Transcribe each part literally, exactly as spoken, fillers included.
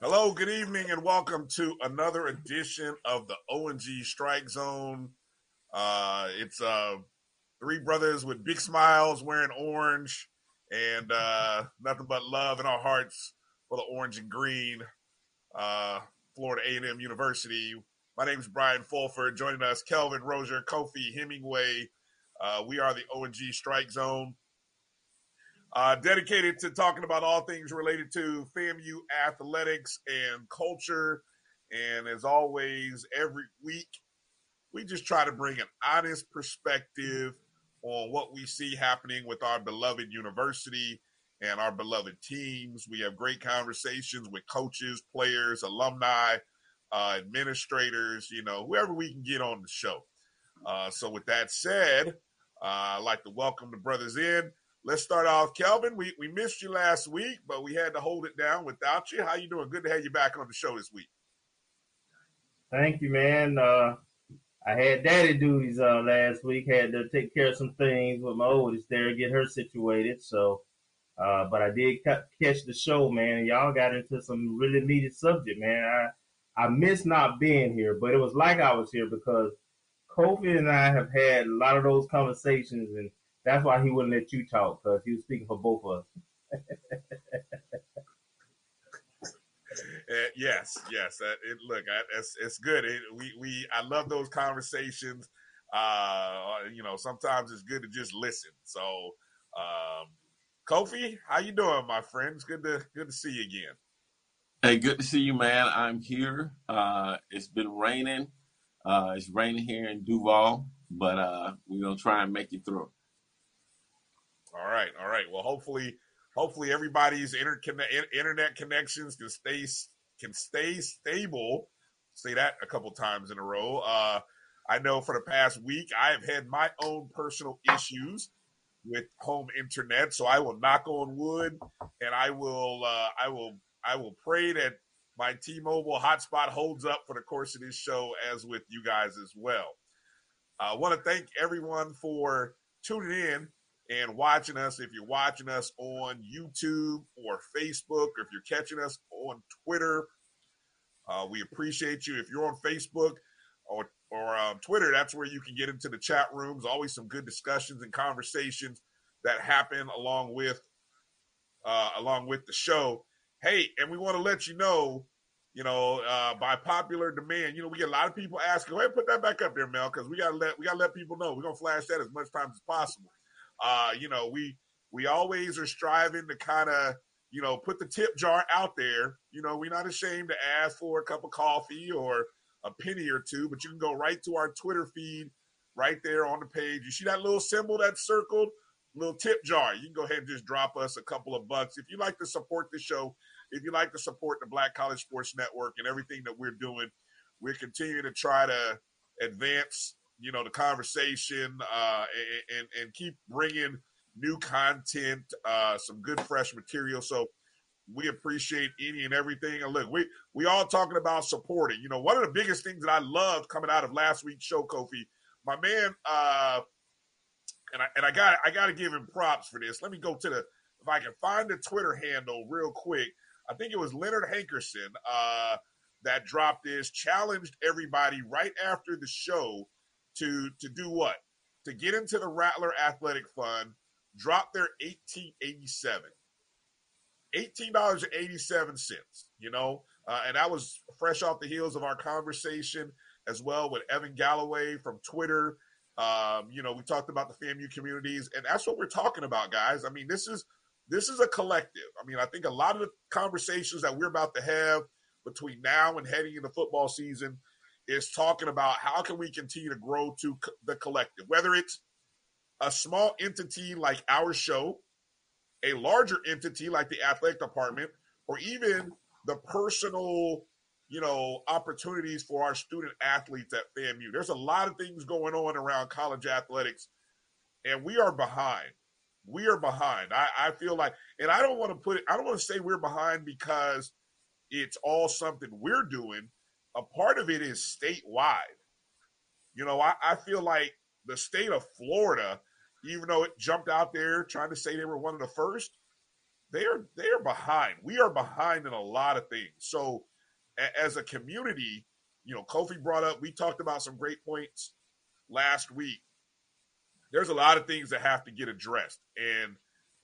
Hello, good evening, and welcome to another edition of the O N G Strike Zone. Uh, it's uh, three brothers with big smiles wearing orange and uh, nothing but love in our hearts for the orange and green. Uh, Florida A and M University. My name is Brian Fulford. Joining us, Kelvin Rozier, Kofi Hemingway. Uh, we are the O N G Strike Zone. Uh, dedicated to talking about all things related to FAMU athletics and culture. And as always, every week, we just try to bring an honest perspective on what we see happening with our beloved university and our beloved teams. We have great conversations with coaches, players, alumni, uh, administrators, you know, whoever we can get on the show. Uh, so with that said, uh, I'd like to welcome the brothers in. Let's start off, Kelvin. We we missed you last week, but we had to hold it down without you. How you doing? Good to have you back on the show this week. Thank you, man. Uh, I had daddy duties uh, last week. Had to take care of some things with my oldest there, get her situated. So, uh, but I did ca- catch the show, man. And y'all got into some really needed subject, man. I I miss not being here, but it was like I was here because Kofi and I have had a lot of those conversations and. That's why he wouldn't let you talk, because he was speaking for both of us. uh, yes, yes. Uh, it, look, I, it's, it's good. It, we, we, I love those conversations. Uh, you know, sometimes it's good to just listen. So, um, Kofi, how you doing, my friends? Good to, good to see you again. Hey, good to see you, man. I'm here. Uh, it's been raining. Uh, it's raining here in Duval, but uh, we're going to try and make it through. All right, all right. Well, hopefully, hopefully everybody's interconnect internet connections can stay can stay stable. Say that a couple times in a row. Uh, I know for the past week I have had my own personal issues with home internet, so I will knock on wood, and I will uh, I will I will pray that my T-Mobile hotspot holds up for the course of this show, as with you guys as well. I want to thank everyone for tuning in. And watching us, if you're watching us on YouTube or Facebook, or if you're catching us on Twitter, uh, we appreciate you. If you're on Facebook or, or um, Twitter, that's where you can get into the chat rooms. Always some good discussions and conversations that happen along with uh, along with the show. Hey, and we want to let you know, you know, uh, by popular demand, you know, we get a lot of people asking, go ahead and put that back up there, Mel, because we gotta let we gotta let people know. We're gonna flash that as much time as possible. Uh, you know, we we always are striving to kind of, you know, put the tip jar out there. You know, we're not ashamed to ask for a cup of coffee or a penny or two, but you can go right to our Twitter feed right there on the page. You see that little symbol that's circled? Little tip jar. You can go ahead and just drop us a couple of bucks. If you like to support the show, if you like to support the Black College Sports Network and everything that we're doing, we're continuing to try to advance you know, the conversation uh, and, and keep bringing new content, uh, some good, fresh material. So we appreciate any and everything. And look, we, we all talking about supporting. You know, one of the biggest things that I loved coming out of last week's show, Kofi, my man, uh, and I and I got I got to give him props for this. Let me go to the, if I can find the Twitter handle real quick. I think it was Leonard Hankerson uh, that dropped this, challenged everybody right after the show to to do what? To get into the Rattler Athletic Fund, drop their eighteen eighty-seven. eighteen dollars and eighty-seven cents, you know? Uh, and that was fresh off the heels of our conversation as well with Evan Galloway from Twitter. Um, you know, we talked about the FAMU communities, and that's what we're talking about, guys. I mean, this is this is a collective. I mean, I think a lot of the conversations that we're about to have between now and heading into football season is talking about how can we continue to grow to co- the collective, whether it's a small entity like our show, a larger entity like the athletic department, or even the personal, you know, opportunities for our student athletes at FAMU. There's a lot of things going on around college athletics, and we are behind. We are behind. I, I feel like, and I don't want to put it, I don't want to say we're behind because it's all something we're doing. A part of it is statewide. You know, I, I feel like the state of Florida, even though it jumped out there trying to say they were one of the first, they are they are behind. We are behind in a lot of things. So a, as a community, you know, Kofi brought up, we talked about some great points last week. There's a lot of things that have to get addressed. And,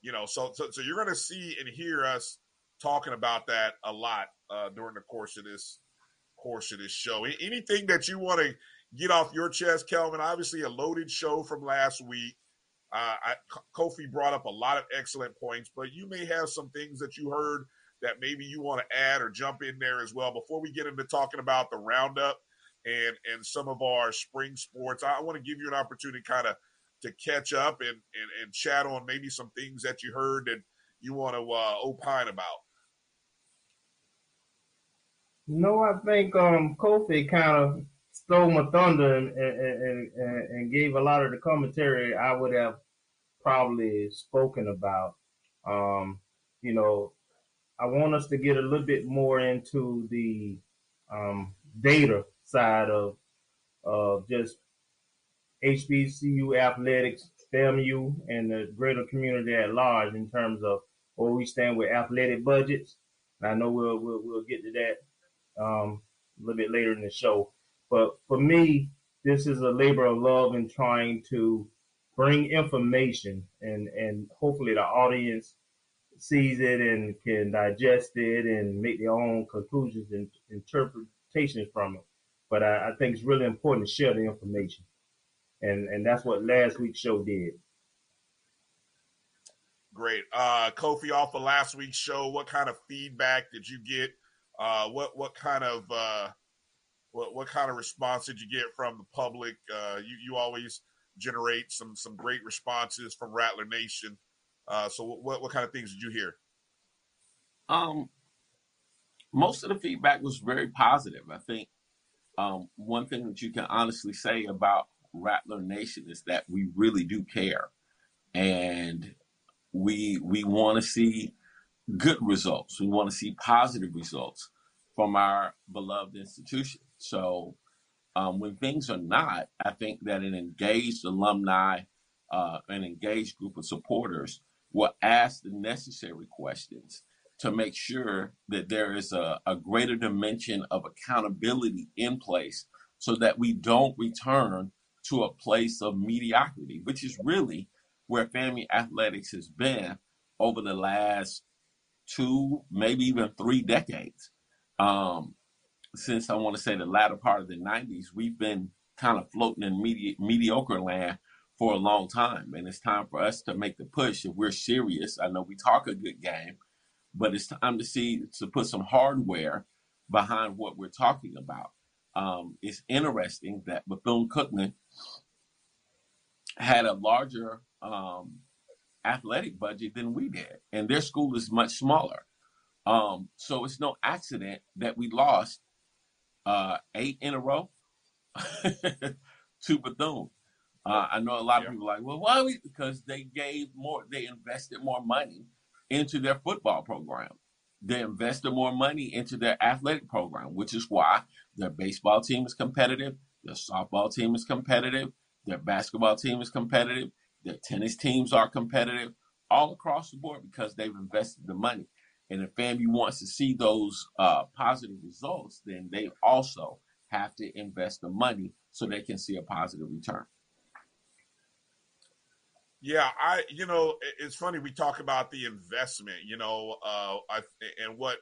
you know, so so, so you're going to see and hear us talking about that a lot uh, during the course of this course of this show. Anything that you want to get off your chest, Kelvin? Obviously a loaded show from last week. Uh, I, Kofi brought up a lot of excellent points, but you may have some things that you heard that maybe you want to add or jump in there as well. Before we get into talking about the roundup and, and some of our spring sports, I want to give you an opportunity kind of to catch up and, and, and chat on maybe some things that you heard that you want to uh, opine about. No, I think um, Kofi kind of stole my thunder and, and, and, and gave a lot of the commentary I would have probably spoken about. Um, you know, I want us to get a little bit more into the um, data side of, of just H B C U athletics, FAMU, and the greater community at large in terms of where we stand with athletic budgets. And I know we'll, we'll, we'll get to that Um, a little bit later in the show. But for me, this is a labor of love in trying to bring information and, and hopefully the audience sees it and can digest it and make their own conclusions and interpretations from it. But I, I think it's really important to share the information. And, and that's what last week's show did. Great. Uh, Kofi, off of last week's show, what kind of feedback did you get? Uh, what what kind of uh, what what kind of response did you get from the public? Uh, you you always generate some some great responses from Rattler Nation. Uh, so what what kind of things did you hear? Um, most of the feedback was very positive. I think um, one thing that you can honestly say about Rattler Nation is that we really do care, and we we want to see good results. We want to see positive results from our beloved institution. So um, when things are not, I think that an engaged alumni, uh, an engaged group of supporters will ask the necessary questions to make sure that there is a, a greater dimension of accountability in place so that we don't return to a place of mediocrity, which is really where FAMU athletics has been over the last two, maybe even three decades. Um, since I want to say the latter part of the nineties, we've been kind of floating in medi- mediocre land for a long time. And it's time for us to make the push. If we're serious, I know we talk a good game, but it's time to see, to put some hardware behind what we're talking about. Um, it's interesting that Bethune-Cookman had a larger um athletic budget than we did, and their school is much smaller. Um, so it's no accident that we lost uh, eight in a row to Bethune. Uh, I know a lot of yeah. people are like, well, why? We? Because they gave more, they invested more money into their football program. They invested more money into their athletic program, which is why their baseball team is competitive, their softball team is competitive, their basketball team is competitive. Their tennis teams are competitive all across the board because they've invested the money. And if FAMU wants to see those uh, positive results, then they also have to invest the money so they can see a positive return. Yeah, I, you know, it's funny. We talk about the investment, you know, uh, I, and what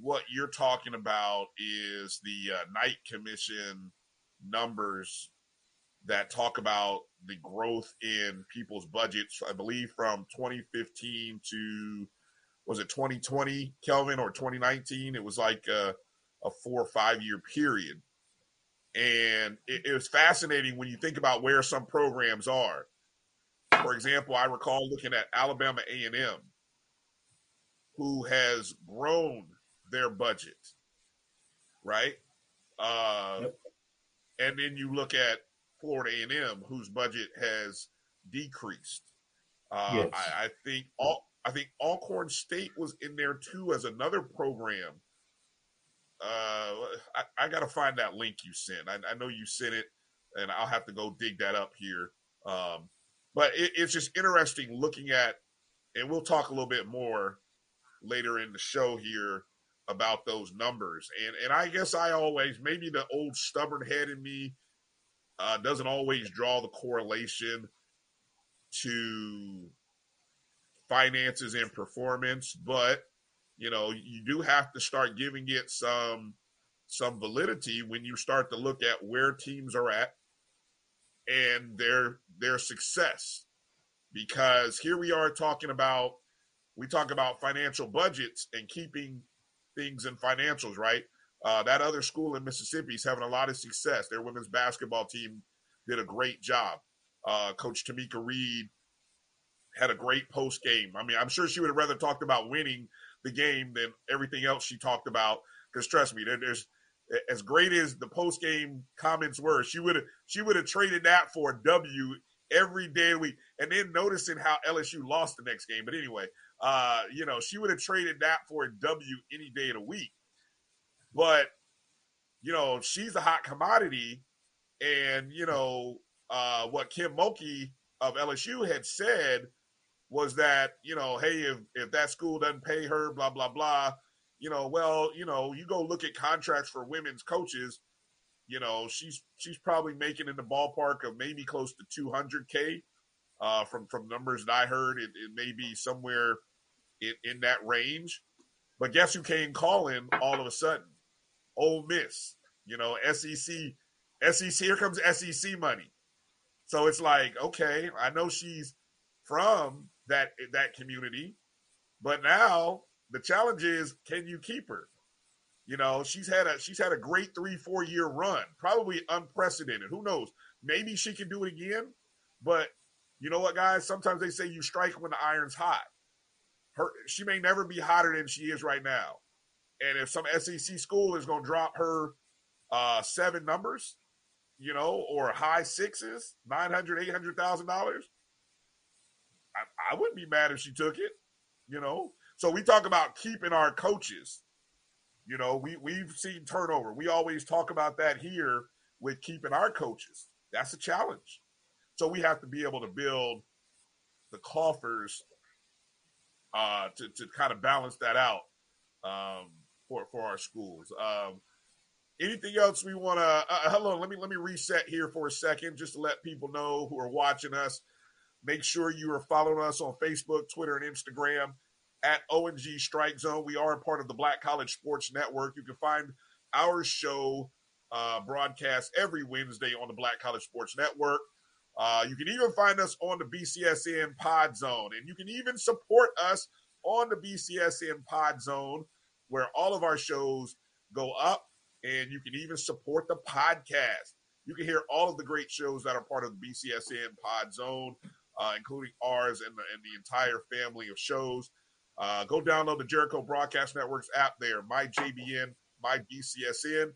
what you're talking about is the uh, Knight Commission numbers that talk about the growth in people's budgets, I believe from twenty fifteen to, was it twenty twenty, Kelvin, or twenty nineteen? It was like a, a four or five year period. And it, it was fascinating when you think about where some programs are. For example, I recall looking at Alabama A and M, who has grown their budget, right? Uh, yep. And then you look at Florida A and M, whose budget has decreased. Uh, yes. I, I think all, I think Alcorn State was in there too as another program. Uh, I, I got to find that link you sent. I, I know you sent it, and I'll have to go dig that up here. Um, but it, it's just interesting looking at, and we'll talk a little bit more later in the show here about those numbers. And and I guess I always, maybe the old stubborn head in me uh, doesn't always draw the correlation to finances and performance, but you know, you do have to start giving it some some validity when you start to look at where teams are at and their their success. Because here we are talking about, we talk about financial budgets and keeping things in financials, right? Uh, that other school in Mississippi is having a lot of success. Their women's basketball team did a great job. Uh, Coach Tamika Reed had a great post game. I mean, I'm sure she would have rather talked about winning the game than everything else she talked about. Because trust me, there, there's as great as the post game comments were, she would have she would have traded that for a W every day of the week. And then noticing how L S U lost the next game, but anyway, uh, you know, she would have traded that for a W any day of the week. But you know, she's a hot commodity, and you know. Uh, what Kim Mulkey of L S U had said was that, you know, hey, if, if that school doesn't pay her, blah, blah, blah, you know, well, you know, you go look at contracts for women's coaches, you know, she's she's probably making in the ballpark of maybe close to two hundred K uh, from, from numbers that I heard. It, it may be somewhere in, in that range. But guess who came calling all of a sudden? Ole Miss, you know, S E C, S E C, here comes S E C money. So it's like, okay, I know she's from that that community, but now the challenge is, can you keep her? You know, she's had a she's had a great three, four year run, probably unprecedented. Who knows? Maybe she can do it again. But you know what, guys? Sometimes they say you strike when the iron's hot. Her she may never be hotter than she is right now. And if some S E C school is going to drop her uh, seven numbers, you know, or high sixes, nine hundred thousand dollars, eight hundred thousand dollars, I, I wouldn't be mad if she took it, you know. So we talk about keeping our coaches. You know, we, we've seen turnover. We always talk about that here with keeping our coaches. That's a challenge. So we have to be able to build the coffers uh, to, to kind of balance that out um, for, for our schools. Um Anything else we want to uh, – hello, let me let me reset here for a second just to let people know who are watching us. Make sure you are following us on Facebook, Twitter, and Instagram at O N G Strike Zone. We are a part of the Black College Sports Network. You can find our show uh, broadcast every Wednesday on the Black College Sports Network. Uh, you can even find us on the B C S N Pod Zone, and you can even support us on the B C S N Pod Zone where all of our shows go up. And you can even support the podcast. You can hear all of the great shows that are part of the B C S N Pod Zone, uh, including ours and the, and the entire family of shows. Uh, go download the Jericho Broadcast Network's app there, My J B N, My B C S N.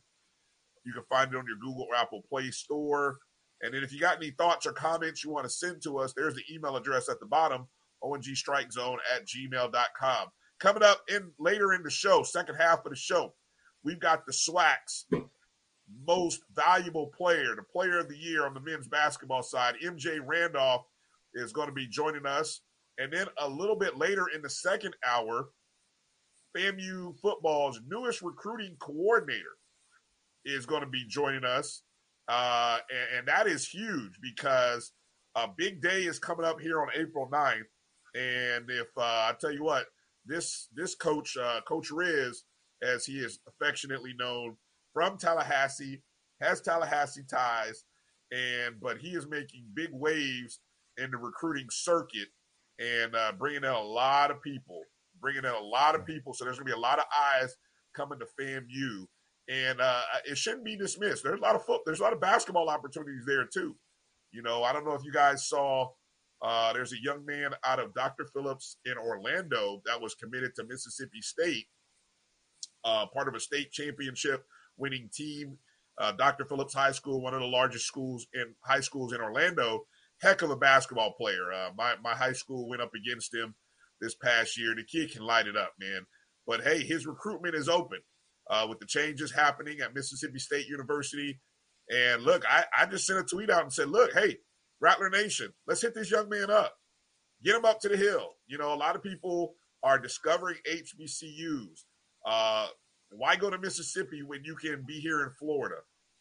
You can find it on your Google or Apple Play Store. And then if you got any thoughts or comments you want to send to us, there's the email address at the bottom, O N G strike zone at gmail dot com. Coming up in later in the show, second half of the show, we've got the SWAC's most valuable player, the player of the year on the men's basketball side. M J Randolph is going to be joining us. And then a little bit later in the second hour, FAMU football's newest recruiting coordinator is going to be joining us. Uh, and, and that is huge because a big day is coming up here on April ninth. And if uh, I tell you what, this, this coach, uh, Coach Riz, as he is affectionately known, from Tallahassee, has Tallahassee ties, and but he is making big waves in the recruiting circuit and uh, bringing in a lot of people, bringing in a lot of people. So there's going to be a lot of eyes coming to FAMU, And uh, it shouldn't be dismissed. There's a lot of foot, there's a lot of basketball opportunities there too. You know, I don't know if you guys saw, uh, there's a young man out of Doctor Phillips in Orlando that was committed to Mississippi State, uh, part of a state championship winning team. Uh, Doctor Phillips High School, one of the largest schools in high schools in Orlando. Heck of a basketball player. Uh, my my high school went up against him this past year. The kid can light it up, man. But hey, his recruitment is open. Uh, with the changes happening at Mississippi State University. And, look, I, I just sent a tweet out and said, look, hey, Rattler Nation, let's hit this young man up. Get him up to the hill. You know, a lot of people are discovering H B C Us. Uh, why go to Mississippi when you can be here in Florida?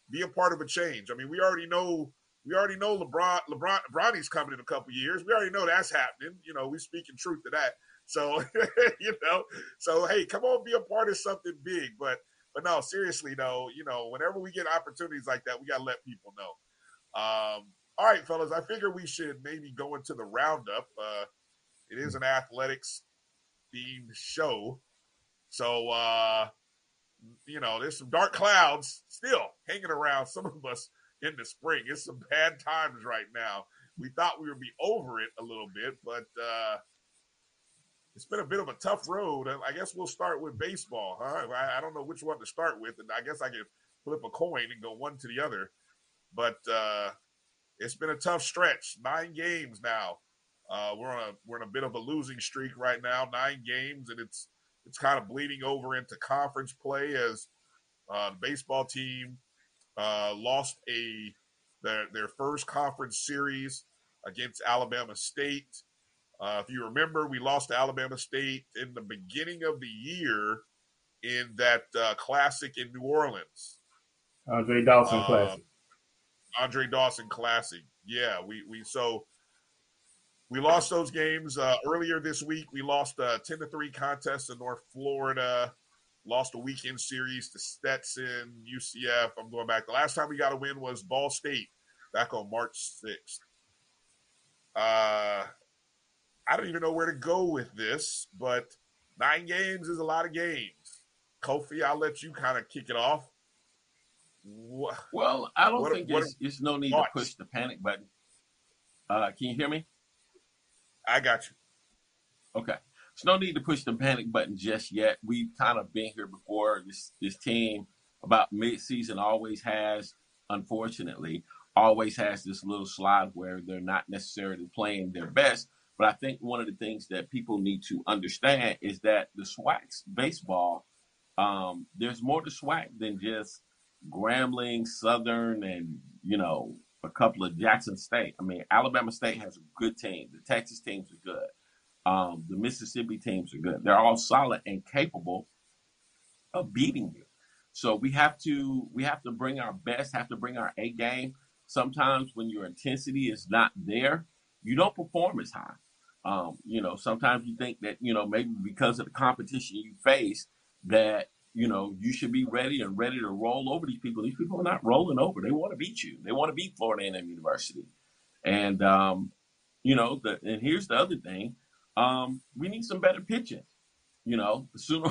Be a part of a change. I mean, we already know we already know LeBron, LeBron, Bronny's coming in a couple years. We already know that's happening. You know, we're speaking truth to that. So, you know, so, hey, come on, be a part of something big. But, but no, seriously, though, you know, whenever we get opportunities like that, we got to let people know. Um, all right, fellas, I figure we should maybe go into the roundup. Uh, it is an athletics-themed show. So, uh, you know, there's some dark clouds still hanging around some of us in the spring. It's some bad times right now. We thought we would be over it a little bit, but uh, – it's been a bit of a tough road. I guess we'll start with baseball, huh? I don't know which one to start with, and I guess I can flip a coin and go one to the other. But uh, it's been a tough stretch. Nine games now. Uh, we're on a we're in a bit of a losing streak right now. Nine games, and it's it's kind of bleeding over into conference play as uh, the baseball team uh, lost a their their first conference series against Alabama State. Uh, if you remember, we lost to Alabama State in the beginning of the year in that uh, classic in New Orleans. Andre Dawson um, Classic. Andre Dawson Classic. Yeah, we we so we lost those games uh, earlier this week. We lost a ten to three contest to North Florida, lost a weekend series to Stetson, U C F. I'm going back. The last time we got a win was Ball State back on March sixth. Uh I don't even know where to go with this, but nine games is a lot of games. Kofi, I'll let you kind of kick it off. What, well, I don't what, think what, it's, it's no need thoughts? to push the panic button. Uh, can you hear me? I got you. Okay. There's no need to push the panic button just yet. We've kind of been here before. This, this team about midseason always has, unfortunately, always has this little slide where they're not necessarily playing their best. But I think one of the things that people need to understand is that the SWAC's baseball, um, there's more to SWAC than just Grambling, Southern, and, you know, a couple of Jackson State. I mean, Alabama State has a good team. The Texas teams are good. Um, the Mississippi teams are good. They're all solid and capable of beating you. So we have to we have to bring our best, have to bring our A game. Sometimes when your intensity is not there, you don't perform as high. Um, you know, sometimes you think that, you know, maybe because of the competition you face that, you know, you should be ready and ready to roll over these people. These people are not rolling over. They want to beat you. They want to beat Florida A and M University. And, um, you know, the, and here's the other thing. Um, we need some better pitching, you know, sooner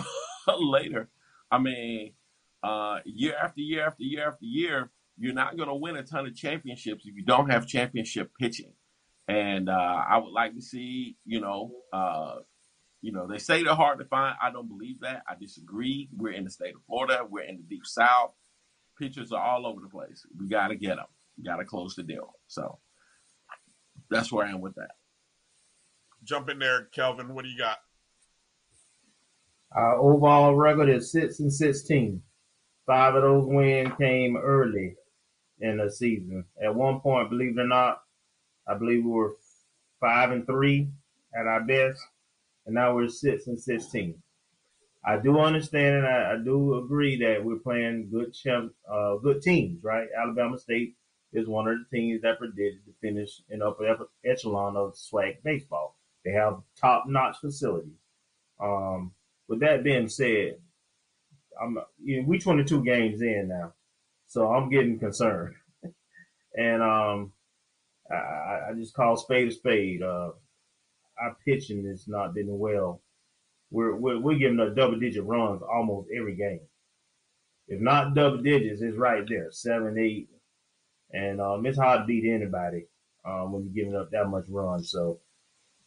or later. I mean, uh, year after year after year after year, you're not going to win a ton of championships if you don't have championship pitching. And uh, I would like to see, you know, uh, you know, they say they're hard to find. I don't believe that. I disagree. We're in the state of Florida. We're in the deep south. Pitchers are all over the place. We got to get them. We got to close the deal. So that's where I am with that. Jump in there, Kelvin. What do you got? Our overall record is six and sixteen. Five of those wins came early in the season. At one point, believe it or not, I believe we were five and three at our best, and now we're six and sixteen. I do understand, and I, I do agree that we're playing good, champ, uh, good teams, right? Alabama State is one of the teams that predicted to finish in upper echelon of SWAC baseball. They have top-notch facilities. Um, with that being said, I'm you know, we twenty-two games in now, so I'm getting concerned, and um. I, I just call spade a spade. Uh, our pitching has not been well. We're, we're we're giving up double digit runs almost every game. if not double digits, it's right there, seven, eight. And um, it's hard to beat anybody um, when you're giving up that much run. So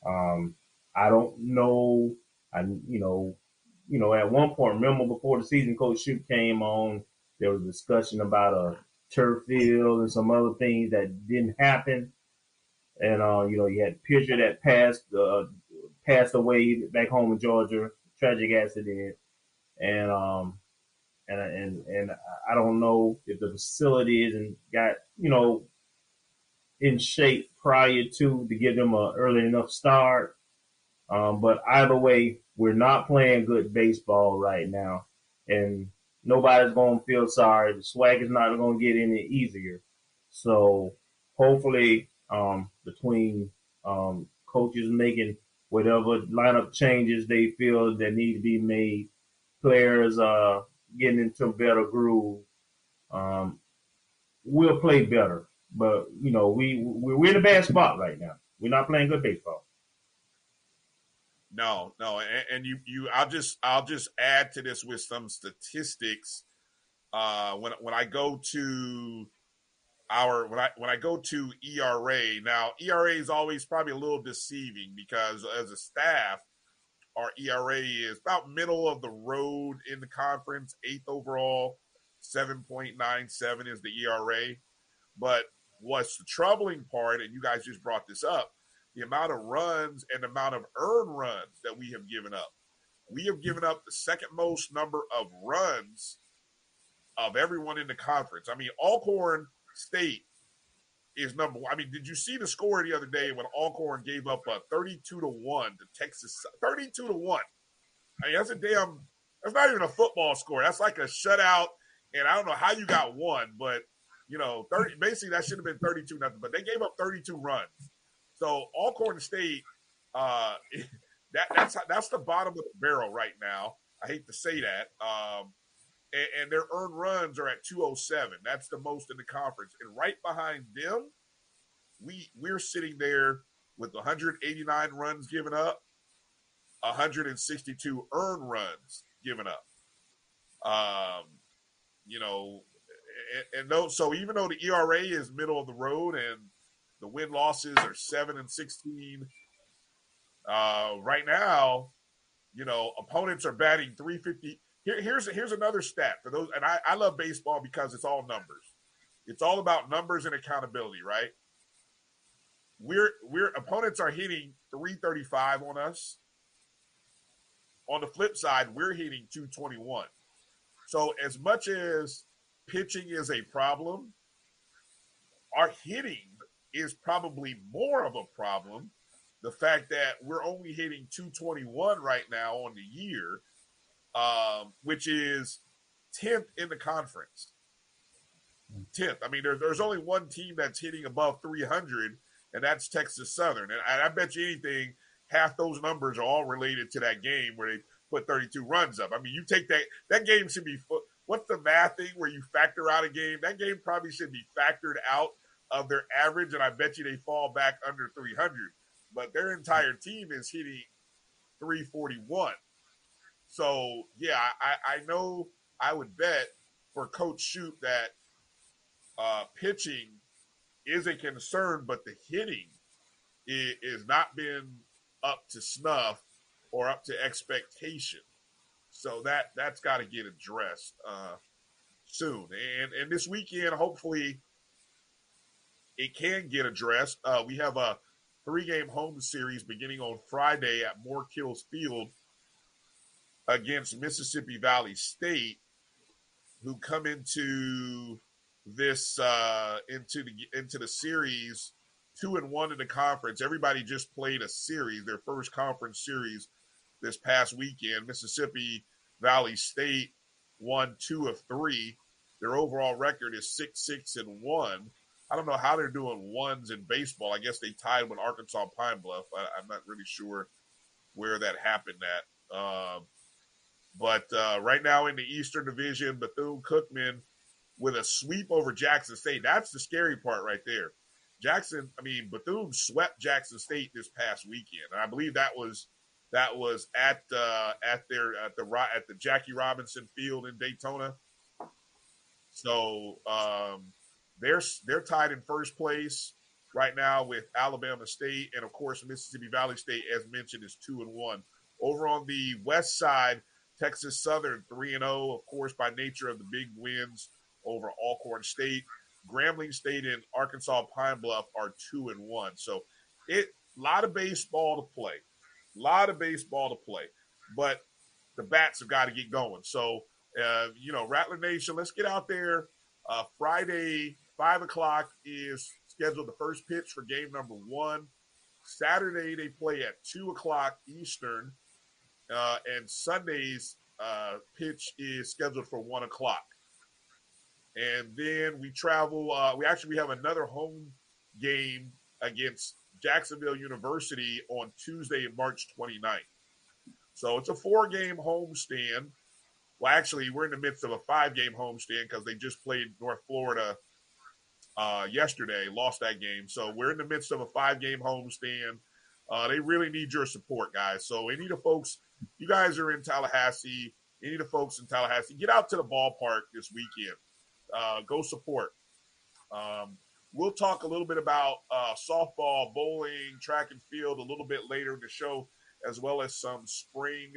um, I don't know. I you know, you know, at one point, remember before the season, Coach Shoup came on, there was discussion about a turf field and some other things that didn't happen. And, uh, you know, you had Pitcher that passed uh, passed away back home in Georgia, tragic accident. And um, and and and I don't know if the facility isn't got, you know, in shape prior to to give them an early enough start. Um, but either way, we're not playing good baseball right now, and nobody's going to feel sorry. The swag is not going to get any easier. So hopefully um, between um, coaches making whatever lineup changes they feel that need to be made, players uh, getting into a better groove, um, we'll play better. But, you know, we, we're in a bad spot right now. We're not playing good baseball. No, no, and, and you, you, I'll just, I'll just add to this with some statistics. Uh, when when I go to our, when I when I go to E R A, now E R A is always probably a little deceiving because as a staff, our E R A is about middle of the road in the conference, eighth overall, seven point nine seven is the E R A. But what's the troubling part, and you guys just brought this up, the amount of runs and the amount of earned runs that we have given up. We have given up the second most number of runs of everyone in the conference. I mean, Alcorn State is number one. I mean, did you see the score the other day when Alcorn gave up a thirty-two to one to Texas? thirty-two to one. I mean, that's a damn, that's not even a football score. That's like a shutout. And I don't know how you got one, but, you know, thirty basically that should have been thirty-two nothing, but they gave up thirty-two runs. So Alcorn State, uh, that, that's that's the bottom of the barrel right now. I hate to say that. Um, and, and their earned runs are at two oh seven. That's the most in the conference. And right behind them, we, we're sitting there with one hundred eighty-nine runs given up, one hundred sixty-two earned runs given up. Um, you know, and, and those, so even though the E R A is middle of the road and the win losses are seven and sixteen. Uh, right now, you know, opponents are batting three fifty. Here, here's here's another stat for those, and I, I love baseball because it's all numbers. It's all about numbers and accountability, right? We're we're opponents are hitting three thirty five on us. On the flip side, we're hitting two twenty one. So as much as pitching is a problem, our hitting is probably more of a problem. The fact that we're only hitting two twenty-one right now on the year, um, which is tenth in the conference. tenth. I mean, there, there's only one team that's hitting above three hundred, and that's Texas Southern. And I, I bet you anything, half those numbers are all related to that game where they put thirty-two runs up. I mean, you take that – that game should be – what's the math thing where you factor out a game? That game probably should be factored out of their average, and I bet you they fall back under three hundred. But their entire team is hitting three forty-one. So, yeah, I, I know I would bet for Coach Shoup that uh, pitching is a concern, but the hitting is not been up to snuff or up to expectation. So that, that's got to get addressed uh, soon. And, and this weekend, hopefully – it can get addressed. Uh, we have a three-game home series beginning on Friday at Moore Kills Field against Mississippi Valley State, who come into this uh, into the into the series two and one in the conference. Everybody just played a series, their first conference series this past weekend. Mississippi Valley State won two of three. Their overall record is six six and one. I don't know how they're doing ones in baseball. I guess they tied with Arkansas Pine Bluff. I, I'm not really sure where that happened at. Um, but uh, right now in the Eastern Division, Bethune-Cookman with a sweep over Jackson State. That's the scary part right there. Jackson, I mean, Bethune swept Jackson State this past weekend, and I believe that was that was at uh, at their at the at the Jackie Robinson Field in Daytona. So um, they're they're tied in first place right now with Alabama State, and of course Mississippi Valley State, as mentioned, is two and one. Over on the west side, Texas Southern three and zero, of course, by nature of the big wins over Alcorn State. Grambling State and Arkansas Pine Bluff are two and one. So it a lot of baseball to play, a lot of baseball to play, but the bats have got to get going. So uh, you know, Rattler Nation, let's get out there. Uh, Friday, five o'clock is scheduled the first pitch for game number one. Saturday, they play at two o'clock Eastern, uh, and Sunday's uh, pitch is scheduled for one o'clock. And then we travel uh, – we actually we have another home game against Jacksonville University on Tuesday, March twenty-ninth. So it's a four-game homestand. Well, actually, we're in the midst of a five-game homestand because they just played North Florida – Uh, yesterday, lost that game. So we're in the midst of a five-game homestand. Uh, they really need your support, guys. So any of the folks, you guys are in Tallahassee, any of the folks in Tallahassee, get out to the ballpark this weekend. Uh, go support. Um, we'll talk a little bit about uh, softball, bowling, track and field a little bit later in the show, as well as some spring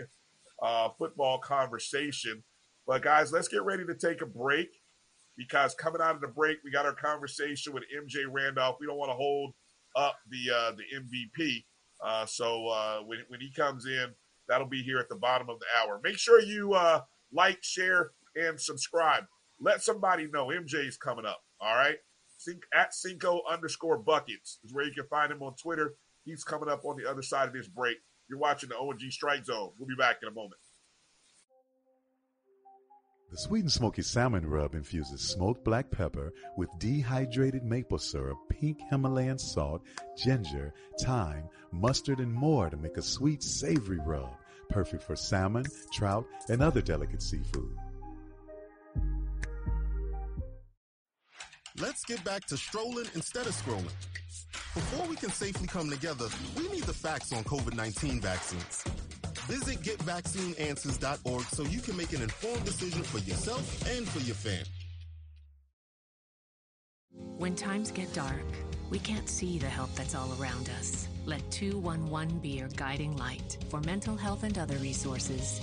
uh, football conversation. But, guys, let's get ready to take a break. Because coming out of the break, we got our conversation with M J Randolph. We don't want to hold up the uh, the M V P. Uh, so uh, when when he comes in, that'll be here at the bottom of the hour. Make sure you uh, like, share, and subscribe. Let somebody know M J's coming up. All right, at Cinco underscore buckets is where you can find him on Twitter. He's coming up on the other side of this break. You're watching the O N G Strike Zone. We'll be back in a moment. The Sweet and Smoky Salmon Rub infuses smoked black pepper with dehydrated maple syrup, pink Himalayan salt, ginger, thyme, mustard, and more to make a sweet, savory rub, perfect for salmon, trout, and other delicate seafood. Let's get back to strolling instead of scrolling. Before we can safely come together, we need the facts on COVID nineteen vaccines. Visit get vaccine answers dot org so you can make an informed decision for yourself and for your family. When times get dark, we can't see the help that's all around us. Let two one one be your guiding light for mental health and other resources.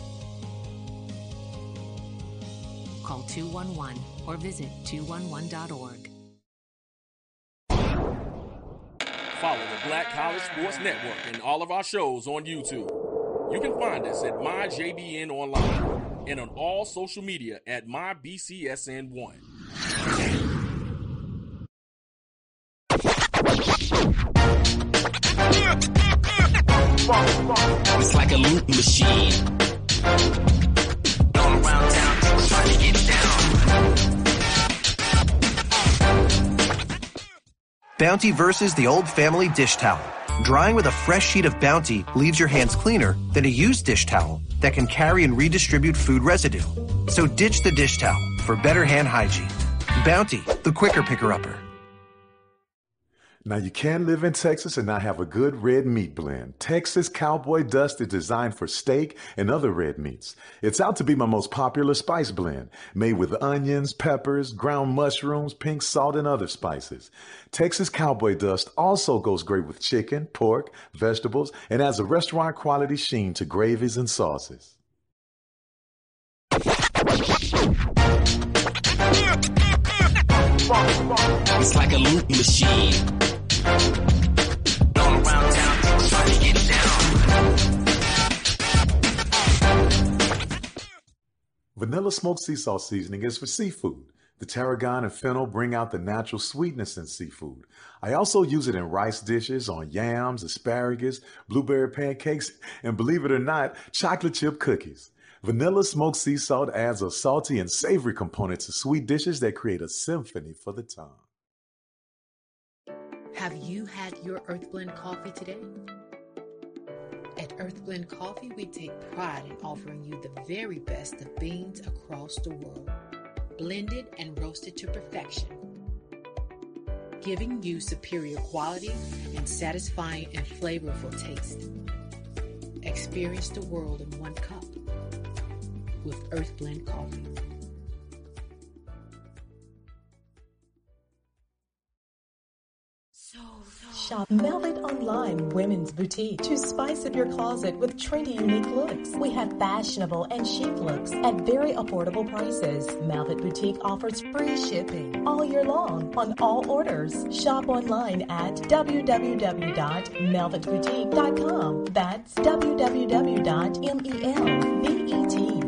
Call two one one or visit two one one dot org. Follow the Black College Sports Network and all of our shows on YouTube. You can find us at My J B N Online and on all social media at My B C S N one. It's like a loop machine. All around town, people trying to get down. Bounty versus the old family dish towel. Drying with a fresh sheet of Bounty leaves your hands cleaner than a used dish towel that can carry and redistribute food residue. So ditch the dish towel for better hand hygiene. Bounty, the quicker picker-upper. Now, you can live in Texas and not have a good red meat blend. Texas Cowboy Dust is designed for steak and other red meats. It's out to be my most popular spice blend, made with onions, peppers, ground mushrooms, pink salt, and other spices. Texas Cowboy Dust also goes great with chicken, pork, vegetables, and has a restaurant-quality sheen to gravies and sauces. It's like a loop machine. All around town, people trying to get down. Vanilla smoked sea salt seasoning is for seafood. The tarragon and fennel bring out the natural sweetness in seafood. I also use it in rice dishes, on yams, asparagus, blueberry pancakes, and believe it or not, chocolate chip cookies. Vanilla smoked sea salt adds a salty and savory component to sweet dishes that create a symphony for the tongue. Have you had your Earth Blend coffee today? At Earth Blend Coffee, we take pride in offering you the very best of beans across the world, blended and roasted to perfection, giving you superior quality and satisfying and flavorful taste. Experience the world in one cup with Earth Blend Coffee. shop Velvet Online Women's Boutique to spice up your closet with trendy, unique looks. We have fashionable and chic looks at very affordable prices. Velvet Boutique offers free shipping all year long on all orders. Shop online at w w w dot melvet boutique dot com. That's w w w dot melvet boutique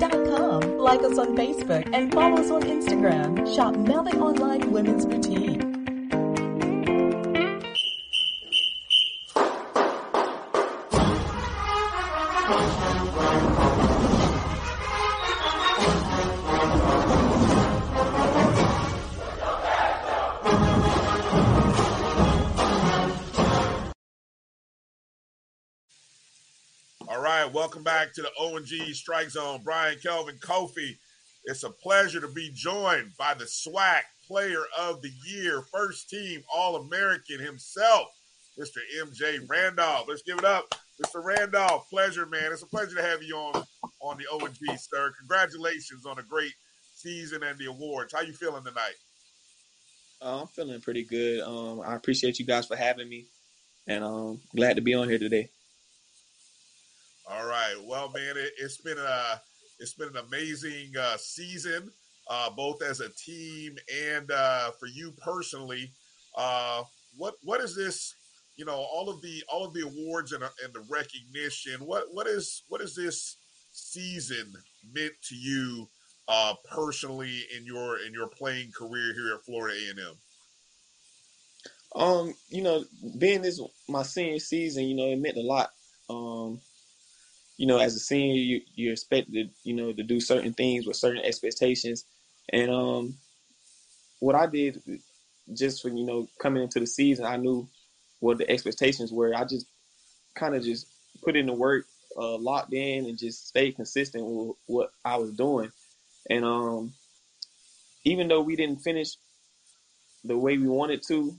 dot com. Like us on Facebook and follow us on Instagram. Shop Melvet Online Women's Boutique. Welcome back to the O N G Strike Zone. Brian, Kelvin, Kofi, it's a pleasure to be joined by the SWAC Player of the Year, first team All-American himself, Mister M J Randolph. Let's give it up. Mister Randolph, pleasure, man. It's a pleasure to have you on, on the O N G, sir. Congratulations on a great season and the awards. How you feeling tonight? Uh, I'm feeling pretty good. Um, I appreciate you guys for having me, and I'm glad to be on here today. All right. Well, man, it, it's been a it's been an amazing uh, season, uh, both as a team and uh, for you personally. Uh, what what is this? You know, all of the all of the awards and, and the recognition. What what is what is this season meant to you uh, personally in your in your playing career here at Florida A and M? Um, you know, being this my senior season, you know, it meant a lot. Um. You know, as a senior, you, you're expected, you know, to do certain things with certain expectations. And um, what I did just for, you know, coming into the season, I knew what the expectations were. I just kind of just put in the work, uh, locked in, and just stayed consistent with what I was doing. And um, even though we didn't finish the way we wanted to,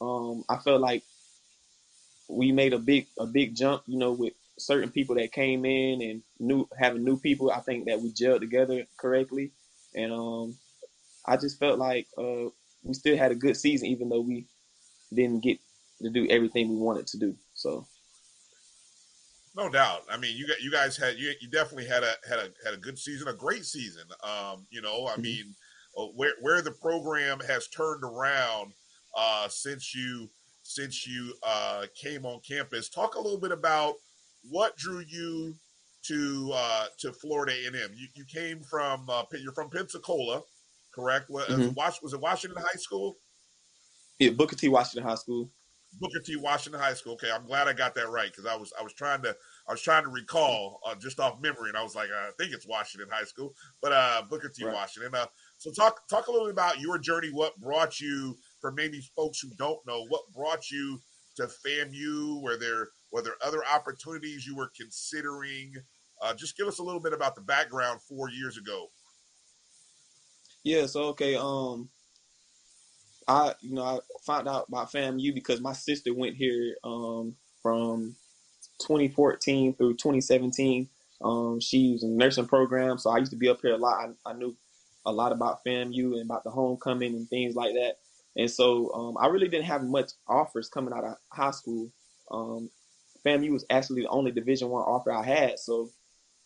um, I felt like we made a big a big jump, you know, with certain people that came in and new having new people. I think that we gelled together correctly. And um, I just felt like uh, we still had a good season, even though we didn't get to do everything we wanted to do. So. No doubt. I mean, you got, you guys had, you, you definitely had a, had a, had a good season, a great season. Um, you know, I mm-hmm. mean, where, where the program has turned around uh, since you, since you uh, came on campus. Talk a little bit about, what drew you to uh, to Florida A and M? You you came from uh, you're from Pensacola, correct? Was, mm-hmm. was it Washington High School? Yeah, Booker T. Washington High School. Booker T. Washington High School. Okay, I'm glad I got that right because I was I was trying to I was trying to recall uh, just off memory, and I was like, I think it's Washington High School, but uh, Booker T. Right. Washington. Uh, so talk talk a little bit about your journey. What brought you? For maybe folks who don't know, what brought you to FAMU? Where there Were there other opportunities you were considering? Uh, just give us a little bit about the background four years ago. Yeah, so, okay. Um, I, you know, I found out about FAMU because my sister went here um, from twenty fourteen through twenty seventeen. Um, she was in a nursing program, so I used to be up here a lot. I, I knew a lot about FAMU and about the homecoming and things like that. And so um, I really didn't have much offers coming out of high school. Um, FAMU was actually the only Division One offer I had. So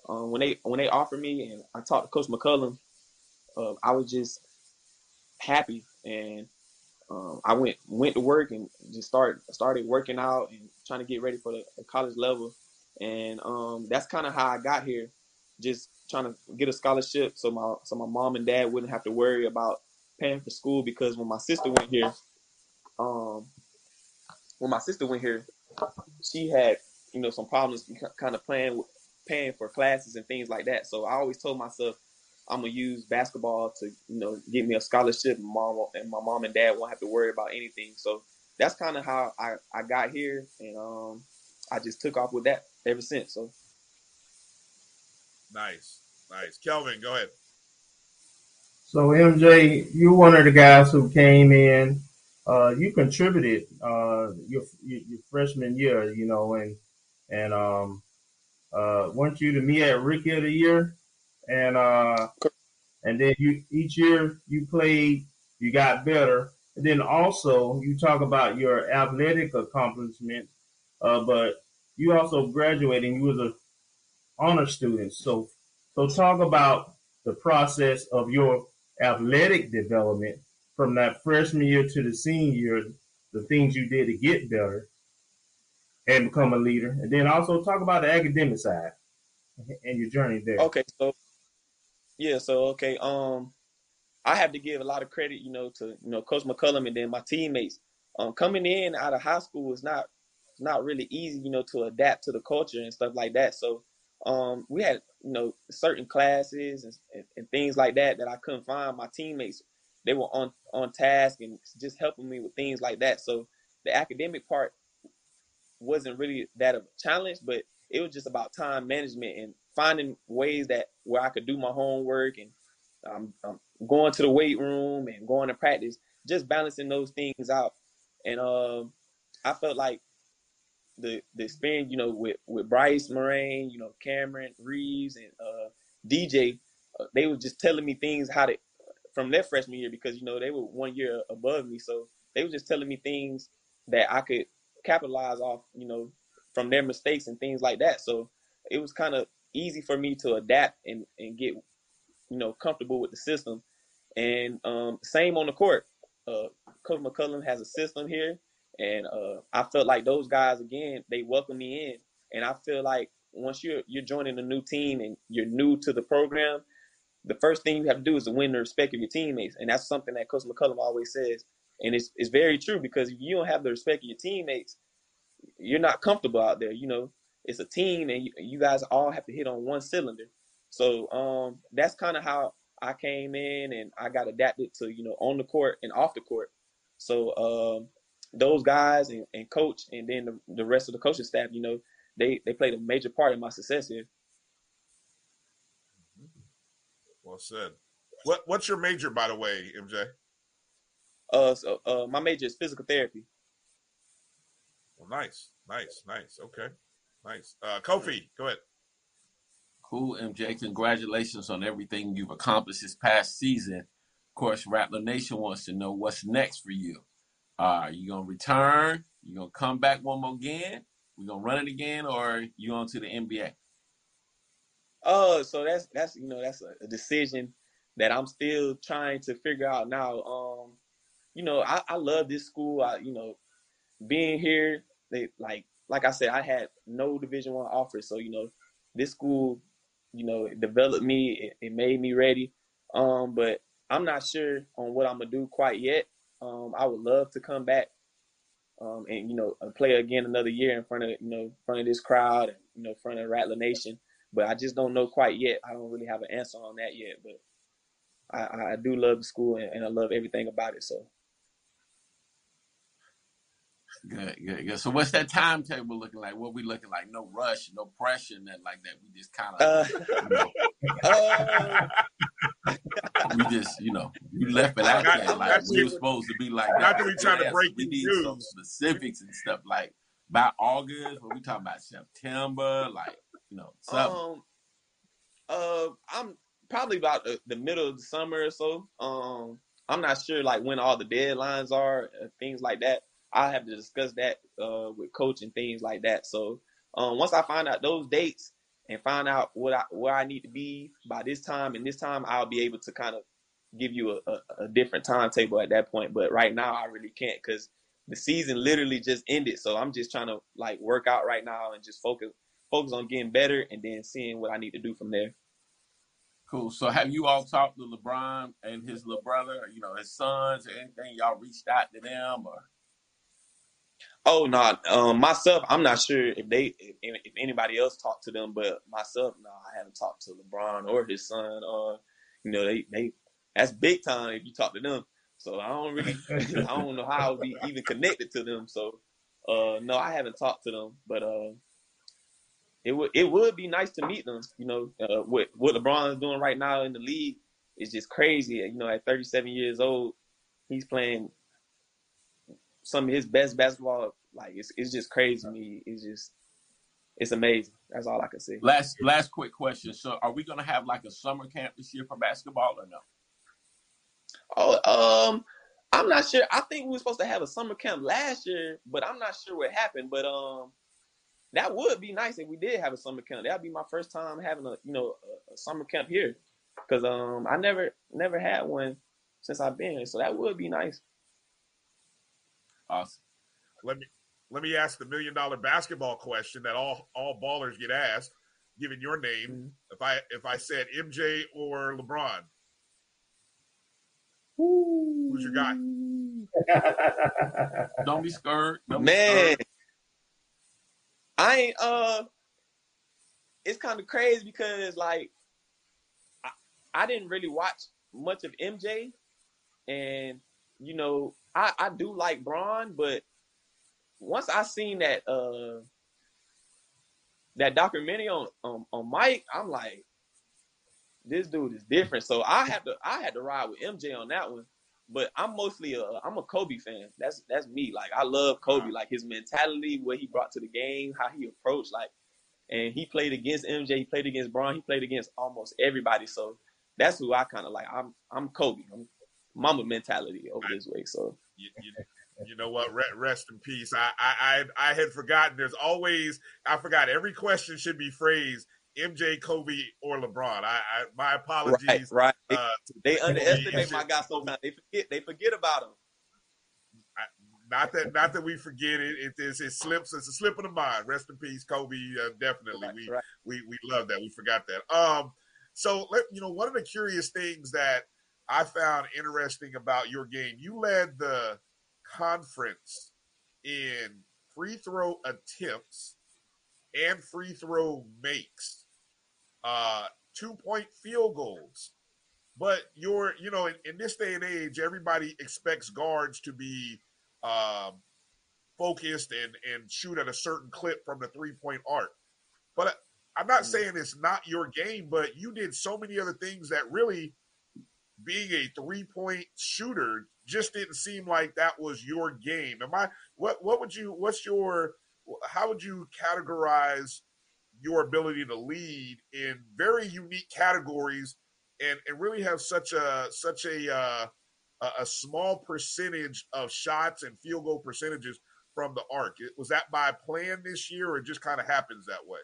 um, when they when they offered me and I talked to Coach McCullum, uh, I was just happy, and um, I went went to work and just started started working out and trying to get ready for the, the college level. And um, that's kind of how I got here, just trying to get a scholarship so my so my mom and dad wouldn't have to worry about paying for school, because when my sister went here, um, when my sister went here. she had, you know, some problems kind of playing, paying for classes and things like that. So I always told myself I'm going to use basketball to, you know, get me a scholarship, and, mom, and my mom and dad won't have to worry about anything. So that's kind of how I, I got here, and um, I just took off with that ever since. So Nice, nice. Kelvin, go ahead. So, M J, you're one of the guys who came in. Uh, you contributed uh, your, your your freshman year, you know, and and um, uh, weren't you to me at Rookie of the Year, and uh, and then you each year you played, you got better, And then also you talk about your athletic accomplishments, uh, but you also graduated and you was a honor student. So, so talk about the process of your athletic development from that freshman year to the senior year, the things you did to get better and become a leader. And then also talk about the academic side and your journey there. Okay. So, yeah. So, okay. Um, I have to give a lot of credit, you know, to, you know, Coach McCullum and then my teammates. Um, coming in out of high school is not, not really easy, you know, to adapt to the culture and stuff like that. So um, we had, you know, certain classes and, and, and things like that that I couldn't find. My teammates, they were on, on task and just helping me with things like that. So the academic part wasn't really that of a challenge, but it was just about time management and finding ways that where I could do my homework and I'm, I'm going to the weight room and going to practice, just balancing those things out. And um, I felt like the the experience, you know, with, with Bryce Moraine, you know, Cameron Reeves and uh, D J, uh, they were just telling me things how to, from their freshman year, because, you know, they were one year above me. So they were just telling me things that I could capitalize off, you know, from their mistakes and things like that. So it was kind of easy for me to adapt and, and get, you know, comfortable with the system. And um, same on the court. Uh, Coach McCullum has a system here. And uh, I felt like those guys, again, they welcomed me in. And I feel like once you're, you're joining a new team and you're new to the program, the first thing you have to do is to win the respect of your teammates. And that's something that Coach McCullum always says. And it's it's very true, because if you don't have the respect of your teammates, you're not comfortable out there. You know, it's a team and you, you guys all have to hit on one cylinder. So um, that's kind of how I came in, and I got adapted to, you know, on the court and off the court. So um, those guys and, and coach and then the, the rest of the coaching staff, you know, they, they played a major part in my success here. Well said. What, what's your major, by the way, M J? Uh, so, uh, my major is physical therapy. Well, nice, nice, nice. Okay, nice. Uh, Kofi, go ahead. Cool, M J. Congratulations on everything you've accomplished this past season. Of course, Rattler Nation wants to know what's next for you. Uh, are you going to return? You going to come back one more again? We going to run it again, or you on to the N B A? Oh, so that's, that's you know, that's a, a decision that I'm still trying to figure out now. Um, you know, I, I love this school. I, you know, being here, they, like like I said, I had no Division I offers. So, you know, this school, you know, it developed me. It, it made me ready. Um, but I'm not sure on what I'm going to do quite yet. Um, I would love to come back um, and, you know, play again another year in front of, you know, in front of this crowd, and, you know, in front of Rattler Nation. But I just don't know quite yet. I don't really have an answer on that yet. But I, I do love the school, and, and I love everything about it. So. Good, good, good. So what's that timetable looking like? What we looking like? No rush, no pressure, nothing like that. We just kind of, you know, we just, you know, we left it out there. Like we were supposed to be like, not that we trying to break. We need some specifics and stuff like by August. What we talking about? September, like. You know, um, uh, I'm probably about the, the middle of the summer or so. Um, I'm not sure like when all the deadlines are, uh, things like that. I have to discuss that uh, with coach and things like that. So um, once I find out those dates and find out what I, where I need to be by this time and this time, I'll be able to kind of give you a, a, a different timetable at that point. But right now I really can't, because the season literally just ended. So I'm just trying to like work out right now and just focus. Focus on getting better and then seeing what I need to do from there. Cool. So have you all talked to LeBron and his little brother, you know, his sons or anything? Y'all reached out to them or? Oh, no. Nah, um, myself, I'm not sure if they, if, if anybody else talked to them, but myself, no, nah, I haven't talked to LeBron or his son or, you know, they, they, that's big time if you talk to them. So I don't really, I don't know how I'll be even connected to them. So, uh, no, I haven't talked to them, but, uh, It would it would be nice to meet them, you know. Uh, what what LeBron is doing right now in the league is just crazy. You know, at thirty-seven years old, he's playing some of his best basketball. Like it's it's just crazy to me. It's just it's amazing. That's all I can say. Last last quick question. So, are we gonna have like a summer camp this year for basketball or no? Oh, um, I'm not sure. I think we were supposed to have a summer camp last year, but I'm not sure what happened. But um, that would be nice if we did have a summer camp. That'd be my first time having a you know a, a summer camp here, because um, I never never had one since I've been here. So that would be nice. Awesome. Let me let me ask the million dollar basketball question that all all ballers get asked. Given your name, mm-hmm. if I if I said M J or LeBron, Ooh. Who's your guy? Don't be scared, Don't man. Be scared. I ain't. Uh, it's kind of crazy because like I, I didn't really watch much of M J, and you know I, I do like Bron, but once I seen that. Uh, That documentary on, on on Mike, I'm like, this dude is different. So I have to I had to ride with M J on that one. But I'm mostly a I'm a Kobe fan. That's that's me. Like I love Kobe. Like his mentality, what he brought to the game, how he approached. Like, and he played against M J. He played against Bron. He played against almost everybody. So that's who I kind of like. I'm I'm Kobe. I'm mama mentality over this way. So. You, you know. You know what? Rest in peace. I, I I I had forgotten. There's always I forgot. Every question should be phrased: M J, Kobe, or LeBron. I, I my apologies. Right. right. Uh, they they underestimate my guy sometimes. They forget. They forget about him. I, not that not that we forget it. It is it slips. It's a slip of the mind. Rest in peace, Kobe. Uh, definitely. Right, we right. we we love that. We forgot that. Um. So let you know one of the curious things that I found interesting about your game. You led the conference in free throw attempts and free throw makes, uh, two point field goals. But you're, you know, in, in this day and age, everybody expects guards to be um, focused and, and shoot at a certain clip from the three point arc. But I'm not saying it's not your game, but you did so many other things that really being a three point shooter just didn't seem like that was your game. Am I, what, what would you, what's your, how would you categorize your ability to lead in very unique categories and, and really have such a, such a, uh, a small percentage of shots and field goal percentages from the arc? Was that by plan this year or it just kind of happens that way?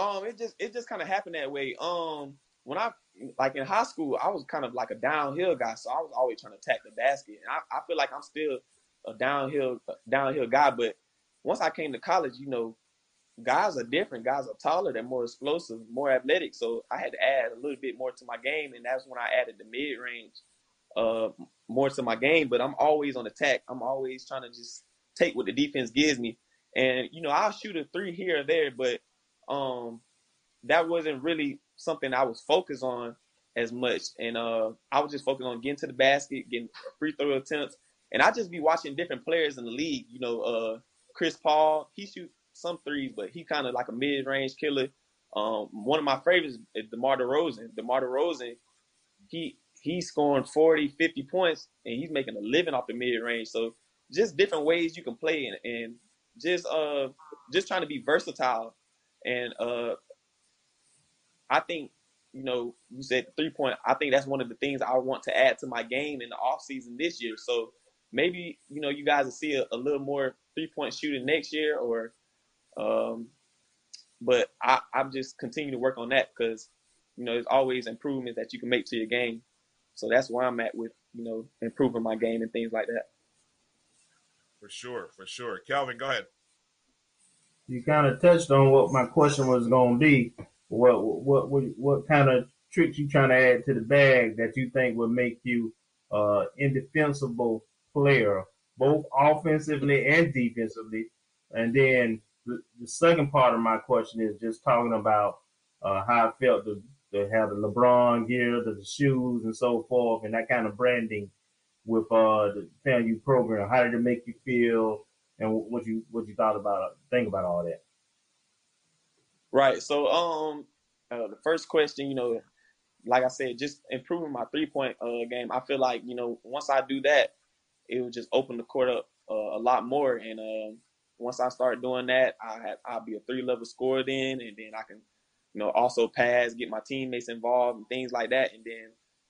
Um, it just, it just kind of happened that way. Um, when I, like in high school, I was kind of like a downhill guy, so I was always trying to attack the basket. And I, I feel like I'm still a downhill downhill guy. But once I came to college, you know, guys are different. Guys are taller, they're more explosive, more athletic. So I had to add a little bit more to my game, and that's when I added the mid range uh, more to my game. But I'm always on attack. I'm always trying to just take what the defense gives me. And you know, I'll shoot a three here or there, but um, that wasn't really something I was focused on as much. And uh, I was just focused on getting to the basket, getting free throw attempts. And I just be watching different players in the league. You know, uh, Chris Paul, he shoots some threes, but he kind of like a mid-range killer. Um, one of my favorites is DeMar DeRozan. DeMar DeRozan, he, he's scoring forty, fifty points, and he's making a living off the mid-range. So just different ways you can play and, and just uh, just trying to be versatile. And uh, I think, you know, you said three-point. I think that's one of the things I want to add to my game in the offseason this year. So maybe, you know, you guys will see a, a little more three-point shooting next year. Or, um, but I, I'm just continue to work on that because, you know, there's always improvements that you can make to your game. So that's where I'm at with, you know, improving my game and things like that. For sure, for sure. Kelvin, go ahead. You kind of touched on what my question was going to be. What, what what what kind of tricks you trying to add to the bag that you think would make you an uh, indefensible player, both offensively and defensively? And then the, the second part of my question is just talking about uh, how I felt to, to have the LeBron gear, the, the shoes, and so forth, and that kind of branding with uh, the FAMU program. How did it make you feel, and what you what you thought about think about all that? Right. So um, uh, the first question, you know, like I said, just improving my three-point uh, game. I feel like, you know, once I do that, it would just open the court up uh, a lot more. And um, once I start doing that, I have, I'll be a three-level scorer then. And then I can, you know, also pass, get my teammates involved and things like that. And then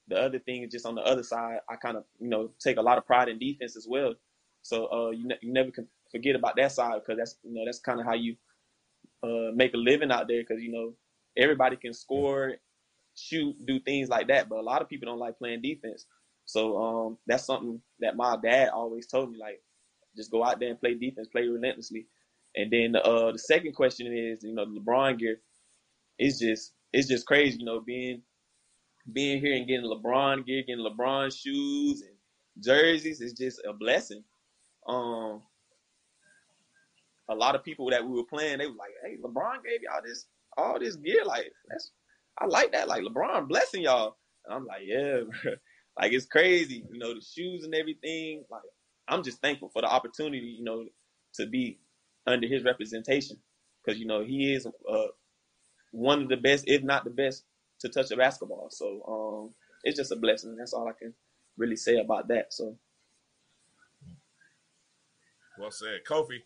the other thing is just on the other side, I kind of, you know, take a lot of pride in defense as well. So uh, you, ne- you never can forget about that side, because that's, you know, that's kind of how you uh, make a living out there, because, you know, everybody can score, shoot, do things like that. But a lot of people don't like playing defense. So um, that's something that my dad always told me, like, just go out there and play defense, play relentlessly. And then uh, the second question is, you know, the LeBron gear. It's just it's just crazy, you know, being being here and getting LeBron gear, getting LeBron shoes and jerseys is just a blessing. Um, a lot of people that we were playing, they were like, "Hey, LeBron gave y'all this all this gear, like that's I like that, like LeBron blessing y'all." And I'm like, "Yeah, bro." Like it's crazy, you know, the shoes and everything. Like I'm just thankful for the opportunity, you know, to be under his representation, because you know he is uh, one of the best, if not the best, to touch a basketball. So um, it's just a blessing. That's all I can really say about that. So, well said, Kofi.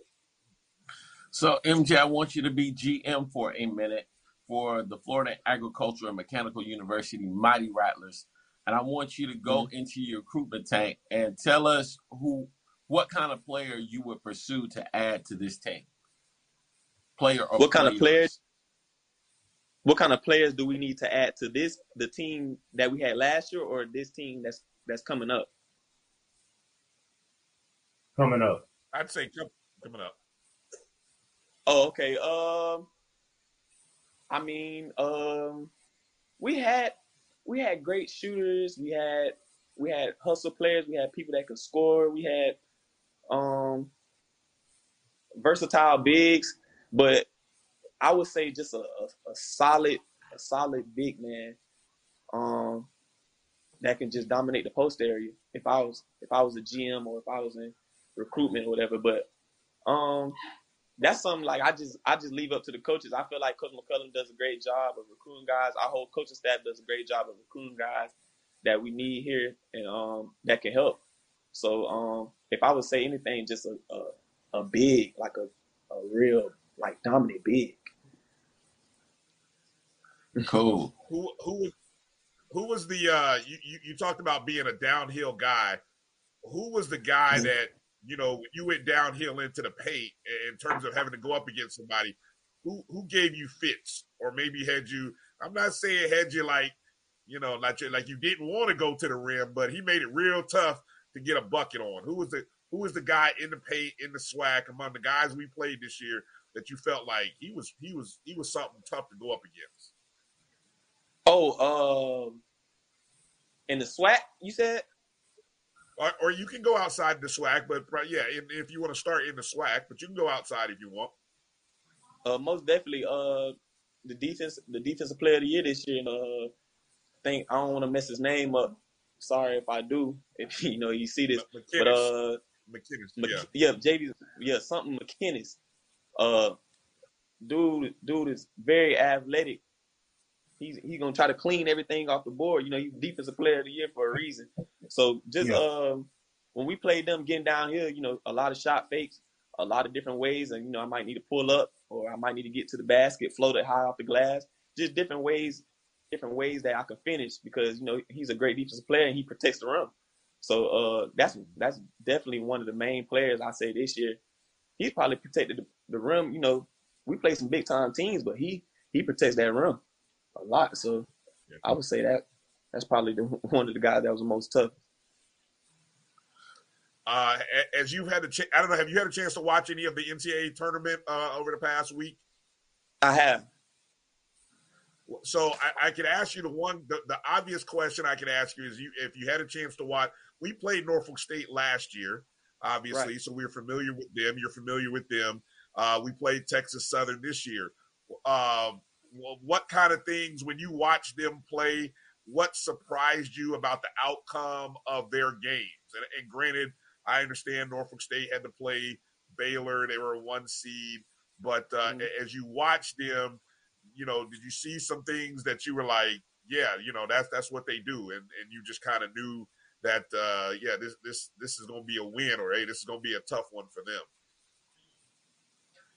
So M J, I want you to be G M for a minute for the Florida Agricultural and Mechanical University Mighty Rattlers, and I want you to go mm-hmm. into your recruitment tank and tell us who, what kind of player you would pursue to add to this team. Player or what players. kind of players? What kind of players do we need to add to this, the team that we had last year, or this team that's that's coming up? Coming up, I'd say coming up. Oh, okay. Um, I mean, um, we had we had great shooters. We had we had hustle players. We had people that could score. We had um, versatile bigs, but I would say just a, a, a solid, a solid big man um, that can just dominate the post area. If I was, if I was a G M or if I was in recruitment or whatever, but um, that's something like I just, I just leave up to the coaches. I feel like Coach McCullum does a great job of recruiting guys. Our whole coaching staff does a great job of recruiting guys that we need here and um, that can help. So um, if I would say anything, just a, a, a big, like a, a real, like dominant big. Cool. Who who who was the uh, you, you you talked about being a downhill guy? Who was the guy that, you know, you went downhill into the paint in terms of having to go up against somebody? Who who gave you fits, or maybe had you? I'm not saying had you like, you know, like you, like you didn't want to go to the rim, but he made it real tough to get a bucket on. Who was the who was the guy in the paint in the SWAC among the guys we played this year that you felt like he was he was he was something tough to go up against? Oh, um, in the SWAC, you said? Or, or you can go outside the SWAC, but yeah, if, if you want to start in the SWAC, but you can go outside if you want. Uh, most definitely, uh, the defense, the defensive player of the year this year, and uh, I think I don't want to mess his name up. Sorry if I do. If you know you see this, McInnes. But uh, McInnes, yeah, Mc, yeah, J B, yeah, something McInnes. Uh, dude, dude is very athletic. He's he's gonna try to clean everything off the board. You know, he's defensive player of the year for a reason. So just yeah. um, when we played them getting downhill, you know, a lot of shot fakes, a lot of different ways, and you know, I might need to pull up, or I might need to get to the basket, float it high off the glass. Just different ways, different ways that I can finish, because you know he's a great defensive player and he protects the rim. So uh, that's that's definitely one of the main players I say this year. He's probably protected the, the rim. You know, we play some big time teams, but he he protects that rim a lot. So yeah, I would say that that's probably the, one of the guys that was the most tough. Uh, as you've had a ch- I don't know, have you had a chance to watch any of the N C double A tournament uh, over the past week? I have. So I, I could ask you the one, the, the obvious question I could ask you is you if you had a chance to watch. We played Norfolk State last year, obviously, right. So we're familiar with them. You're familiar with them. Uh, we played Texas Southern this year. Uh, what kind of things, when you watch them play, what surprised you about the outcome of their games? And, and granted, I understand Norfolk State had to play Baylor. They were a one seed. But uh, mm-hmm. as you watch them, you know, did you see some things that you were like, yeah, you know, that's that's what they do, and, and you just kind of knew that, uh, yeah, this this this is going to be a win, or hey, this is going to be a tough one for them?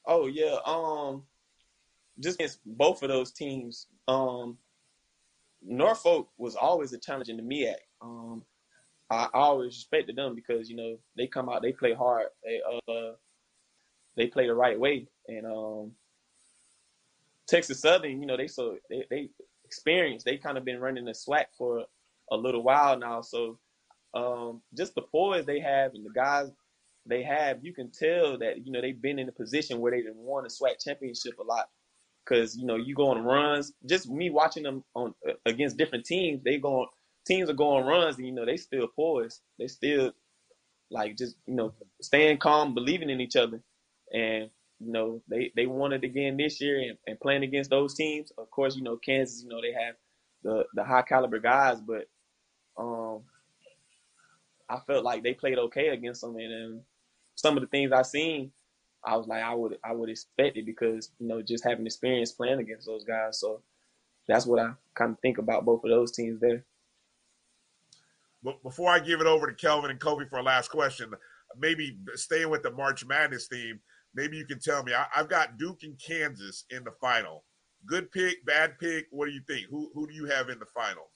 Oh yeah, um, just against both of those teams, um, Norfolk was always a challenge in the M E A C. Um, I always respected them because, you know, they come out, they play hard, they uh, they play the right way. And um, Texas Southern, you know, they so they, they experienced. They kind of been running the SWAC for a little while now. So um, just the poise they have and the guys they have, you can tell that, you know, they've been in a position where they've won a SWAC championship a lot. Because, you know, you go on runs. Just me watching them on against different teams, they go on, teams are going runs, and, you know, they still poised. They still, like, just, you know, staying calm, believing in each other. And, you know, they, they won it again this year and, and playing against those teams. Of course, you know, Kansas, you know, they have the, the high-caliber guys, but um, I felt like they played okay against them. And, and some of the things I seen, I was like, I would I would expect it because, you know, just having experience playing against those guys. So that's what I kind of think about both of those teams there. Before I give it over to Kelvin and Kofi for a last question, maybe staying with the March Madness theme, maybe you can tell me. I, I've got Duke and Kansas in the final. Good pick, bad pick. What do you think? Who who do you have in the final?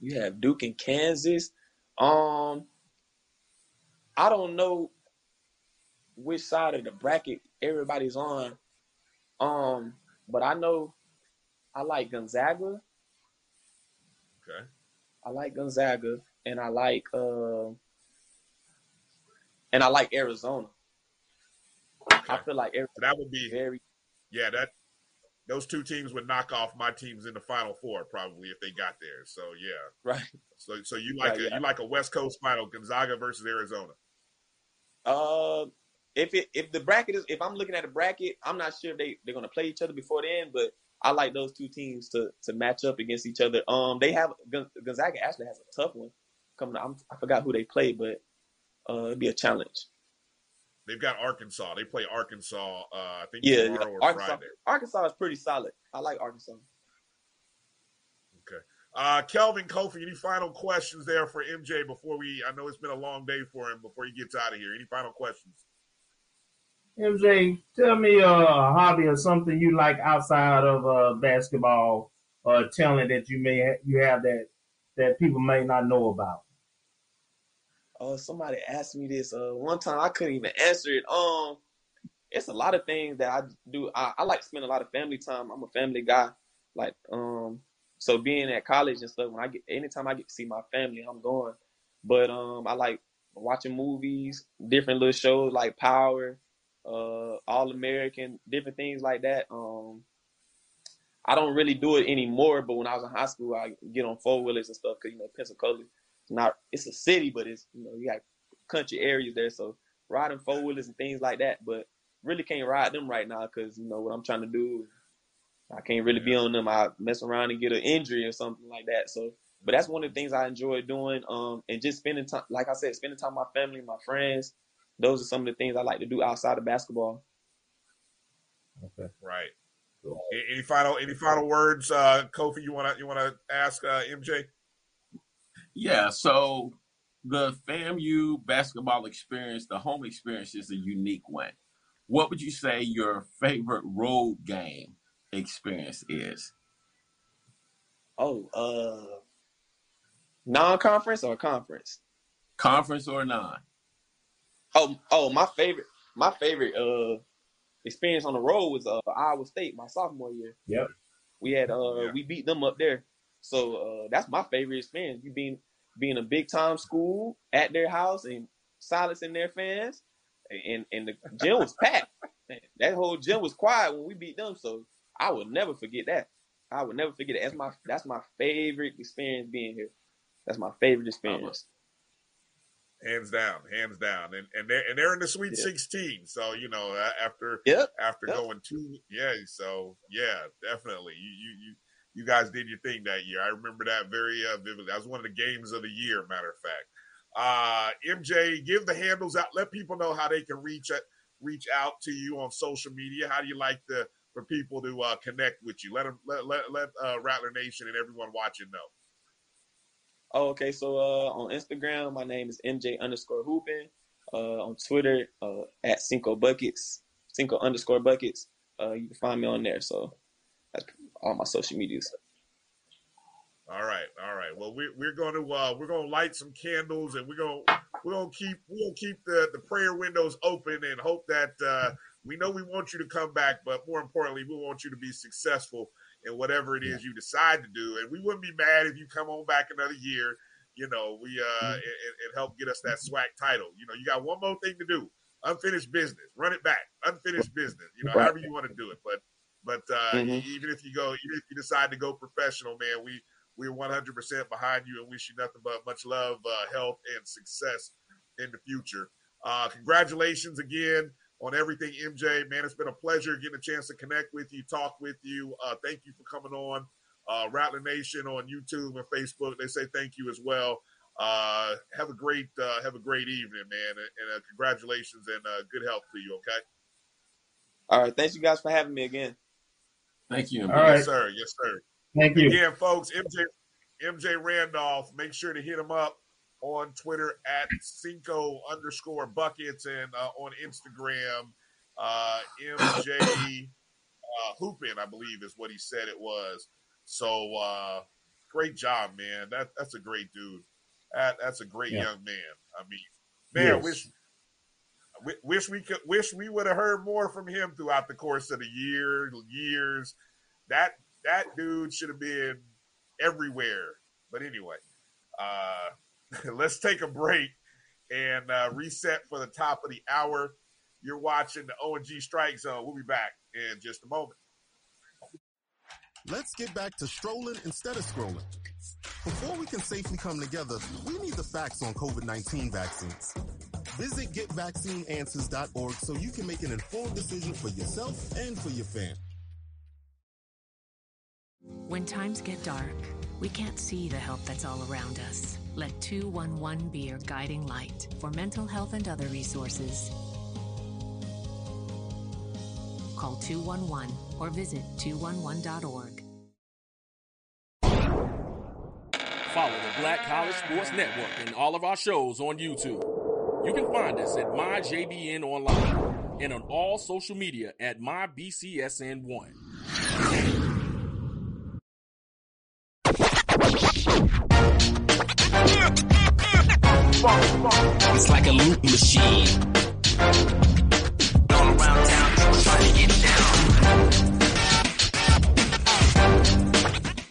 You have Duke and Kansas. Um, I don't know which side of the bracket everybody's on, um, but I know I like Gonzaga. Okay. I like Gonzaga, and I like uh, and I like Arizona. Okay. I feel like Arizona so that would be very yeah. That those two teams would knock off my teams in the Final Four probably if they got there. So yeah, right. So so you like right, a, yeah. you like a West Coast final, Gonzaga versus Arizona. Uh, if it if the bracket is if I'm looking at the bracket, I'm not sure if they they're gonna play each other before then, but I like those two teams to, to match up against each other. Um, they have Gonzaga actually has a tough one coming up. I'm, I forgot who they play, but uh, it'd be a challenge. They've got Arkansas. They play Arkansas. Uh, I think yeah, tomorrow yeah. or Arkansas, Friday. Arkansas is pretty solid. I like Arkansas. Okay, uh, Kelvin, Kofi, any final questions there for M J before we? I know it's been a long day for him before he gets out of here. Any final questions? M J, tell me a hobby or something you like outside of uh, basketball or talent that you may ha- you have that that people may not know about. Oh, somebody asked me this uh, one time. I couldn't even answer it. Um, it's a lot of things that I do. I, I like to spend a lot of family time. I'm a family guy. Like, um, so being at college and stuff, when I get anytime I get to see my family, I'm going. But um, I like watching movies, different little shows like Power. Uh, All American, different things like that. Um, I don't really do it anymore, but when I was in high school, I get on four wheelers and stuff because, you know, Pensacola, it's not it's a city, but it's, you know, you got country areas there, so riding four wheelers and things like that. But really can't ride them right now because, you know, what I'm trying to do, I can't really be on them. I mess around and get an injury or something like that. So, but that's one of the things I enjoy doing, um, and just spending time, like I said, spending time with my family, my friends. Those are some of the things I like to do outside of basketball. Okay. Right. Cool. Any final any final words, uh, Kofi? You wanna you wanna ask uh, M J? Yeah. So the FAMU basketball experience, the home experience, is a unique one. What would you say your favorite road game experience is? Oh, uh, non-conference or conference? Conference or non. Oh, oh! My favorite, my favorite uh, experience on the road was uh, Iowa State my sophomore year. Yep, we had uh, yeah. we beat them up there, so uh, that's my favorite experience. You being being a big time school at their house and silencing their fans, and and the gym was packed. That whole gym was quiet when we beat them, so I would never forget that. I would never forget it. That's my that's my favorite experience being here. That's my favorite experience. Hands down, hands down, and and they're and they're in the Sweet yeah. sixteen. So you know, after yep. after yep. going two, yeah. So yeah, definitely, you you you you guys did your thing that year. I remember that very uh, vividly. That was one of the games of the year. Matter of fact, uh, M J, give the handles out. Let people know how they can reach out, reach out to you on social media. How do you like the for people to uh, connect with you? Let them let let let uh, Rattler Nation and everyone watching know. Oh, okay. So uh, on Instagram, my name is M J underscore Hoopin. Uh, on Twitter, uh, at Cinco Buckets, Cinco underscore Buckets. Uh, you can find me on there. So that's all my social medias. All right, all right. Well, we're we're going to uh, we're going to light some candles, and we're going we're going to keep we'll keep the, the prayer windows open, and hope that uh, we know we want you to come back, but more importantly, we want you to be successful in whatever it is you decide to do. And we wouldn't be mad if you come on back another year, you know, we uh, and, and help get us that SWAC title. You know, you got one more thing to do. Unfinished business, run it back. Unfinished business, you know, however you want to do it. But but uh, mm-hmm. even if you go, even if you decide to go professional, man, we. We're one hundred percent behind you and wish you nothing but much love, uh, health, and success in the future. Uh, congratulations again on everything, M J. Man, it's been a pleasure getting a chance to connect with you, talk with you. Uh, thank you for coming on. Uh, Rattler Nation on YouTube and Facebook, they say thank you as well. Uh, have a great uh, have a great evening, man, and uh, congratulations and uh, good health to you, okay? All right. Thanks, you guys, for having me again. Thank you. All right. Yes, sir. Yes, sir. Thank you. Again, folks, M J M J Randolph, make sure to hit him up on Twitter at Cinco underscore buckets and uh, on Instagram, uh, M J uh, Hoopin, I believe is what he said it was. So uh, great job, man. That That's a great dude. That, that's a great yeah. young man. I mean, man, yes. wish wish we could wish we would have heard more from him throughout the course of the year, years. That – That dude should have been everywhere. But anyway, uh, let's take a break and uh, reset for the top of the hour. You're watching the O N G Strike Zone. We'll be back in just a moment. Let's get back to strolling instead of scrolling. Before we can safely come together, we need the facts on COVID nineteen vaccines. Visit get vaccine answers dot org so you can make an informed decision for yourself and for your family. When times get dark, we can't see the help that's all around us. Let two one one be your guiding light for mental health and other resources. Call two one one or visit two one one dot org. Follow the Black College Sports Network and all of our shows on YouTube. You can find us at My J B N Online and on all social media at My B C S N one. It's like a loop machine. All around town, trying to get down.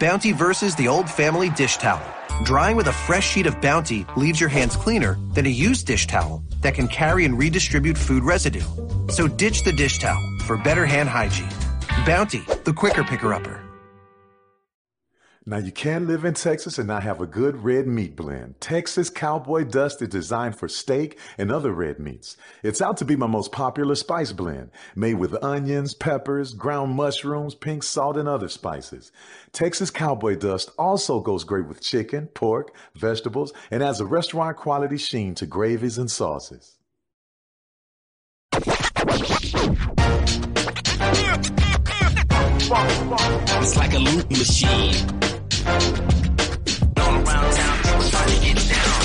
Bounty versus the old family dish towel. Drying with a fresh sheet of Bounty leaves your hands cleaner than a used dish towel that can carry and redistribute food residue. So ditch the dish towel for better hand hygiene. Bounty, the quicker picker-upper. Now, you can live in Texas and not have a good red meat blend. Texas Cowboy Dust is designed for steak and other red meats. It's out to be my most popular spice blend, made with onions, peppers, ground mushrooms, pink salt, and other spices. Texas Cowboy Dust also goes great with chicken, pork, vegetables, and adds a restaurant-quality sheen to gravies and sauces. It's like a loop machine. All around town, trying to get down.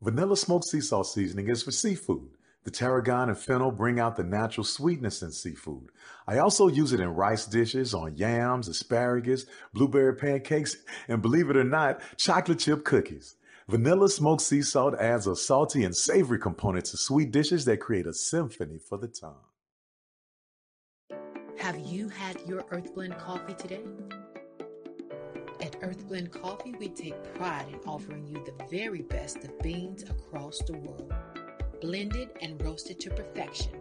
Vanilla smoked sea salt seasoning is for seafood. The tarragon and fennel bring out the natural sweetness in seafood. I also use it in rice dishes, on yams, asparagus, blueberry pancakes, and believe it or not, chocolate chip cookies. Vanilla smoked sea salt adds a salty and savory component to sweet dishes that create a symphony for the tongue. Have you had your Earth Blend coffee today? At Earth Blend Coffee, we take pride in offering you the very best of beans across the world, blended and roasted to perfection,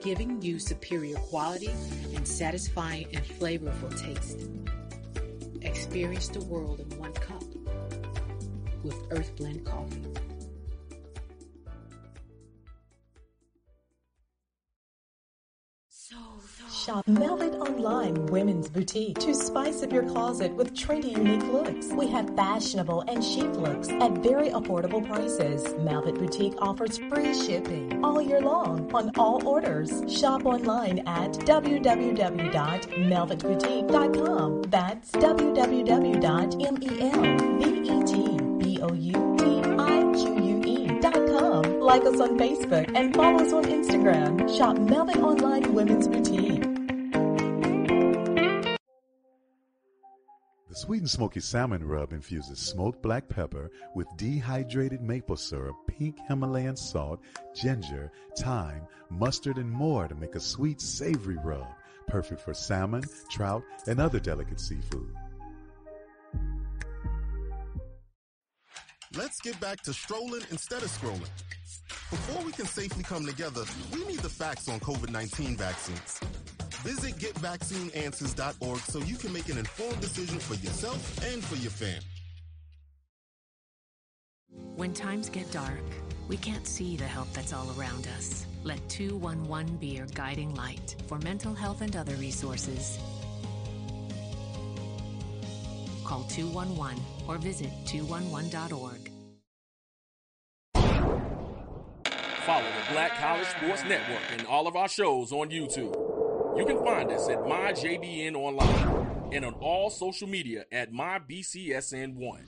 giving you superior quality and satisfying and flavorful taste. Experience the world in one cup with Earth Blend Coffee. Shop Velvet Online Women's Boutique to spice up your closet with trendy, unique looks. We have fashionable and chic looks at very affordable prices. Velvet Boutique offers free shipping all year long on all orders. Shop online at w w w dot melvet boutique dot com. That's w w w dot melvet boutique dot com. melvin online dot com. Like us on Facebook and follow us on Instagram. Shop Melvin Online Women's Boutique. The Sweet and Smoky Salmon Rub infuses smoked black pepper with dehydrated maple syrup, pink Himalayan salt, ginger, thyme, mustard, and more to make a sweet, savory rub, perfect for salmon, trout, and other delicate seafood. Let's get back to strolling instead of scrolling. Before we can safely come together, we need the facts on COVID nineteen vaccines. Visit get vaccine answers dot org so you can make an informed decision for yourself and for your family. When times get dark, we can't see the help that's all around us. Let two one one be your guiding light for mental health and other resources. Call two one one or visit two one one dot org. Follow the Black College Sports Network and all of our shows on YouTube. You can find us at My J B N Online and on all social media at My B C S N one.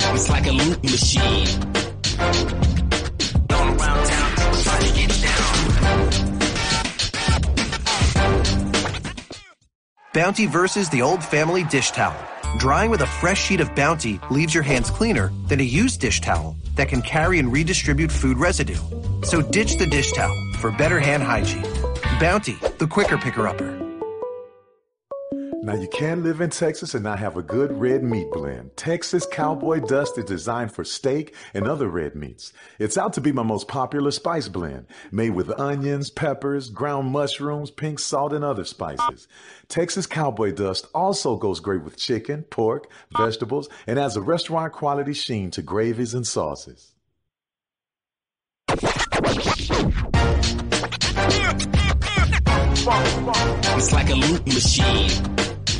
It's like a loot machine. Going around town, trying to get down. Bounty versus the old family dish towel. Drying with a fresh sheet of Bounty leaves your hands cleaner than a used dish towel that can carry and redistribute food residue. So ditch the dish towel for better hand hygiene. Bounty, the quicker picker-upper. Now you can live in Texas and not have a good red meat blend. Texas Cowboy Dust is designed for steak and other red meats. It's out to be my most popular spice blend, made with onions, peppers, ground mushrooms, pink salt, and other spices. Texas Cowboy Dust also goes great with chicken, pork, vegetables, and has a restaurant quality sheen to gravies and sauces. It's like a loot machine.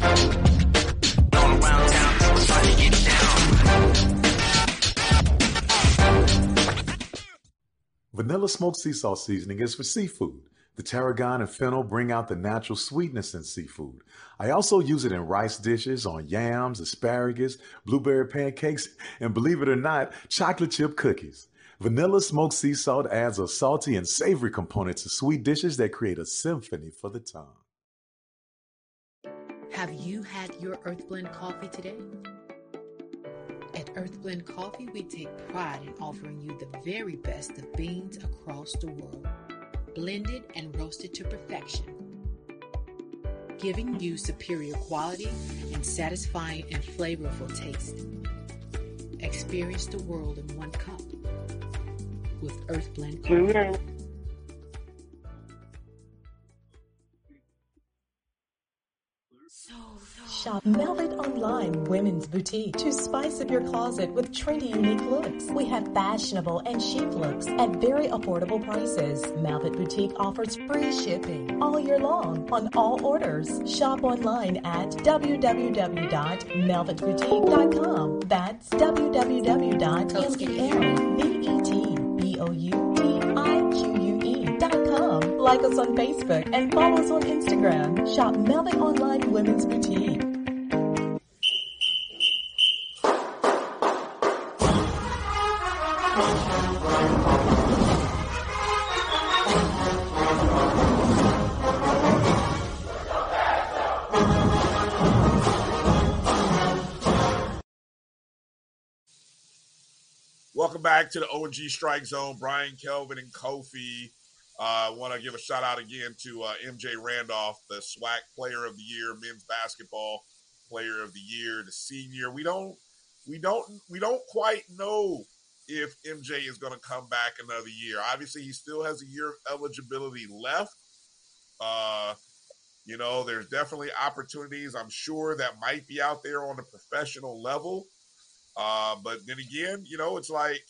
Going around town, trying to get down. Vanilla smoked sea salt seasoning is for seafood. The tarragon and fennel bring out the natural sweetness in seafood. I also use it in rice dishes, on yams, asparagus, blueberry pancakes, and believe it or not, chocolate chip cookies. Vanilla smoked sea salt adds a salty and savory component to sweet dishes that create a symphony for the tongue. Have you had your EarthBlend coffee today? At EarthBlend Coffee, we take pride in offering you the very best of beans across the world, blended and roasted to perfection, giving you superior quality and satisfying and flavorful taste. Experience the world in one cup with EarthBlend Coffee. Shop Melvin Online Women's Boutique to spice up your closet with trendy, unique looks. We have fashionable and chic looks at very affordable prices. Melvin Boutique offers free shipping all year long on all orders. Shop online at w w w dot melvin boutique dot com. That's w w w dot melvin boutique dot com. Like us on Facebook and follow us on Instagram. Shop Melvin Online Women's Boutique. Welcome back to the O N G Strike Zone. Brian, Kelvin, and Kofi. I uh, want to give a shout-out again to uh, M J Randolph, the SWAC Player of the Year, Men's Basketball Player of the Year, the senior. We don't, we don't, we don't quite know if M J is going to come back another year. Obviously, he still has a year of eligibility left. Uh, you know, there's definitely opportunities, I'm sure, that might be out there on the professional level. Uh, but then again, you know, it's like,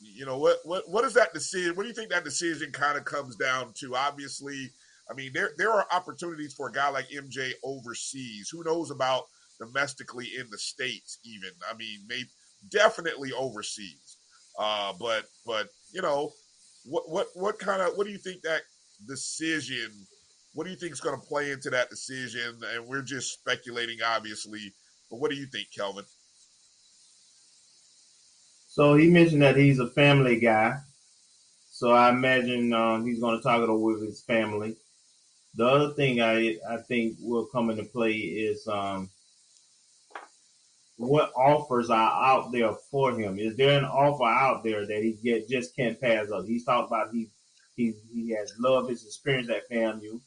you know, what what what is that decision? What do you think that decision kind of comes down to? Obviously, I mean, there there are opportunities for a guy like M J overseas. Who knows about domestically in the States even? I mean, maybe definitely overseas. Uh, but but you know, what what what kind of what do you think that decision What do you think is going to play into that decision? And we're just speculating, obviously, but what do you think, Kelvin? So he mentioned that he's a family guy. So I imagine um, he's going to talk it over with his family. The other thing I I think will come into play is um, what offers are out there for him. Is there an offer out there that he get, just can't pass up? He's talked about he he he has loved his experience at F A M U.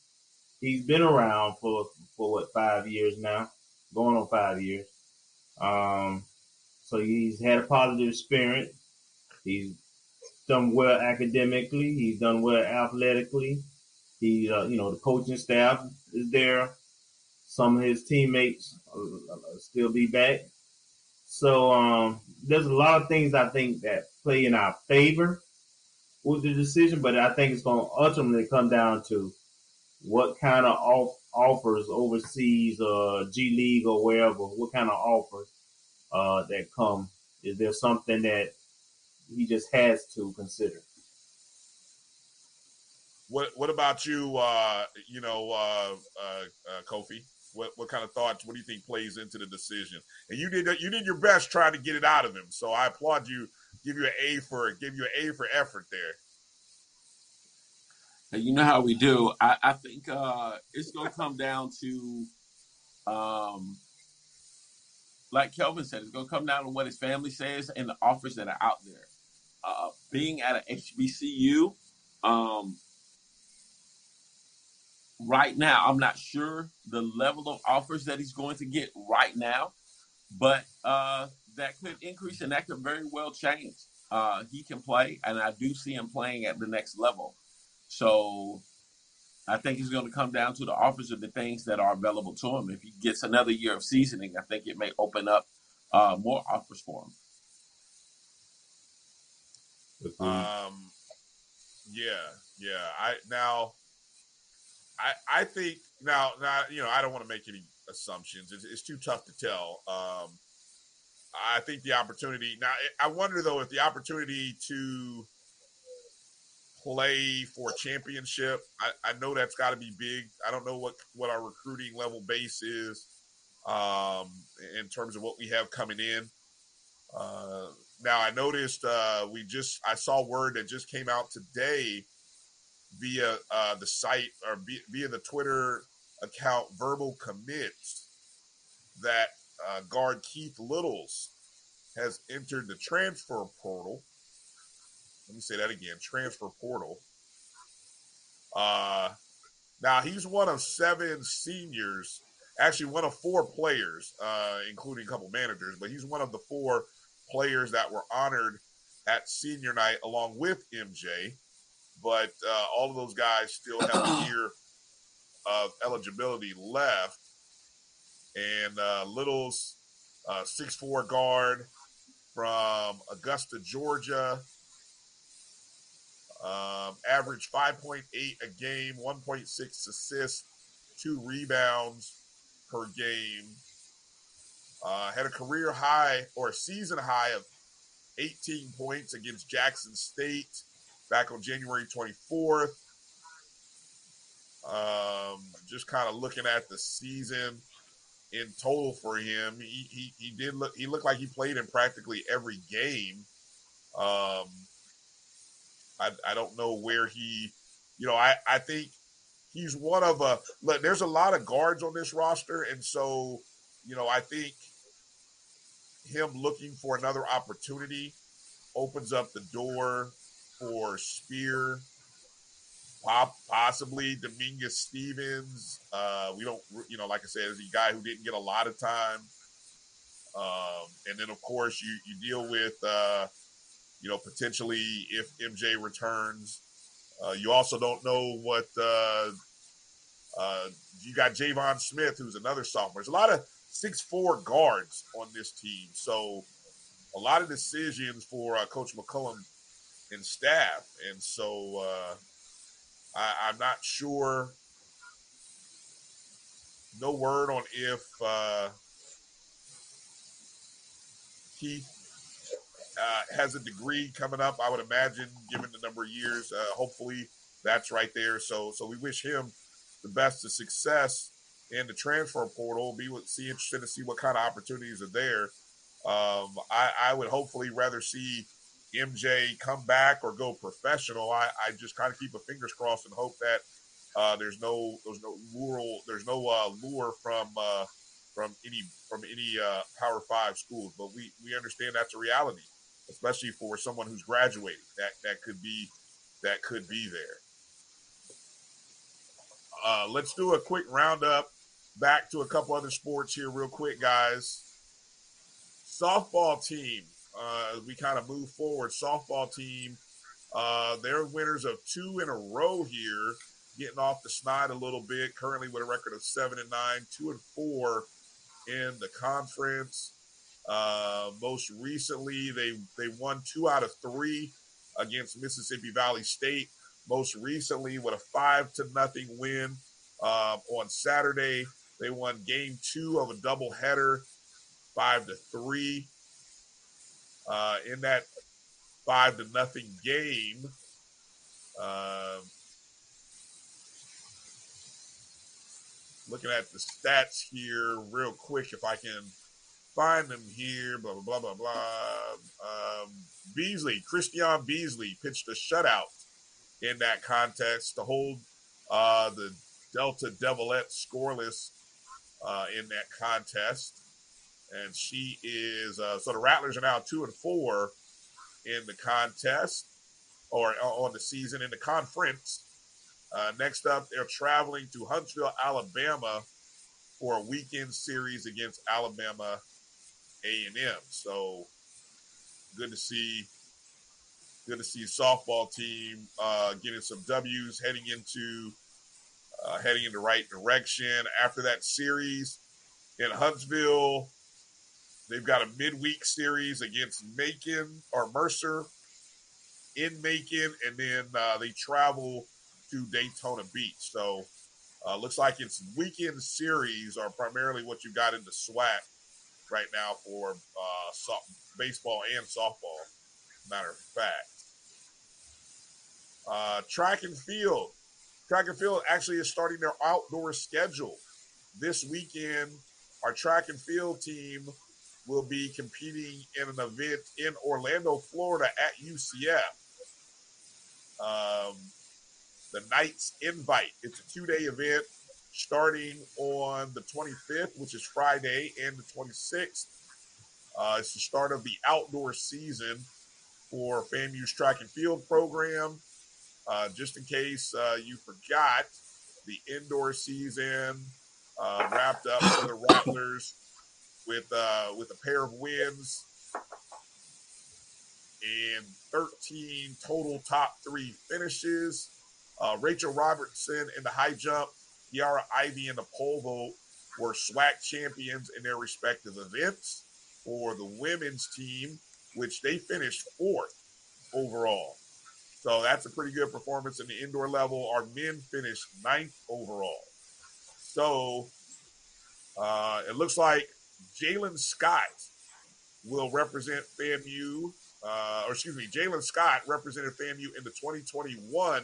He's been around for for what five years now, going on five years. Um, so he's had a positive experience. He's done well academically. He's done well athletically. He, uh, you know, the coaching staff is there. Some of his teammates still be back. So um, there's a lot of things I think that play in our favor with the decision, but I think it's going to ultimately come down to what kind of off- offers overseas or uh, G League or wherever, what kind of offers uh, that come. Is there something that he just has to consider? What What about you? Uh, you know, uh, uh, uh, Kofi. What What kind of thoughts? What do you think plays into the decision? And you did you did your best trying to get it out of him. So I applaud you. Give you an A for give you an A for effort there. You know how we do. I, I think uh, it's going to come down to, um, like Kelvin said, it's going to come down to what his family says and the offers that are out there. Uh, being at an H B C U. Um, Right now, I'm not sure the level of offers that he's going to get right now, but uh, that could increase and that could very well change. Uh, he can play, and I do see him playing at the next level. So I think it's going to come down to the offers of the things that are available to him. If he gets another year of seasoning, I think it may open up uh, more offers for him. Um, yeah, yeah. I now. I, I think now, now, you know, I don't want to make any assumptions. It's, it's too tough to tell. Um, I think the opportunity now, I wonder, though, if the opportunity to play for a championship, I, I know that's got to be big. I don't know what, what our recruiting level base is um, in terms of what we have coming in. Uh, now, I noticed uh, we just I saw word that just came out today via uh, the site or be, via the Twitter account Verbal Commits that uh, guard Keith Littles has entered the transfer portal. Let me say that again, transfer portal. Uh, now, he's one of seven seniors, actually one of four players, uh, including a couple managers, but he's one of the four players that were honored at senior night along with M J. But uh, all of those guys still have a year of eligibility left. And uh, Littles, uh, six foot four guard from Augusta, Georgia. Um, averaged five point eight a game, one point six assists, two rebounds per game. Uh, had a career high or a season high of eighteen points against Jackson State back on January twenty-fourth, um, just kind of looking at the season in total for him. He he he did look he looked like he played in practically every game. Um, I I don't know where he, you know, I, I think he's one of a look. There's a lot of guards on this roster, and so you know I think him looking for another opportunity opens up the door for Spear, possibly Dominguez Stevens. Uh, we don't, you know, like I said, is a guy who didn't get a lot of time. Um, and then, of course, you you deal with, uh, you know, potentially if M J returns. Uh, you also don't know what uh, uh, you got Javon Smith, who's another sophomore. There's a lot of six foot four guards on this team. So a lot of decisions for uh, Coach McCullum and staff, and so uh, I, I'm not sure. No word on if uh, Keith uh, has a degree coming up. I would imagine, given the number of years, uh, hopefully that's right there. So, so we wish him the best of success in the transfer portal. Be what, see interested to see what kind of opportunities are there. Um, I, I would hopefully rather see M J come back or go professional. I, I just kind of keep a fingers crossed and hope that uh, there's no there's no lure there's no uh, lure from uh, from any from any uh, Power Five schools. But we we understand that's a reality, especially for someone who's graduating. That that could be that could be there. Uh, let's do a quick roundup back to a couple other sports here real quick, guys. Softball team, uh, as we kind of move forward, softball team, uh, they're winners of two in a row here, getting off the snide a little bit, currently with a record of seven and nine, two and four in the conference. Uh, most recently, they, they won two out of three against Mississippi Valley State. Most recently, with a five to nothing win uh, on Saturday, they won game two of a doubleheader, five to three. Uh, in that five to nothing game, uh, looking at the stats here real quick, if I can find them here. Blah blah blah blah blah. Um, Beasley, Christian Beasley, pitched a shutout in that contest to hold uh, the Delta Devilettes scoreless uh, in that contest. And she is, uh, so the Rattlers are now two and four in the contest, or on the season in the conference. Uh, next up, they're traveling to Huntsville, Alabama for a weekend series against Alabama A and M. So good to see Good to see softball team uh, getting some W's, heading into uh, heading in the right direction. After that series in Huntsville, they've got a midweek series against Macon or Mercer in Macon, and then uh, they travel to Daytona Beach. So uh, looks like it's weekend series are primarily what you got in the SWAC right now for uh, soft, baseball and softball. Matter of fact. Uh, track and field. Track and field actually is starting their outdoor schedule. This weekend, our track and field team will be competing in an event in Orlando, Florida at U C F. Um, the Knights Invite. It's a two-day event starting on the twenty-fifth, which is Friday, and the twenty-sixth. Uh, it's the start of the outdoor season for FAMU's track and field program. Uh, just in case uh, you forgot, the indoor season uh, wrapped up for the Rattlers with uh, with a pair of wins and thirteen total top three finishes. Uh, Rachel Robertson in the high jump, Kiara Ivey in the pole vault were SWAC champions in their respective events. For the women's team, which they finished fourth overall. So that's a pretty good performance in the indoor level. Our men finished ninth overall. So uh, it looks like Jalen Scott will represent FAMU, uh, or excuse me, Jalen Scott represented FAMU in the twenty twenty-one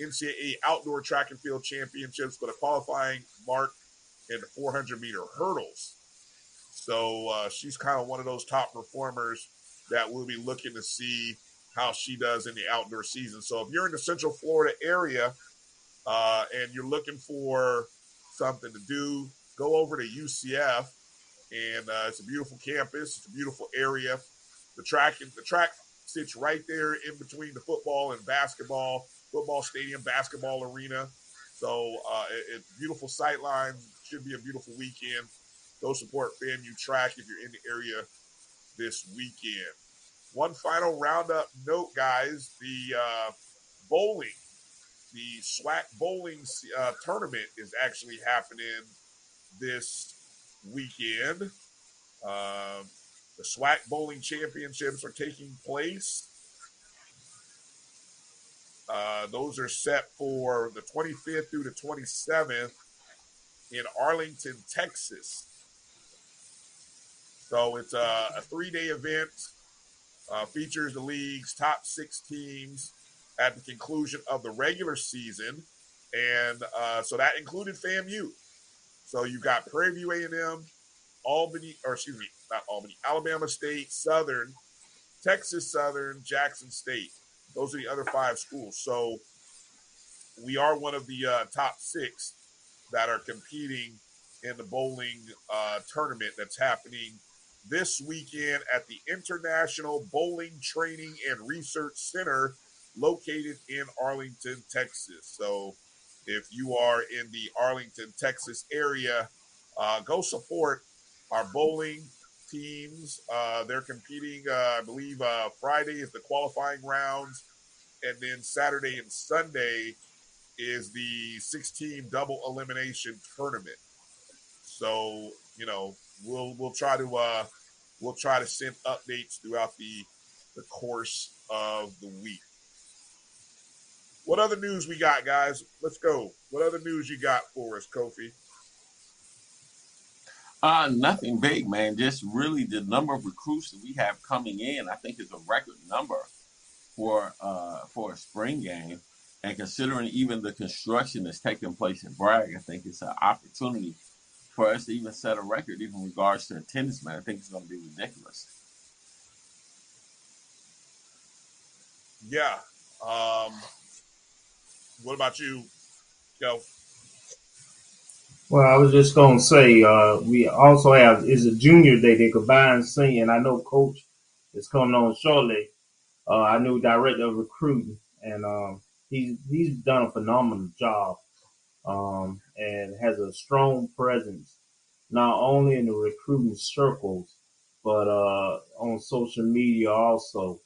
N C A A Outdoor Track and Field Championships with a qualifying mark in the four hundred meter hurdles. So uh, she's kind of one of those top performers that we'll be looking to see how she does in the outdoor season. So if you're in the Central Florida area uh, and you're looking for something to do, go over to U C F, and uh, it's a beautiful campus. It's a beautiful area. The track the track sits right there in between the football and basketball, football stadium, basketball arena. So uh, it's it, beautiful sightline. Should be a beautiful weekend. Go support FAMU track if you're in the area this weekend. One final roundup note, guys, the uh, bowling, the SWAC bowling uh, tournament is actually happening this weekend. Um, the SWAC bowling championships are taking place. Uh, those are set for the twenty-fifth through the twenty-seventh in Arlington, Texas. So it's a, a three-day event, uh, features the league's top six teams at the conclusion of the regular season. And uh, so that included FAMU. So you got Prairie View A and M, Albany, or excuse me, not Albany, Alabama State, Southern, Texas Southern, Jackson State. Those are the other five schools. So we are one of the uh, top six that are competing in the bowling uh, tournament that's happening this weekend at the International Bowling Training and Research Center located in Arlington, Texas. So if you are in the Arlington, Texas area, uh, go support our bowling teams. Uh, they're competing, uh, I believe, uh, Friday is the qualifying rounds, and then Saturday and Sunday is the six-team double elimination tournament. So, you know, we'll we'll try to uh, we'll try to send updates throughout the the course of the week. What other news we got, guys? Let's go. What other news you got for us, Kofi? Uh, nothing big, man. Just really the number of recruits that we have coming in, I think, is a record number for uh, for a spring game. And considering even the construction that's taking place in Bragg, I think it's an opportunity for us to even set a record, even in regards to attendance, man. I think it's going to be ridiculous. Yeah. Um, what about you, Joe? Well, I was just going to say, uh, we also have, is a junior day, they combine senior, and I know Coach is coming on shortly. Uh, I knew director of recruiting, and um, he's, he's done a phenomenal job um, and has a strong presence, not only in the recruiting circles, but uh, on social media also.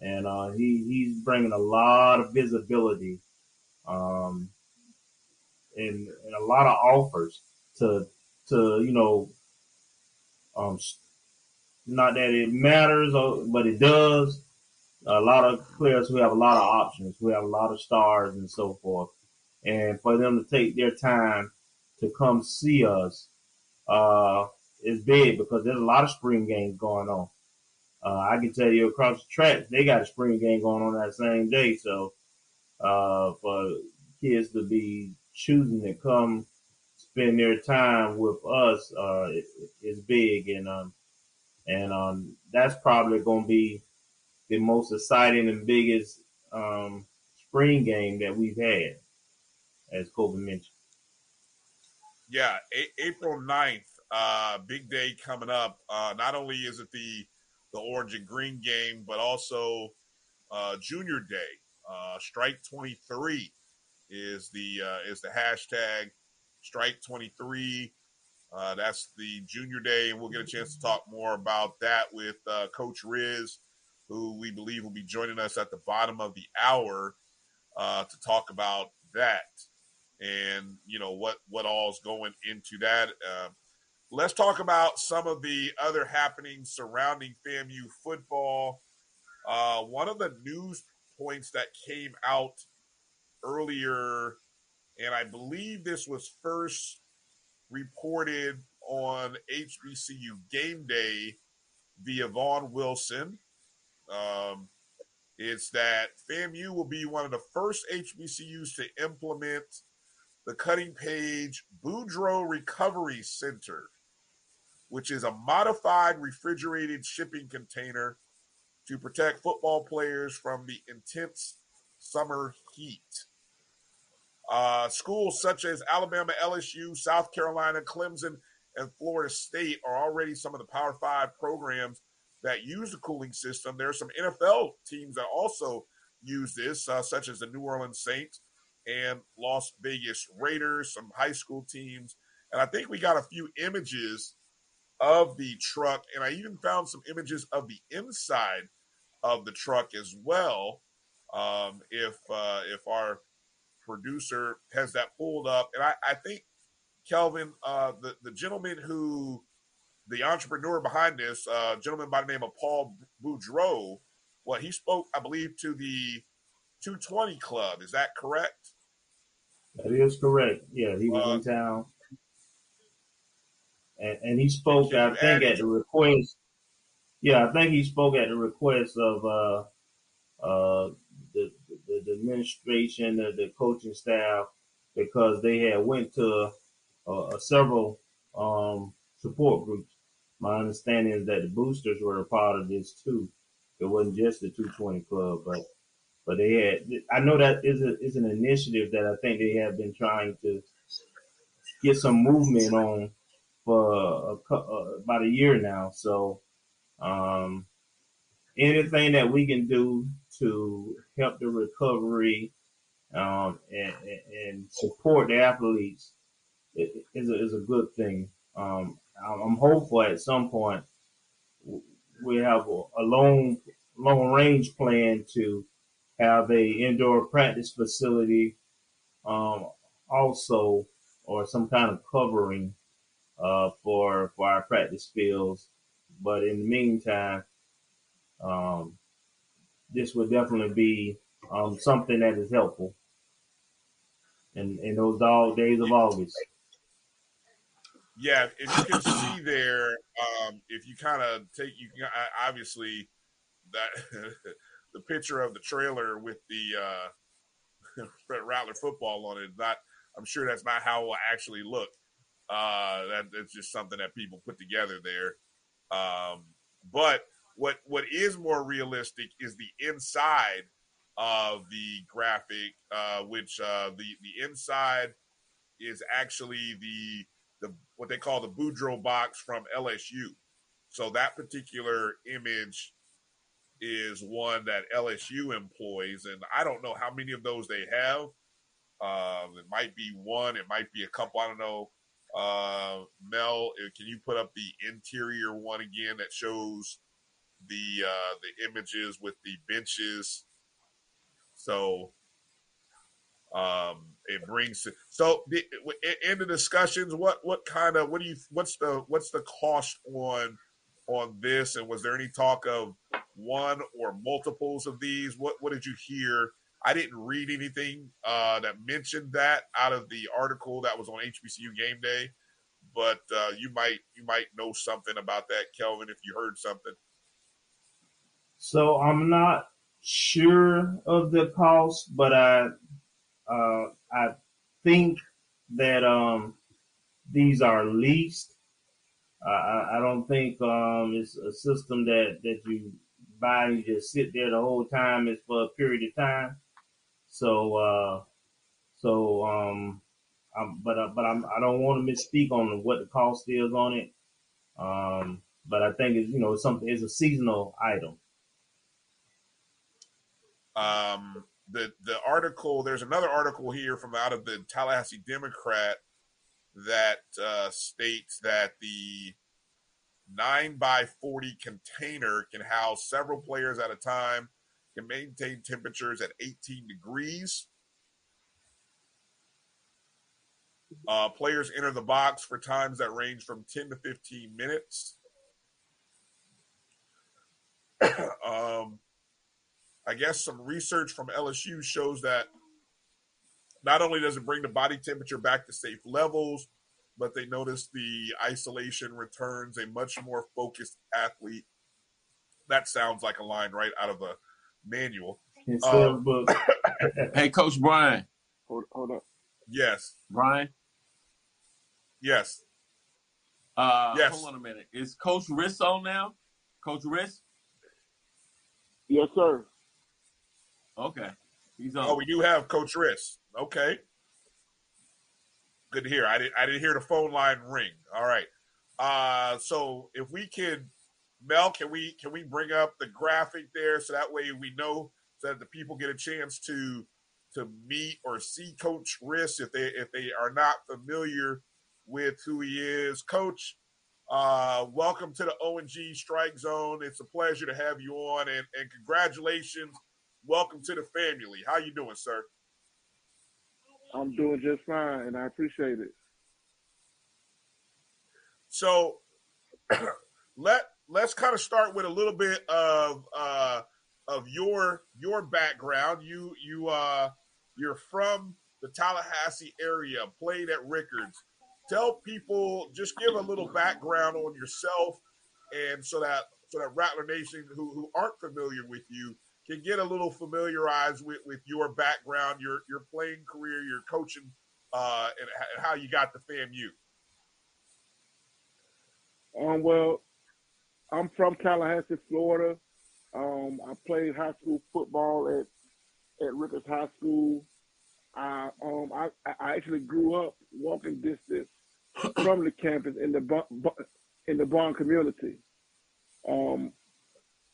And uh, he, he's bringing a lot of visibility um And, and a lot of offers to, to you know, um, not that it matters, but it does. A lot of players who have a lot of options, who have a lot of stars and so forth. And for them to take their time to come see us uh, is big, because there's a lot of spring games going on. Uh, I can tell you across the track, they got a spring game going on that same day. So uh, for kids to be choosing to come spend their time with us uh, is big, and um, and um, that's probably going to be the most exciting and biggest um, spring game that we've had, as Kobe mentioned. Yeah, a- April ninth, uh, big day coming up. Uh, not only is it the the orange and green game, but also uh, Junior Day, uh, Strike twenty-three. Is the uh, is the hashtag Strike twenty-three. Uh, that's the Junior Day, and we'll get a chance to talk more about that with uh, Coach Riz, who we believe will be joining us at the bottom of the hour uh, to talk about that and, you know, what, what all's going into that. Uh, let's talk about some of the other happenings surrounding FAMU football. Uh, one of the news points that came out earlier, and I believe this was first reported on H B C U Game Day via Vaughn Wilson. Um, it's that FAMU will be one of the first H B C Us to implement the Cutting Page Boudreaux Recovery Center, which is a modified refrigerated shipping container to protect football players from the intense summer heat. Uh, schools such as Alabama, L S U, South Carolina, Clemson, and Florida State are already some of the Power Five programs that use the cooling system. There are some N F L teams that also use this, uh, such as the New Orleans Saints and Las Vegas Raiders, some high school teams. And I think we got a few images of the truck, and I even found some images of the inside of the truck as well. Um, if uh, if our producer has that pulled up. And I, I think, Kelvin, uh, the, the gentleman who, the entrepreneur behind this, a uh, gentleman by the name of Paul Boudreaux, well, he spoke, I believe, to the two twenty Club. Is that correct? That is correct. Yeah, he was uh, in town. And, and he spoke, I think, at the request. Yeah, I think he spoke at the request of uh, – uh, the, the, the administration, the, the coaching staff, because they had went to uh, several um, support groups. My understanding is that the boosters were a part of this too. It wasn't just the two twenty club, but but they had. I know that is a is an initiative that I think they have been trying to get some movement on for a, a, about a year now. So um, anything that we can do to help the recovery um, and, and support the athletes is a, is a good thing. Um, I'm hopeful at some point we have a, a long, long range plan to have a indoor practice facility um, also, or some kind of covering uh, for for our practice fields. But in the meantime, um, this would definitely be um, something that is helpful in, in those dog days of August. Yeah, if you can see there, um, if you kind of take, you can, obviously that the picture of the trailer with the uh, Rattler football on it, not, I'm sure that's not how it will actually look. Uh, that, that's just something that people put together there. Um, but what what is more realistic is the inside of the graphic, uh, which uh, the the inside is actually the The, what they call the Boudreaux box from L S U. So that particular image is one that L S U employs, and I don't know how many of those they have. Um, it might be one, it might be a couple, I don't know. Uh, Mel, can you put up the interior one again that shows the uh, the images with the benches? So... Um, it brings so the, in the discussions. What what kind of what do you what's the what's the cost on on this? And was there any talk of one or multiples of these? What what did you hear? I didn't read anything uh, that mentioned that out of the article that was on H B C U Game Day, but uh, you might you might know something about that, Kelvin, if you heard something. So I'm not sure of the cost, but I. Uh, I think that um, these are leased. Uh, I, I don't think um, it's a system that, that you buy and you just sit there the whole time. It's for a period of time. So, uh, so, um, I'm, but uh, but I'm, I don't want to misspeak on what the cost is on it. Um, but I think it's you know it's something. It's a seasonal item. Um. The the article, there's another article here from out of the Tallahassee Democrat that uh, states that the nine by forty container can house several players at a time, can maintain temperatures at eighteen degrees. Uh, players enter the box for times that range from ten to fifteen minutes. um I guess some research from L S U shows that not only does it bring the body temperature back to safe levels, but they notice the isolation returns a much more focused athlete. That sounds like a line right out of a manual. Um, hey, Coach Brian. Hold, hold up. Yes. Brian? Yes. Uh, yes. Hold on a minute. Is Coach Riz on now? Coach Riz? Yes, sir. Okay. He's on. Oh, we do have Coach Riz. Okay. Good to hear. I didn't I didn't hear the phone line ring. All right. Uh so if we can, Mel, can we can we bring up the graphic there so that way we know, so that the people get a chance to to meet or see Coach Riz if they if they are not familiar with who he is. Coach, Uh, welcome to the O N G Strike Zone. It's a pleasure to have you on, and, and congratulations. Welcome to the family. How you doing, sir? I'm doing just fine, and I appreciate it. So let let's kind of start with a little bit of uh, of your your background. You you uh you're from the Tallahassee area, played at Rickards. Tell people, just give a little background on yourself, and so that so that Rattler Nation who, who aren't familiar with you can get a little familiarized with, with your background, your your playing career, your coaching uh, and, and how you got to FAMU? Um, well, I'm from Tallahassee, Florida. Um, I played high school football at at Rickards High School. I um I, I actually grew up walking distance from the campus in the bon, in the Bond community. Um,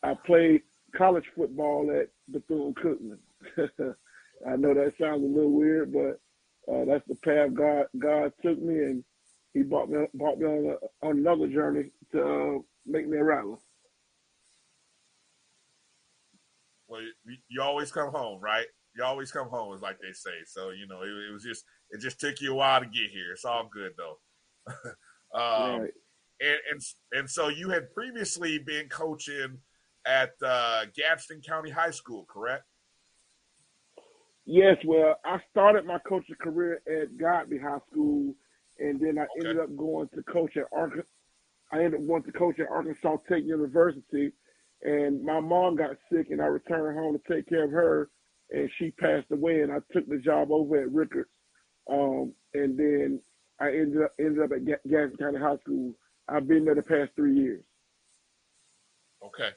I played college football at Bethune-Cookman. I know that sounds a little weird, but uh, that's the path God God took me, and He brought me brought me on, a, on another journey to uh, make me a rattler. Well, you, you always come home, right? You always come home, is like they say. So, you know, it, it was just it just took you a while to get here. It's all good though. um, right. And and and so you had previously been coaching at uh, Gadsden County High School, correct? Yes. Well, I started my coaching career at Godby High School, and then I okay. ended up going to coach at Arkansas. I ended up going to coach at Arkansas Tech University. And my mom got sick, and I returned home to take care of her, and she passed away, and I took the job over at Rickards. Um, and then I ended up ended up at G- Gadsden County High School. I've been there the past three years. Okay.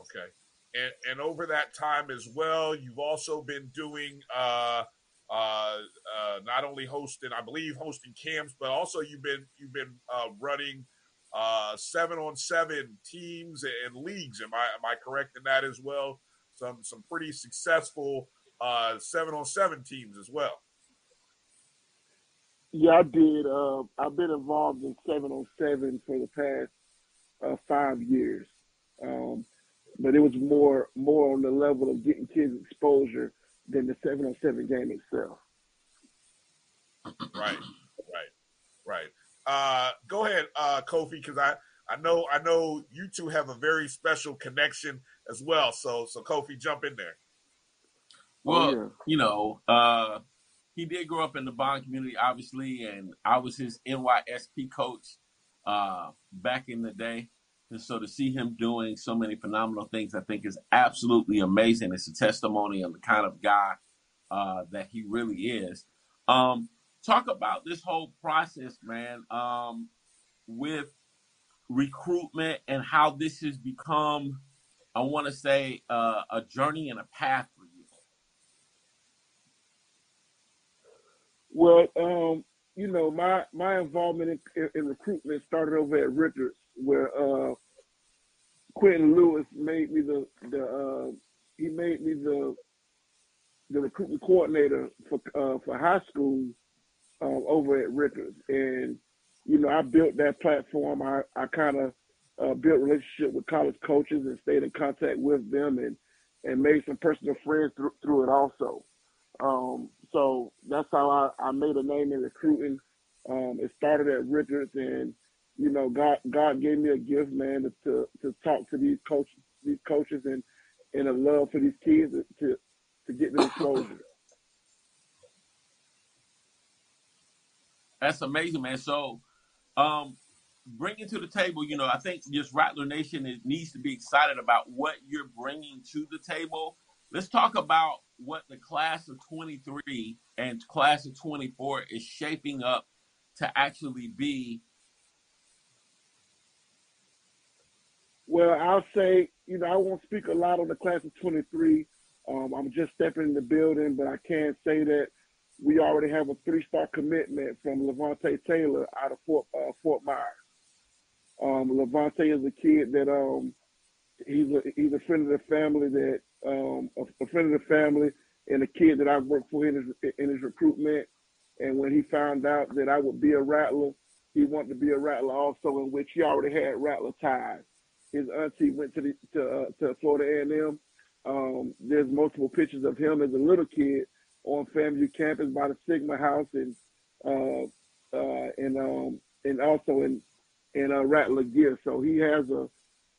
Okay. And, and over that time as well, you've also been doing uh, uh, uh, not only hosting, I believe, hosting camps, but also you've been you've been uh, running Uh, seven on seven teams and leagues. Am I am I correct in that as well? Some some pretty successful uh, seven on seven teams as well. Yeah, I did. Uh, I've been involved in seven on seven for the past uh, five years, um, but it was more more on the level of getting kids exposure than the seven on seven game itself. Right, right, right. Uh, go ahead, uh, Kofi, because I, I know I know you two have a very special connection as well. So so Kofi, jump in there. Well, yeah. you know, uh, he did grow up in the Bond community, obviously, and I was his N Y S P coach uh, back in the day. And so to see him doing so many phenomenal things, I think is absolutely amazing. It's a testimony of the kind of guy uh, that he really is. Um, Talk about this whole process, man, um, with recruitment and how this has become, I want to say, uh, a journey and a path for you. Well, um, you know, my, my involvement in, in recruitment started over at Rickards, where uh, Quentin Lewis made me the the uh, he made me the the recruitment coordinator for uh, for high school. Um, over at Rickards, and you know, I built that platform. I, I kind of uh, built relationship with college coaches and stayed in contact with them, and, and made some personal friends through, through it also. Um, so that's how I, I made a name in recruiting. Um, it started at Rickards, and you know, God God gave me a gift, man, to to talk to these coaches, these coaches, and and a love for these kids to to get them exposure. That's amazing, man. So um, bringing to the table, you know, I think just Rattler Nation is, needs to be excited about what you're bringing to the table. Let's talk about what the class of twenty-three and class of twenty-four is shaping up to actually be. Well, I'll say, you know, I won't speak a lot on the class of twenty-three. Um, I'm just stepping in the building, but I can say that we already have a three-star commitment from Levante Taylor out of Fort uh, Fort Myers. Um, Levante is a kid that um, he's a he's a friend of the family that um, a, a friend of the family and a kid that I worked for in his in his recruitment. And when he found out that I would be a Rattler, he wanted to be a Rattler also, in which he already had Rattler ties. His auntie went to the, to, uh, to Florida A and M. Um, there's multiple pictures of him as a little kid on FAMU campus by the Sigma House, and uh, uh, and um, and also in in uh, Rattler gear. So he has a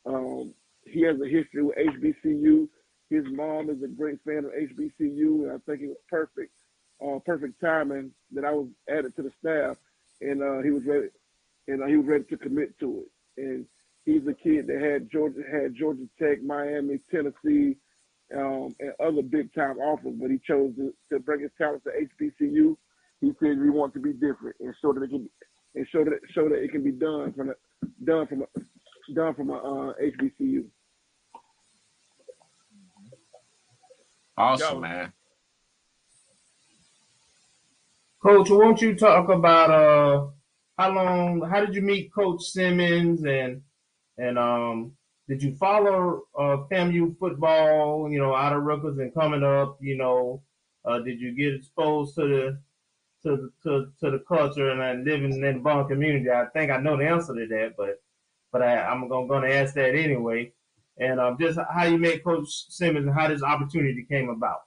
um, he has a history with H B C U. His mom is a great fan of H B C U, and I think it was perfect uh, perfect timing that I was added to the staff, and uh, he was ready, and uh, he was ready to commit to it. And he's a kid that had Georgia had Georgia Tech, Miami, Tennessee, Um, and other big time offers, but he chose to, to bring his talents to H B C U He says we want to be different, and so that it can, and so that so that it can be done from a, done from a, done from a, uh, H B C U. Awesome, Yo. man. Coach, won't you talk about uh how long? How did you meet Coach Simmons, and and um did you follow uh F A M U football? You know, out of Rutgers and coming up, you know, uh, did you get exposed to the to to to the culture and uh, living in the Bond community? I think I know the answer to that, but but I, I'm gonna gonna ask that anyway. And um, just how you met Coach Simmons and how this opportunity came about.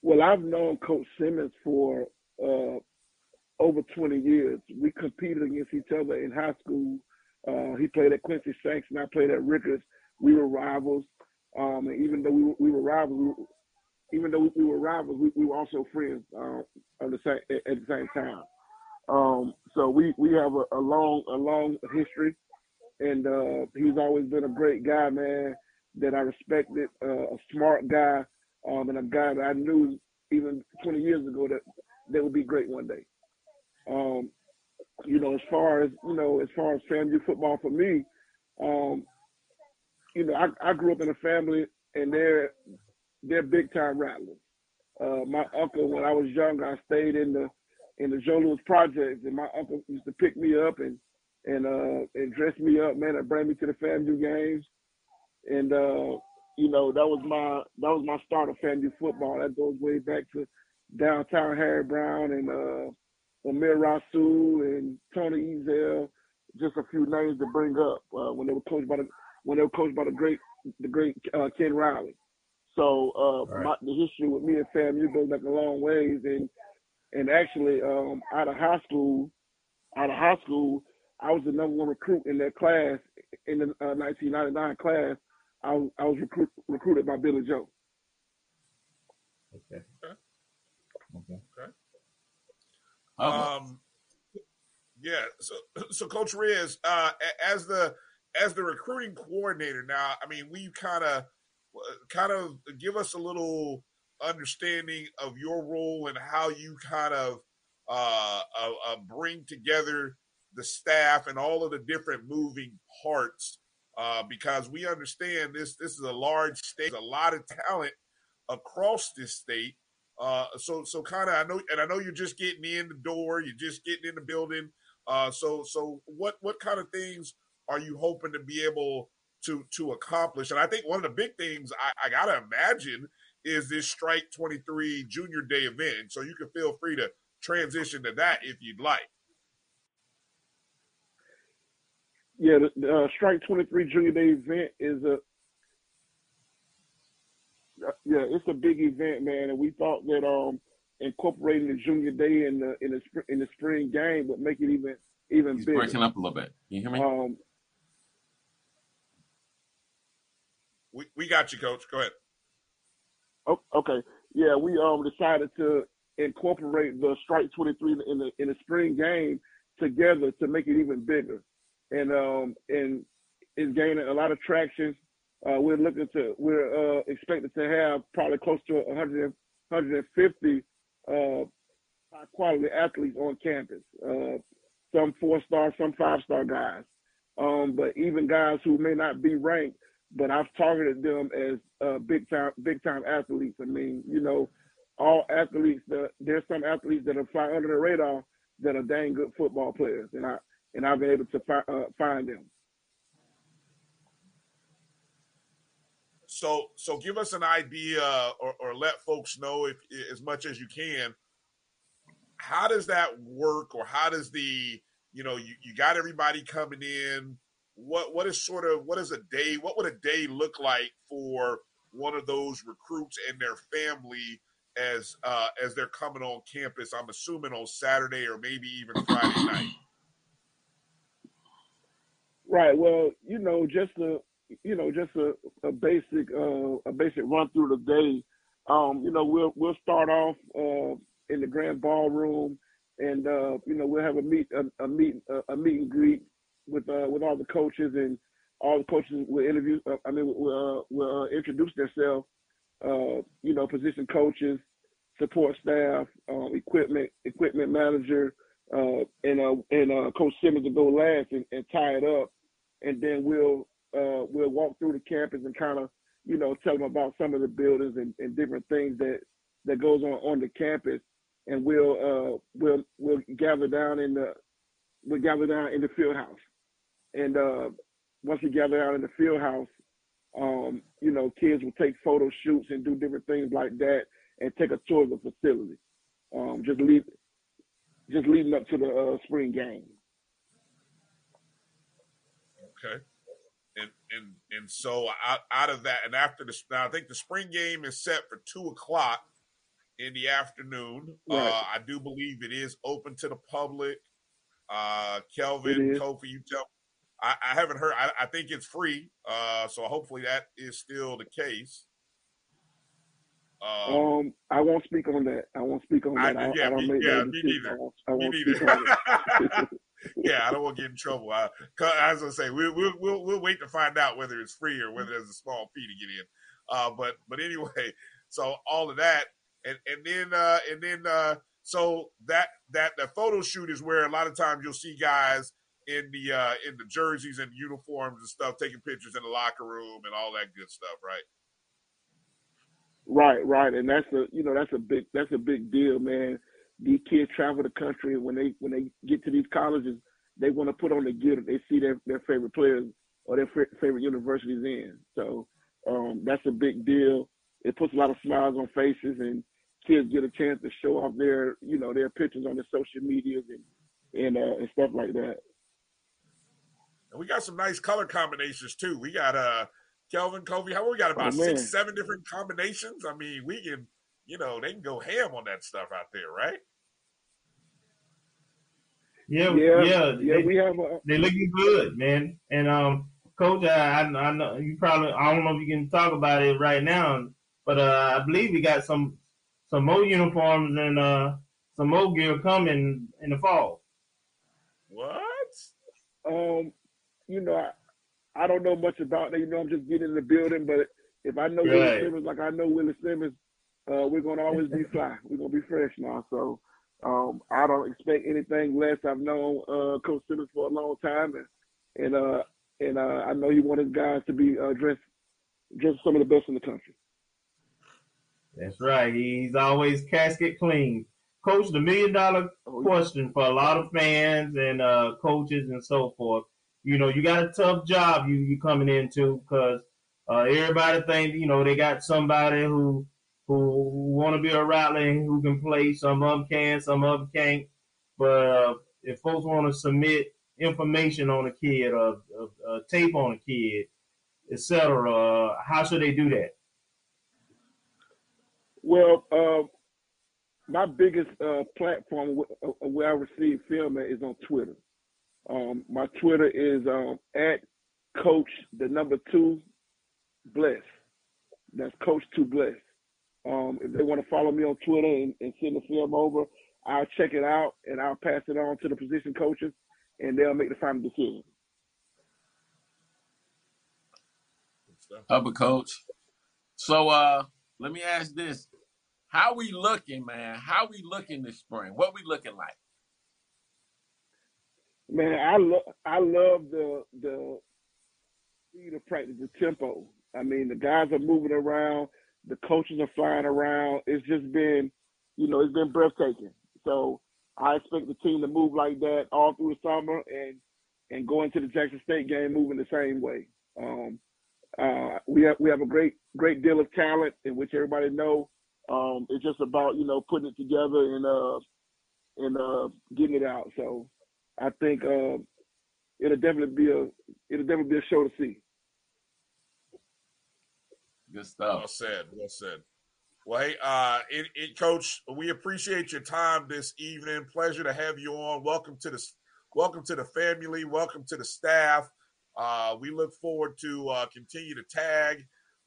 Well, I've known Coach Simmons for uh, over twenty years. We competed against each other in high school. Uh, he played at Quincy Shanks and I played at Rickards. We were rivals. Um, and even though we were, we were rivals, we were, even though we were rivals, we, we were also friends uh, at the same at the same time. Um, so we we have a, a long a long history. And uh, he's always been a great guy, man, that I respected, uh, a smart guy, um, and a guy that I knew even twenty years ago that, that would be great one day. Um, you know, as far as, you know, as far as family football for me, um, you know, I, I grew up in a family, and they're, they're big-time rattlers. Uh, my uncle, when I was young, I stayed in the in the Joe Louis Projects, and my uncle used to pick me up and and uh and dressed me up, man, and bring me to the F A M U games. And uh, you know, that was my that was my start of F A M U football. That goes way back to downtown Harry Brown and uh Amir Rasul and Tony Ezel, just a few names to bring up, uh, when they were coached by the when they were coached by the great the great uh, Ken Riley. So uh right. my, the history with me and F A M U goes back a long ways, and and actually um out of high school out of high school I was the number one recruit in that class, in the uh, nineteen ninety-nine class. I was, I was recruit, recruited by Billy Joe. Okay. Okay. Okay. Um, yeah. So, so Coach Riz, uh, as the as the recruiting coordinator now, I mean, we kind of kind of give us a little understanding of your role and how you kind of uh, uh, uh, bring together the staff and all of the different moving parts, uh, because we understand this, this is a large state, a lot of talent across this state. Uh, so, so kind of, I know, and I know you're just getting in the door, you're just getting in the building. Uh, so, so what, what kind of things are you hoping to be able to, to accomplish? And I think one of the big things I, I gotta imagine is this Strike twenty-three Junior Day event. So you can feel free to transition to that if you'd like. Yeah, the uh, Strike twenty-three Junior Day event is a uh, yeah, it's a big event, man. And we thought that um, incorporating the Junior Day in the in the sp- in the spring game would make it even even He's bigger. Breaking up a little bit. Can you hear me? Um, we we got you, Coach. Go ahead. Oh, okay. Yeah, we um decided to incorporate the Strike twenty-three in the in the spring game together to make it even bigger. And um and is gaining a lot of traction. Uh, we're looking to we're uh, expected to have probably close to one hundred, one hundred fifty uh, high quality athletes on campus. Uh, some four star, some five star guys, um, but even guys who may not be ranked. But I've targeted them as uh, big time big time athletes. I mean, you know, all athletes. The, there's some athletes that are fly under the radar that are dang good football players, and I. and I've been able to fi- uh, find them. So so give us an idea, or, or let folks know if as much as you can, how does that work, or how does the, you know, you, you got everybody coming in, what what is sort of, what is a day, what would a day look like for one of those recruits and their family as uh, as they're coming on campus, I'm assuming on Saturday or maybe even Friday night? Right. Well, you know, just a you know, just a, a basic uh, a basic run through the day. Um, you know, we'll we'll start off uh, in the grand ballroom, and uh, you know, we'll have a meet a, a meet a meet and greet with uh, with all the coaches, and all the coaches will interview. Uh, I mean, will uh, will uh, introduce themselves. Uh, you know, position coaches, support staff, um, equipment, equipment manager, uh, and uh, and uh, Coach Simmons will go last and, and tie it up, and then we'll uh, we'll walk through the campus and kind of, you know, tell them about some of the buildings and, and different things that, that goes on on the campus, and we'll uh, we'll we'll gather down in the we'll gather down in the field house, and uh, once we gather down in the field house, um, you know, kids will take photo shoots and do different things like that, and take a tour of the facility, um, just lead, just leading up to the uh, spring game. Okay, and and and so out, out of that, and after the now I think the spring game is set for two o'clock in the afternoon. Right. Uh, I do believe it is open to the public. Uh, Kelvin, Kofi, you tell. I, I haven't heard. I, I think it's free. Uh, so hopefully that is still the case. Um, um, I won't speak on that. I won't speak on that. I, yeah, I, I don't me, make yeah, me neither. I won't speak on that. Yeah, I don't want to get in trouble. I, I was gonna say we, we, we'll we'll wait to find out whether it's free or whether there's a small fee to get in. Uh, but but anyway, so all of that, and and then uh, and then uh, so that that the photo shoot is where a lot of times you'll see guys in the uh, in the jerseys and uniforms and stuff taking pictures in the locker room and all that good stuff, right? Right, right, and that's a you know that's a big that's a big deal, man. These kids travel the country, and when they when they get to these colleges, they want to put on the gear that they see their, their favorite players or their f- favorite universities in. So um, that's a big deal. It puts a lot of smiles on faces, and kids get a chance to show off their you know their pictures on their social medias and and, uh, and stuff like that. And we got some nice color combinations too. We got a. Uh... Kelvin, Kofi, how we got about oh, six, seven different combinations. I mean, we can, you know, they can go ham on that stuff out there, right? Yeah, yeah, yeah. yeah they, we have. A- they looking good, man. And um, Coach, I, I know you probably, I don't know if you can talk about it right now, but uh, I believe we got some some more uniforms and uh, some more gear coming in the fall. What? Um, you know. I, I don't know much about that. You know, I'm just getting in the building. But if I know right. Willie Simmons, like I know Willie Simmons, uh, we're going to always be fly. We're going to be fresh now. So um, I don't expect anything less. I've known uh, Coach Simmons for a long time. And and, uh, and uh, I know he wants his guys to be uh, dressed, dressed some of the best in the country. That's right. He's always casket clean. Coach, the million-dollar question for a lot of fans and uh, coaches and so forth. You know, you got a tough job you you coming into because uh, everybody think, you know, they got somebody who who want to be a rattler and who can play. Some of them can, some of them can't. But uh, if folks want to submit information on a kid or, or, or tape on a kid, et cetera, uh, how should they do that? Well, uh, my biggest uh, platform where I receive film at is on Twitter. Um, my Twitter is um, at Coach the number two Bless. That's Coach Two Bless. Um, if they want to follow me on Twitter and, and send the film over, I'll check it out and I'll pass it on to the position coaches, and they'll make the final decision. Upper coach. So uh, let me ask this: how we looking, man? How we looking this spring? What we looking like? Man, I love I love the the speed of practice, the tempo. I mean, the guys are moving around, the coaches are flying around. It's just been, you know, it's been breathtaking. So I expect the team to move like that all through the summer and and go into the Jackson State game moving the same way. Um, uh, we have we have a great great deal of talent, in which everybody know. Um, it's just about you know putting it together and uh and uh getting it out. So. I think uh, it'll definitely be a it'll definitely be a show to see. Good stuff. Well said. Well said. Well, hey, uh, it, it, Coach, we appreciate your time this evening. Pleasure to have you on. Welcome to the welcome to the family. Welcome to the staff. Uh, we look forward to uh, continue to tag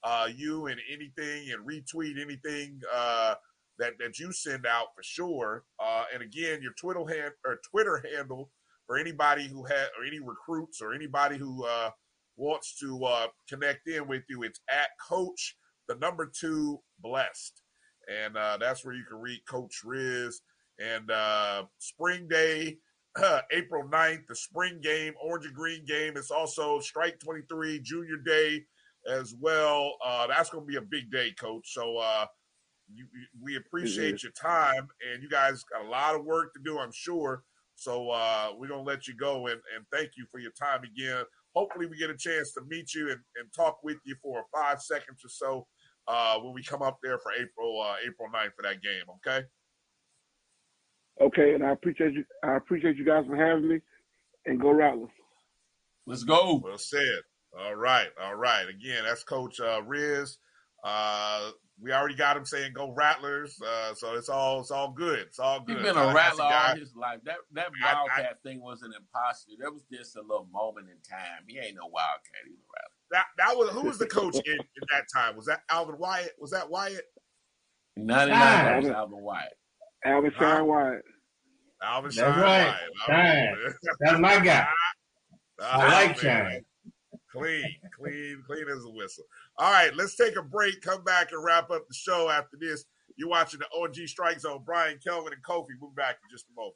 uh, you and anything and retweet anything uh, that that you send out for sure. Uh, and again, your Twitter hand or Twitter handle. Or anybody who has, or any recruits, or anybody who uh, wants to uh, connect in with you, it's at Coach the number two Blessed, and uh, that's where you can read Coach Riz. And uh, spring day, April ninth, the spring game, orange and green game. It's also Strike twenty-three, Junior Day as well. Uh, that's going to be a big day, Coach. So uh, you, we appreciate mm-hmm. your time, and you guys got a lot of work to do, I'm sure. So uh, we're going to let you go, and, and thank you for your time again. Hopefully we get a chance to meet you and, and talk with you for five seconds or so uh, when we come up there for April uh, April ninth for that game, okay? Okay, and I appreciate you. I appreciate you guys for having me, and go Rattlers. Let's go. Well said. All right, all right. Again, that's Coach uh, Riz. Uh, we already got him saying "Go Rattlers," uh, so it's all it's all good. It's all good. He's been a Rattler all his life. That that Wildcat I, I, thing was an imposter. That was just a little moment in time. He ain't no Wildcat. He's a Rattler. That that was who was the coach in, in that time? Was that Alvin Wyatt? Was that Wyatt? ninety-nine That was Alvin Wyatt. Alvin Shine Wyatt. Alvin Shine Wyatt. Right. That's my guy. I, I like Shine. Clean, clean, clean as a whistle. All right, let's take a break, come back, and wrap up the show after this. You're watching the O N G Strike Zone. Brian, Kelvin, and Kofi. We'll be back in just a moment.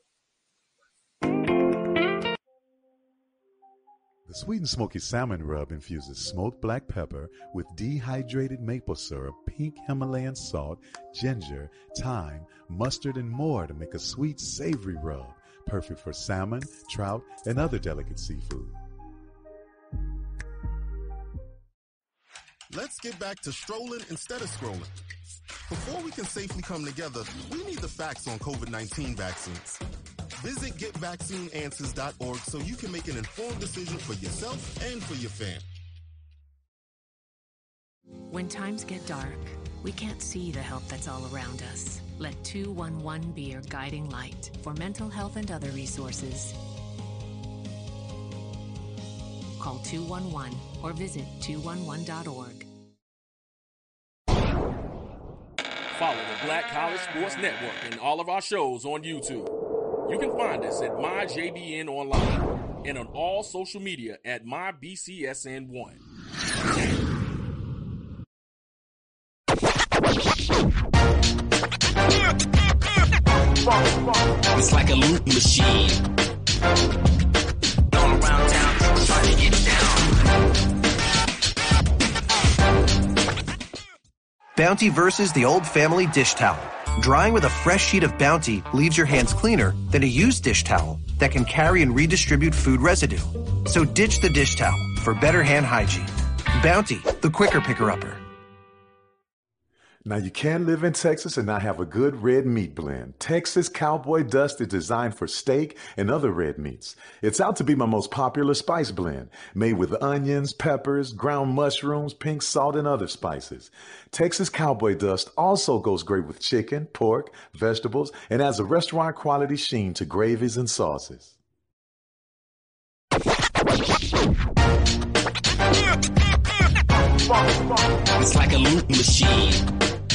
The Sweet and Smoky Salmon Rub infuses smoked black pepper with dehydrated maple syrup, pink Himalayan salt, ginger, thyme, mustard, and more to make a sweet, savory rub, perfect for salmon, trout, and other delicate seafood. Let's get back to strolling instead of scrolling. Before we can safely come together, we need the facts on COVID nineteen vaccines. Visit get vaccine answers dot org so you can make an informed decision for yourself and for your family. When times get dark, we can't see the help that's all around us. Let two one one be your guiding light for mental health and other resources. Call two one one or visit two one one dot org. Follow the Black College Sports Network and all of our shows on YouTube. You can find us at My J B N Online and on all social media at My B C S N one. It's like a loop machine. All around town, trying to get down. Bounty versus the old family dish towel. Drying with a fresh sheet of Bounty leaves your hands cleaner than a used dish towel that can carry and redistribute food residue. So ditch the dish towel for better hand hygiene. Bounty, the quicker picker-upper. Now, you can live in Texas and not have a good red meat blend. Texas Cowboy Dust is designed for steak and other red meats. It's out to be my most popular spice blend, made with onions, peppers, ground mushrooms, pink salt, and other spices. Texas Cowboy Dust also goes great with chicken, pork, vegetables, and has a restaurant-quality sheen to gravies and sauces. It's like a loop machine.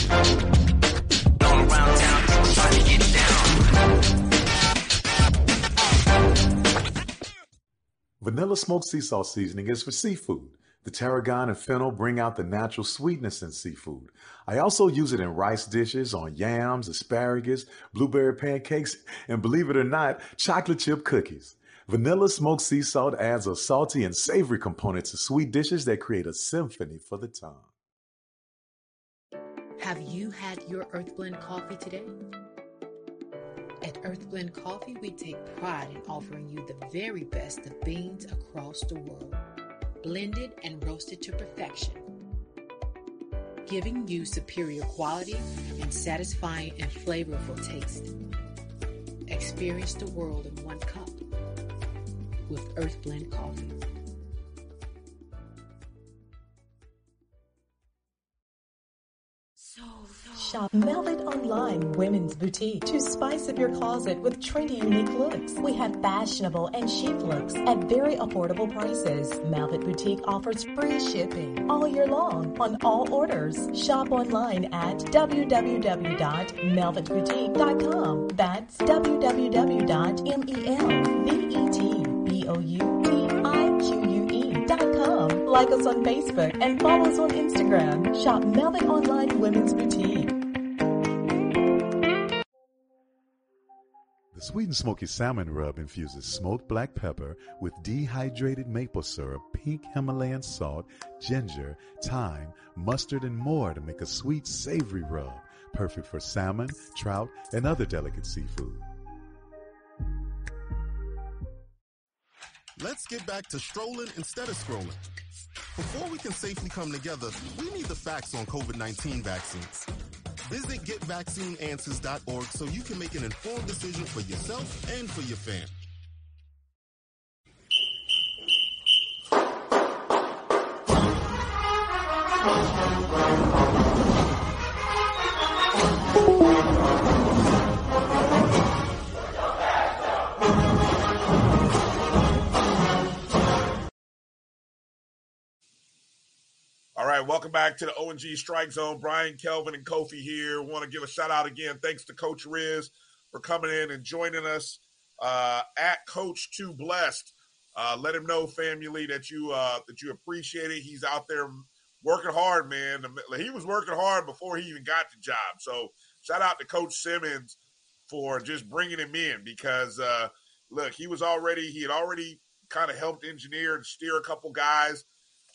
All around town, trying to get down. Vanilla smoked sea salt seasoning is for seafood. The tarragon and fennel bring out the natural sweetness in seafood. I also use it in rice dishes, on yams, asparagus, blueberry pancakes, and believe it or not, chocolate chip cookies. Vanilla smoked sea salt adds a salty and savory component to sweet dishes that create a symphony for the tongue. Have you had your Earth Blend coffee today? At Earth Blend Coffee, we take pride in offering you the very best of beans across the world, blended and roasted to perfection, giving you superior quality and satisfying and flavorful taste. Experience the world in one cup with Earth Blend Coffee. Shop Velvet Online Women's Boutique to spice up your closet with trendy, unique looks. We have fashionable and chic looks at very affordable prices. Velvet Boutique offers free shipping all year long on all orders. Shop online at w w w dot melvet boutique dot com. That's w w w dot melvet boutique dot com. Like us on Facebook and follow us on Instagram. Shop Melvet Online Women's Boutique. The Sweet and Smoky Salmon Rub infuses smoked black pepper with dehydrated maple syrup, pink Himalayan salt, ginger, thyme, mustard, and more to make a sweet, savory rub, perfect for salmon, trout, and other delicate seafood. Let's get back to strolling instead of scrolling. Before we can safely come together, we need the facts on COVID nineteen vaccines. Visit get vaccine answers dot org so you can make an informed decision for yourself and for your family. All right, welcome back to the O N G Strike Zone. Brian, Kelvin, and Kofi here. Want to give a shout-out again. Thanks to Coach Riz for coming in and joining us uh, at Coach two Blessed. Uh, let him know, family, that you uh, that you appreciate it. He's out there working hard, man. He was working hard before he even got the job. So shout-out to Coach Simmons for just bringing him in because, uh, look, he was already – he had already kind of helped engineer and steer a couple guys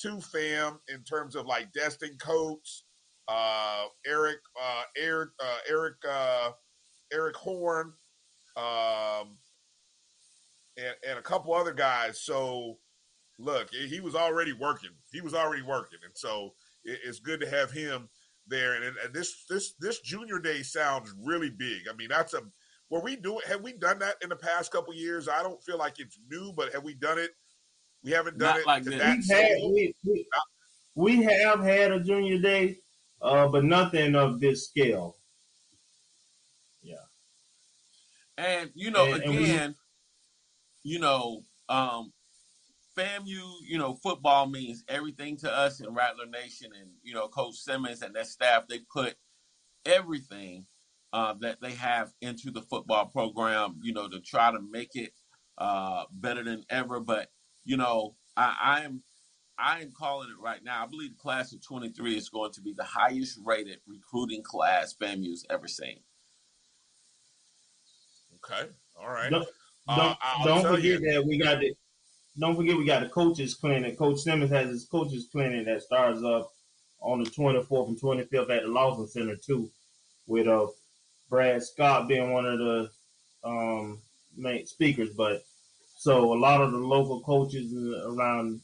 to fam in terms of like Destin Coates, uh, Eric, uh, Eric, uh, Eric, uh, Eric Horn, um, and, and a couple other guys. So look, he was already working. He was already working. And so it, it's good to have him there. And, and this, this, this junior day sounds really big. I mean, that's a, were we doing, have we done that in the past couple years? I don't feel like it's new, but have we done it? We haven't done Not it like to that. We, had, we, we, we have had a junior day, uh, but nothing of this scale. Yeah. And, you know, and, again, and we, you know, um, FAMU, you know, football means everything to us in Rattler Nation. And, you know, Coach Simmons and that staff, they put everything uh, that they have into the football program, you know, to try to make it uh, better than ever. But, you know, I, I am I am calling it right now. I believe the class of twenty-three is going to be the highest rated recruiting class FAMU's ever seen. Okay. All right. Don't, uh, don't, don't forget you. that we got the don't forget we got the coaches clinic. Coach Simmons has his coaches clinic that starts up on the twenty-fourth and twenty-fifth at the Lawson Center too, with uh, Brad Scott being one of the um, main speakers, but so a lot of the local coaches around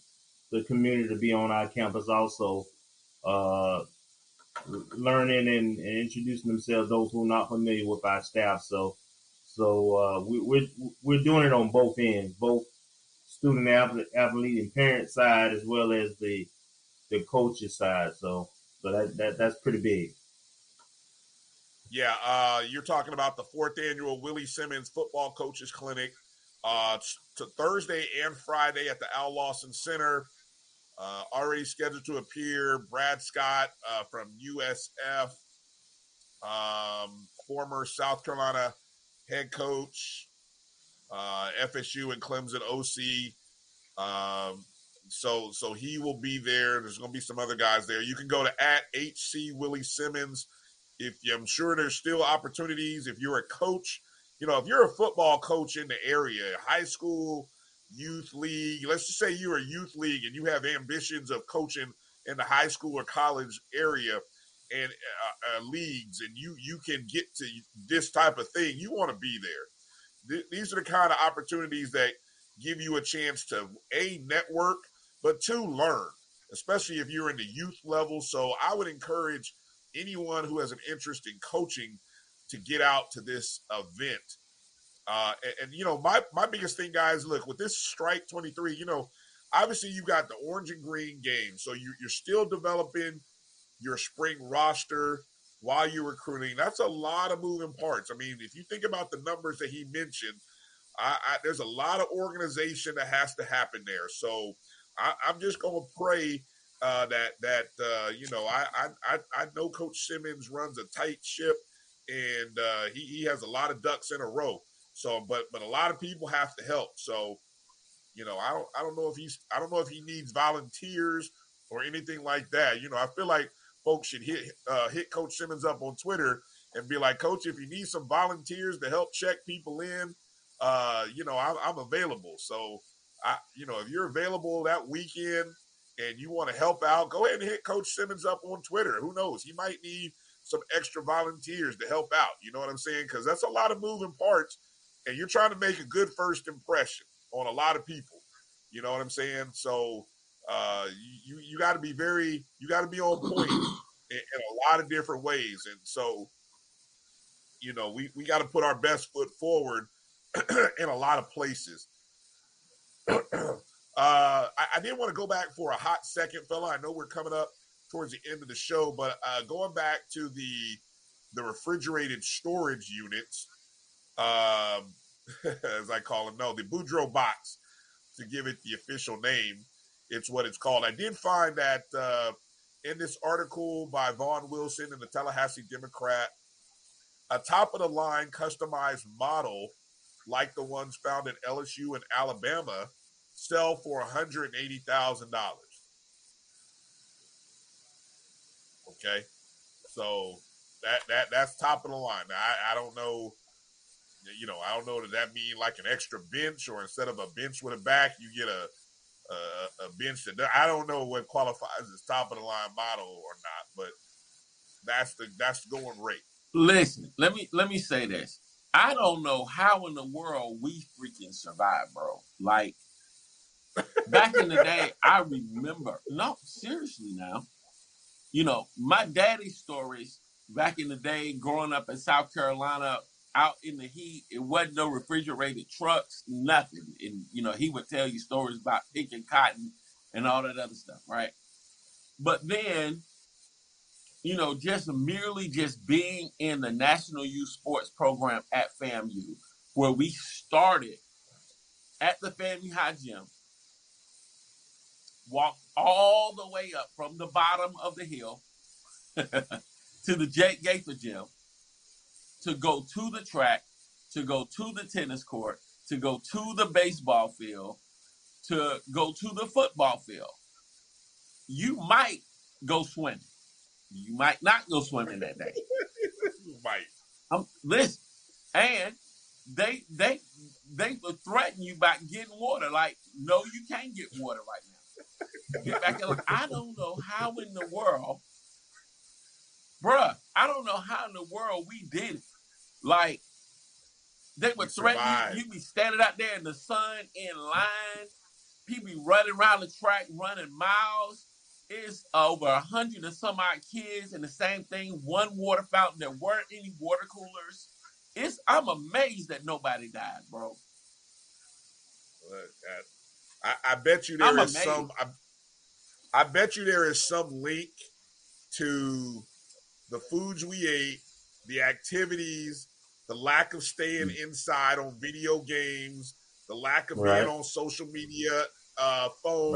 the community to be on our campus also uh, learning and, and introducing themselves, those who are not familiar with our staff. So so uh, we, we're, we're doing it on both ends, both student athlete, athlete and parent side as well as the the coaches side. So so that, that that's pretty big. Yeah, uh, you're talking about the fourth annual Willie Simmons Football Coaches Clinic. Uh, to Thursday and Friday at the Al Lawson Center, uh, already scheduled to appear. Brad Scott uh, from U S F, um, former South Carolina head coach, uh, F S U and Clemson O C. Um, so, so he will be there. There's going to be some other guys there. You can go to at H C Willie Simmons. If you, I'm sure there's still opportunities. If you're a coach, you know, if you're a football coach in the area, high school, youth league, let's just say you're a youth league and you have ambitions of coaching in the high school or college area and uh, uh, leagues, and you you can get to this type of thing, you want to be there. Th- these are the kind of opportunities that give you a chance to, A, network, but two, learn, especially if you're in the youth level. So I would encourage anyone who has an interest in coaching to get out to this event. Uh, and, and, you know, my, my biggest thing, guys, look, with this Strike twenty-three, you know, obviously you've got the orange and green game. So you, you're still developing your spring roster while you're recruiting. That's a lot of moving parts. I mean, if you think about the numbers that he mentioned, I, I, there's a lot of organization that has to happen there. So I, I'm just going to pray uh, that, that uh, you know, I, I, I know Coach Simmons runs a tight ship, and uh, he, he has a lot of ducks in a row. So, but but a lot of people have to help. So, you know, I don't I don't know if he's I don't know if he needs volunteers or anything like that. You know, I feel like folks should hit uh, hit Coach Simmons up on Twitter and be like, Coach, if you need some volunteers to help check people in, uh, you know, I'm, I'm available. So, I, you know, if you're available that weekend and you want to help out, go ahead and hit Coach Simmons up on Twitter. Who knows? He might need some extra volunteers to help out. You know what I'm saying? Because that's a lot of moving parts, and you're trying to make a good first impression on a lot of people. You know what I'm saying? So uh, you you got to be very you got to be on point in, in a lot of different ways. And so, you know, we we got to put our best foot forward in a lot of places. uh, I, I did want to go back for a hot second, fella. I know we're coming up towards the end of the show, but uh, going back to the the refrigerated storage units, um, as I call them, no, the Boudreaux box, to give it the official name, it's what it's called. I did find that uh, in this article by Vaughn Wilson in the Tallahassee Democrat, a top-of-the-line customized model like the ones found at L S U and Alabama sell for one hundred eighty thousand dollars. Okay, so that that that's top of the line. Now, I, I don't know, you know, I don't know, does that mean like an extra bench, or instead of a bench with a back, you get a a, a bench? That, I don't know what qualifies as top of the line model or not, but that's the that's the going rate. Listen, let me let me say this. I don't know how in the world we freaking survive, bro. Like back in the day, I remember. No, seriously now. You know, my daddy's stories back in the day, growing up in South Carolina, out in the heat, it wasn't no refrigerated trucks, nothing. And, you know, he would tell you stories about picking cotton and all that other stuff, right? But then, you know, just merely just being in the National Youth Sports Program at FAMU, where we started at the FAMU High Gym, walked all the way up from the bottom of the hill to the Jake Gaither Gym, to go to the track, to go to the tennis court, to go to the baseball field, to go to the football field. You might go swimming. You might not go swimming that day. You might. I'm, listen, and they they they would threaten you by getting water. Like, no, you can't get water right now. Get back in line. I don't know how in the world, bruh, I don't know how in the world we did it. Like, they would threaten you. You'd be standing out there in the sun in line. People be running around the track, running miles. It's over a hundred and some odd kids, and the same thing, one water fountain. There weren't any water coolers. It's I'm amazed that nobody died, bro. Look, that I, I bet you there I'm is amazed. some. I, I bet you there is some link to the foods we ate, the activities, the lack of staying inside on video games, the lack of right. being on social media, uh, phones,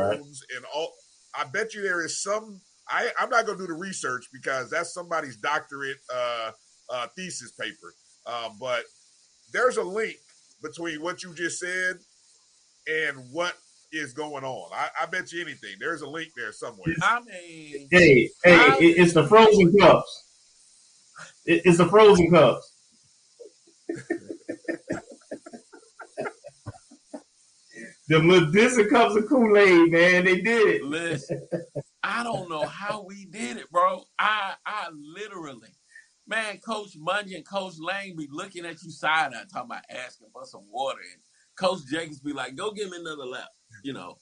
right. and all. I bet you there is some. I, I'm not going to do the research because that's somebody's doctorate uh, uh, thesis paper. Uh, but there's a link between what you just said and what is going on. I, I bet you anything. There's a link there somewhere. I mean, hey, hey, I mean, it's the frozen cups. It, it's the frozen cups. The medicinal cups of Kool-Aid, man. They did it. Listen, I don't know how we did it, bro. I, I literally, man, Coach Mungy and Coach Lang be looking at you side eye, talking about asking for some water. And Coach Jenkins be like, go give me another lap. You know,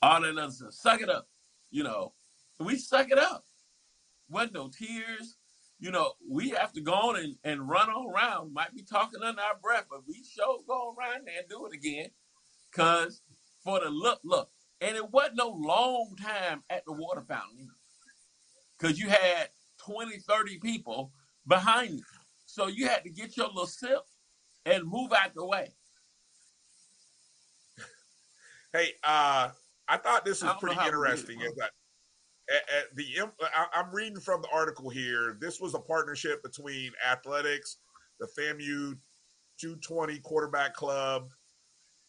all that other stuff. Suck it up. You know, we suck it up. Wasn't no tears. You know, we have to go on and, and run on around. Might be talking under our breath, but we sure go around there and do it again. Because for the look, look. And it wasn't no long time at the water fountain. Because you had twenty, thirty people behind you. So you had to get your little sip and move out the way. Hey, uh, I thought this was pretty interesting. It, I, at, at the, I, I'm reading from the article here. This was a partnership between athletics, the FAMU two twenty Quarterback Club,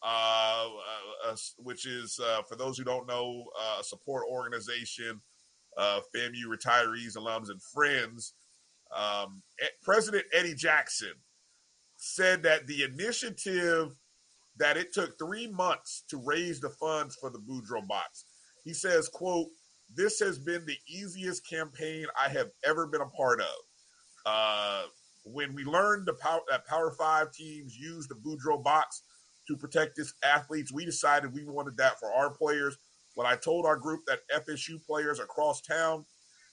uh, uh, which is, uh, for those who don't know, uh, a support organization, uh, FAMU retirees, alums, and friends. Um, President Eddie Jackson said that the initiative that it took three months to raise the funds for the Boudreaux box. He says, quote, "This has been the easiest campaign I have ever been a part of. Uh, when we learned the power, that Power Five teams use the Boudreaux box to protect its athletes, we decided we wanted that for our players. When I told our group that F S U players across town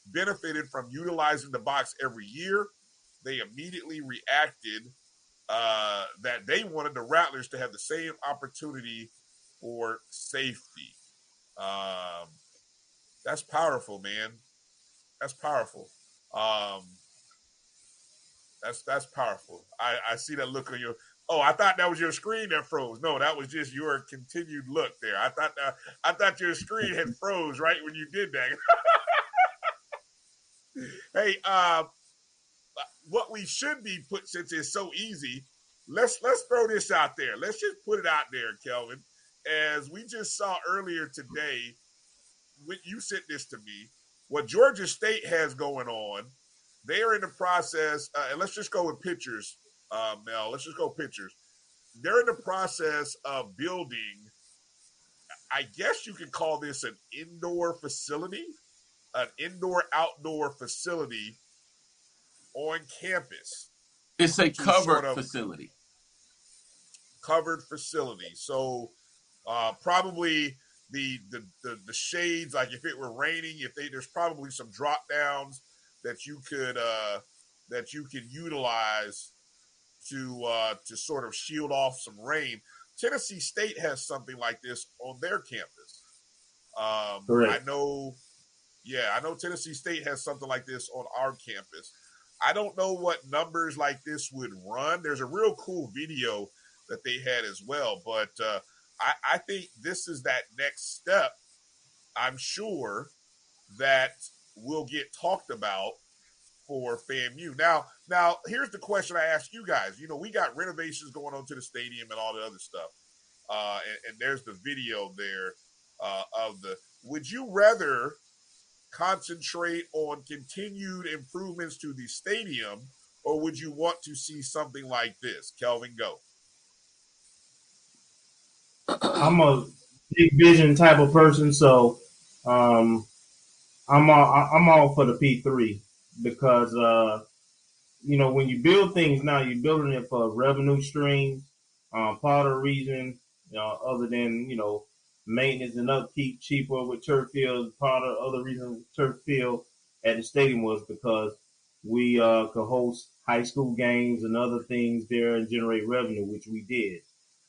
benefited from utilizing the box every year, they immediately reacted uh, that they wanted the Rattlers to have the same opportunity for safety." Um, that's powerful, man. That's powerful. Um, that's that's powerful. I, I see that look on your. Oh, I thought that was your screen that froze. No, that was just your continued look there. I thought that, I thought your screen had froze right when you did that. Hey, uh, what we should be put, since it's so easy, let's let's throw this out there. Let's just put it out there, Kelvin. As we just saw earlier today, when you sent this to me, what Georgia State has going on, they are in the process, uh, and let's just go with pictures, uh, Mel. Let's just go pictures. They're in the process of building, I guess you could call this an indoor facility, an indoor-outdoor facility on campus. It's a covered sort of facility. Covered facility. So uh, probably the, the the the shades, like if it were raining, if they there's probably some drop downs that you could uh, that you could utilize to uh, to sort of shield off some rain. Tennessee State has something like this on their campus. Um, I know. Yeah, I know Tennessee State has something like this on our campus. I don't know what numbers like this would run. There's a real cool video that they had as well, but uh, I, I think this is that next step, I'm sure, that will get talked about for FAMU. Now, now here's the question I asked you guys. You know, we got renovations going on to the stadium and all the other stuff, uh, and, and there's the video there uh, of the – would you rather – concentrate on continued improvements to the stadium, or would you want to see something like this? Kelvin, go. I'm a big vision type of person, so um, I'm all I'm all for the P three because uh, you know, when you build things now, you're building it for revenue streams, um, part of the reason, you know, other than you know. maintenance and upkeep cheaper with turf fields. Part of the other reason turf field at the stadium was because we uh, could host high school games and other things there and generate revenue, which we did,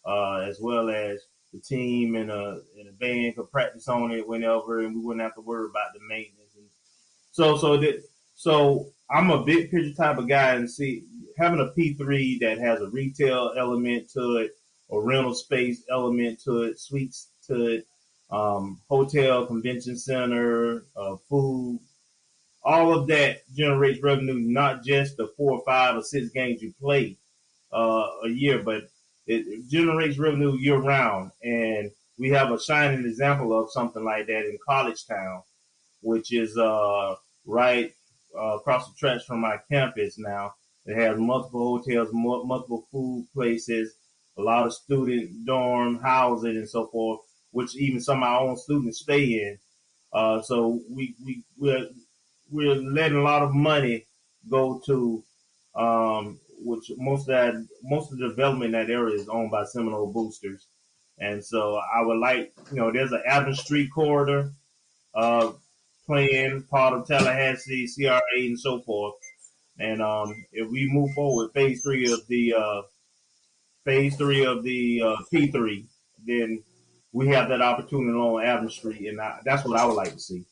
uh, as well as the team and a, and a band could practice on it whenever, and we wouldn't have to worry about the maintenance. And so, so that, so I'm a big picture type of guy, and see having a P three that has a retail element to it, a rental space element to it, suites to it, um, hotel, convention center, uh, food, all of that generates revenue, not just the four or five or six games you play uh, a year, but it, it generates revenue year round. And we have a shining example of something like that in College Town, which is uh, right uh, across the tracks from my campus now. It has multiple hotels, m- multiple food places, a lot of student dorm housing and so forth, which even some of our own students stay in. Uh, so we, we, we're, we're letting a lot of money go to, um, which most of that, most of the development in that area is owned by Seminole boosters. And so I would like, you know, there's an Adams Street corridor, uh, playing part of Tallahassee, C R A and so forth. And, um, if we move forward, phase three of the, uh, Phase three of the uh, P three, then we have that opportunity on Adams Street, and I, that's what I would like to see.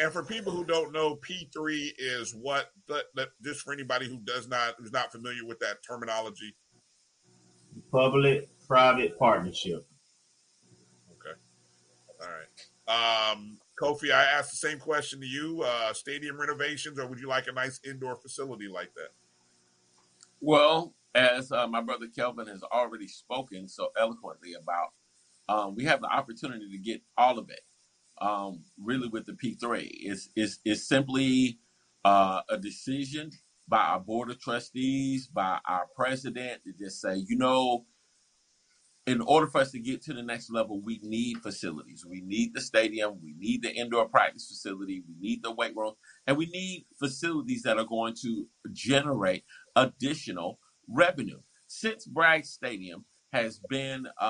And for people who don't know, P three is what? But, but just for anybody who does not, who's not familiar with that terminology, public-private partnership. Okay, all right. Um, Kofi, I asked the same question to you: uh, stadium renovations, or would you like a nice indoor facility like that? Well, as uh, my brother Kelvin has already spoken so eloquently about, um, we have the opportunity to get all of it, um, really with the P three. It's, it's, it's simply uh, a decision by our board of trustees, by our president, to just say, you know, in order for us to get to the next level, we need facilities. We need the stadium. We need the indoor practice facility. We need the weight room. And we need facilities that are going to generate additional revenue. Since Bragg Stadium has been, uh,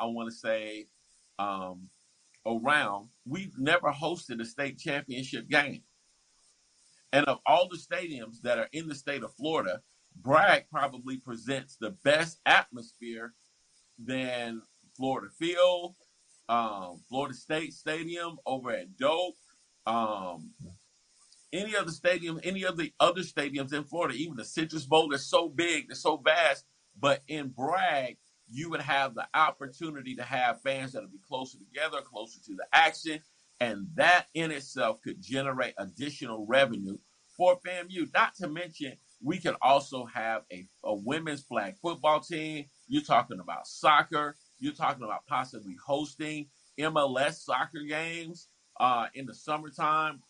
I want to say, um, around, we've never hosted a state championship game. And of all the stadiums that are in the state of Florida, Bragg probably presents the best atmosphere than Florida Field, um, Florida State Stadium over at Doak, um, any other stadium, any of the other stadiums in Florida, even the Citrus Bowl, they're so big, they're so vast. But in Bragg, you would have the opportunity to have fans that would be closer together, closer to the action, and that in itself could generate additional revenue for FAMU. Not to mention, we could also have a, a women's flag football team. You're talking about soccer. You're talking about possibly hosting M L S soccer games uh, in the summertime,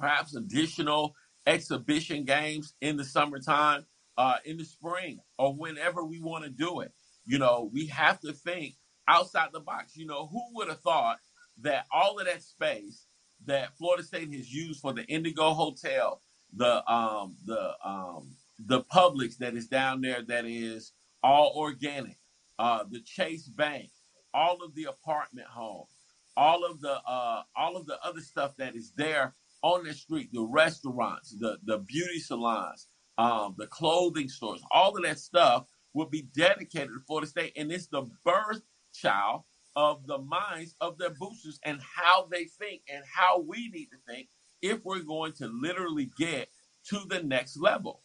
perhaps additional exhibition games in the summertime, uh, in the spring, or whenever we want to do it. You know, we have to think outside the box. You know, who would have thought that all of that space that Florida State has used for the Indigo Hotel, the um, the um, the Publix that is down there that is all organic, uh, the Chase Bank, all of the apartment homes, all of the uh, all of the other stuff that is there on the street, the restaurants, the, the beauty salons, um, the clothing stores, all of that stuff will be dedicated to Florida State. And it's the birthchild of the minds of their boosters and how they think and how we need to think if we're going to literally get to the next level.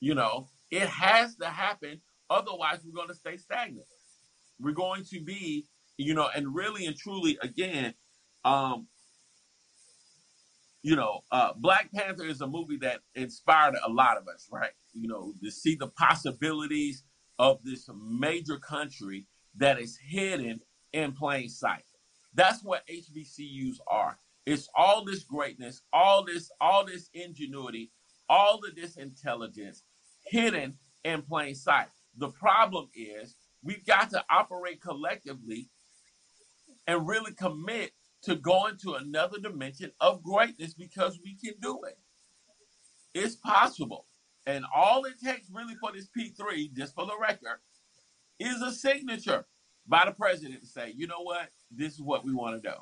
You know, it has to happen. Otherwise, we're going to stay stagnant. We're going to be, you know, and really and truly, again, um, you know, uh, Black Panther is a movie that inspired a lot of us, right? You know, to see the possibilities of this major country that is hidden in plain sight. That's what H B C Us are. It's all this greatness, all this, all this ingenuity, all of this intelligence hidden in plain sight. The problem is we've got to operate collectively and really commit to going to another dimension of greatness, because we can do it. It's possible. And all it takes really for this P three, just for the record, is a signature by the president to say, you know what, this is what we want to do.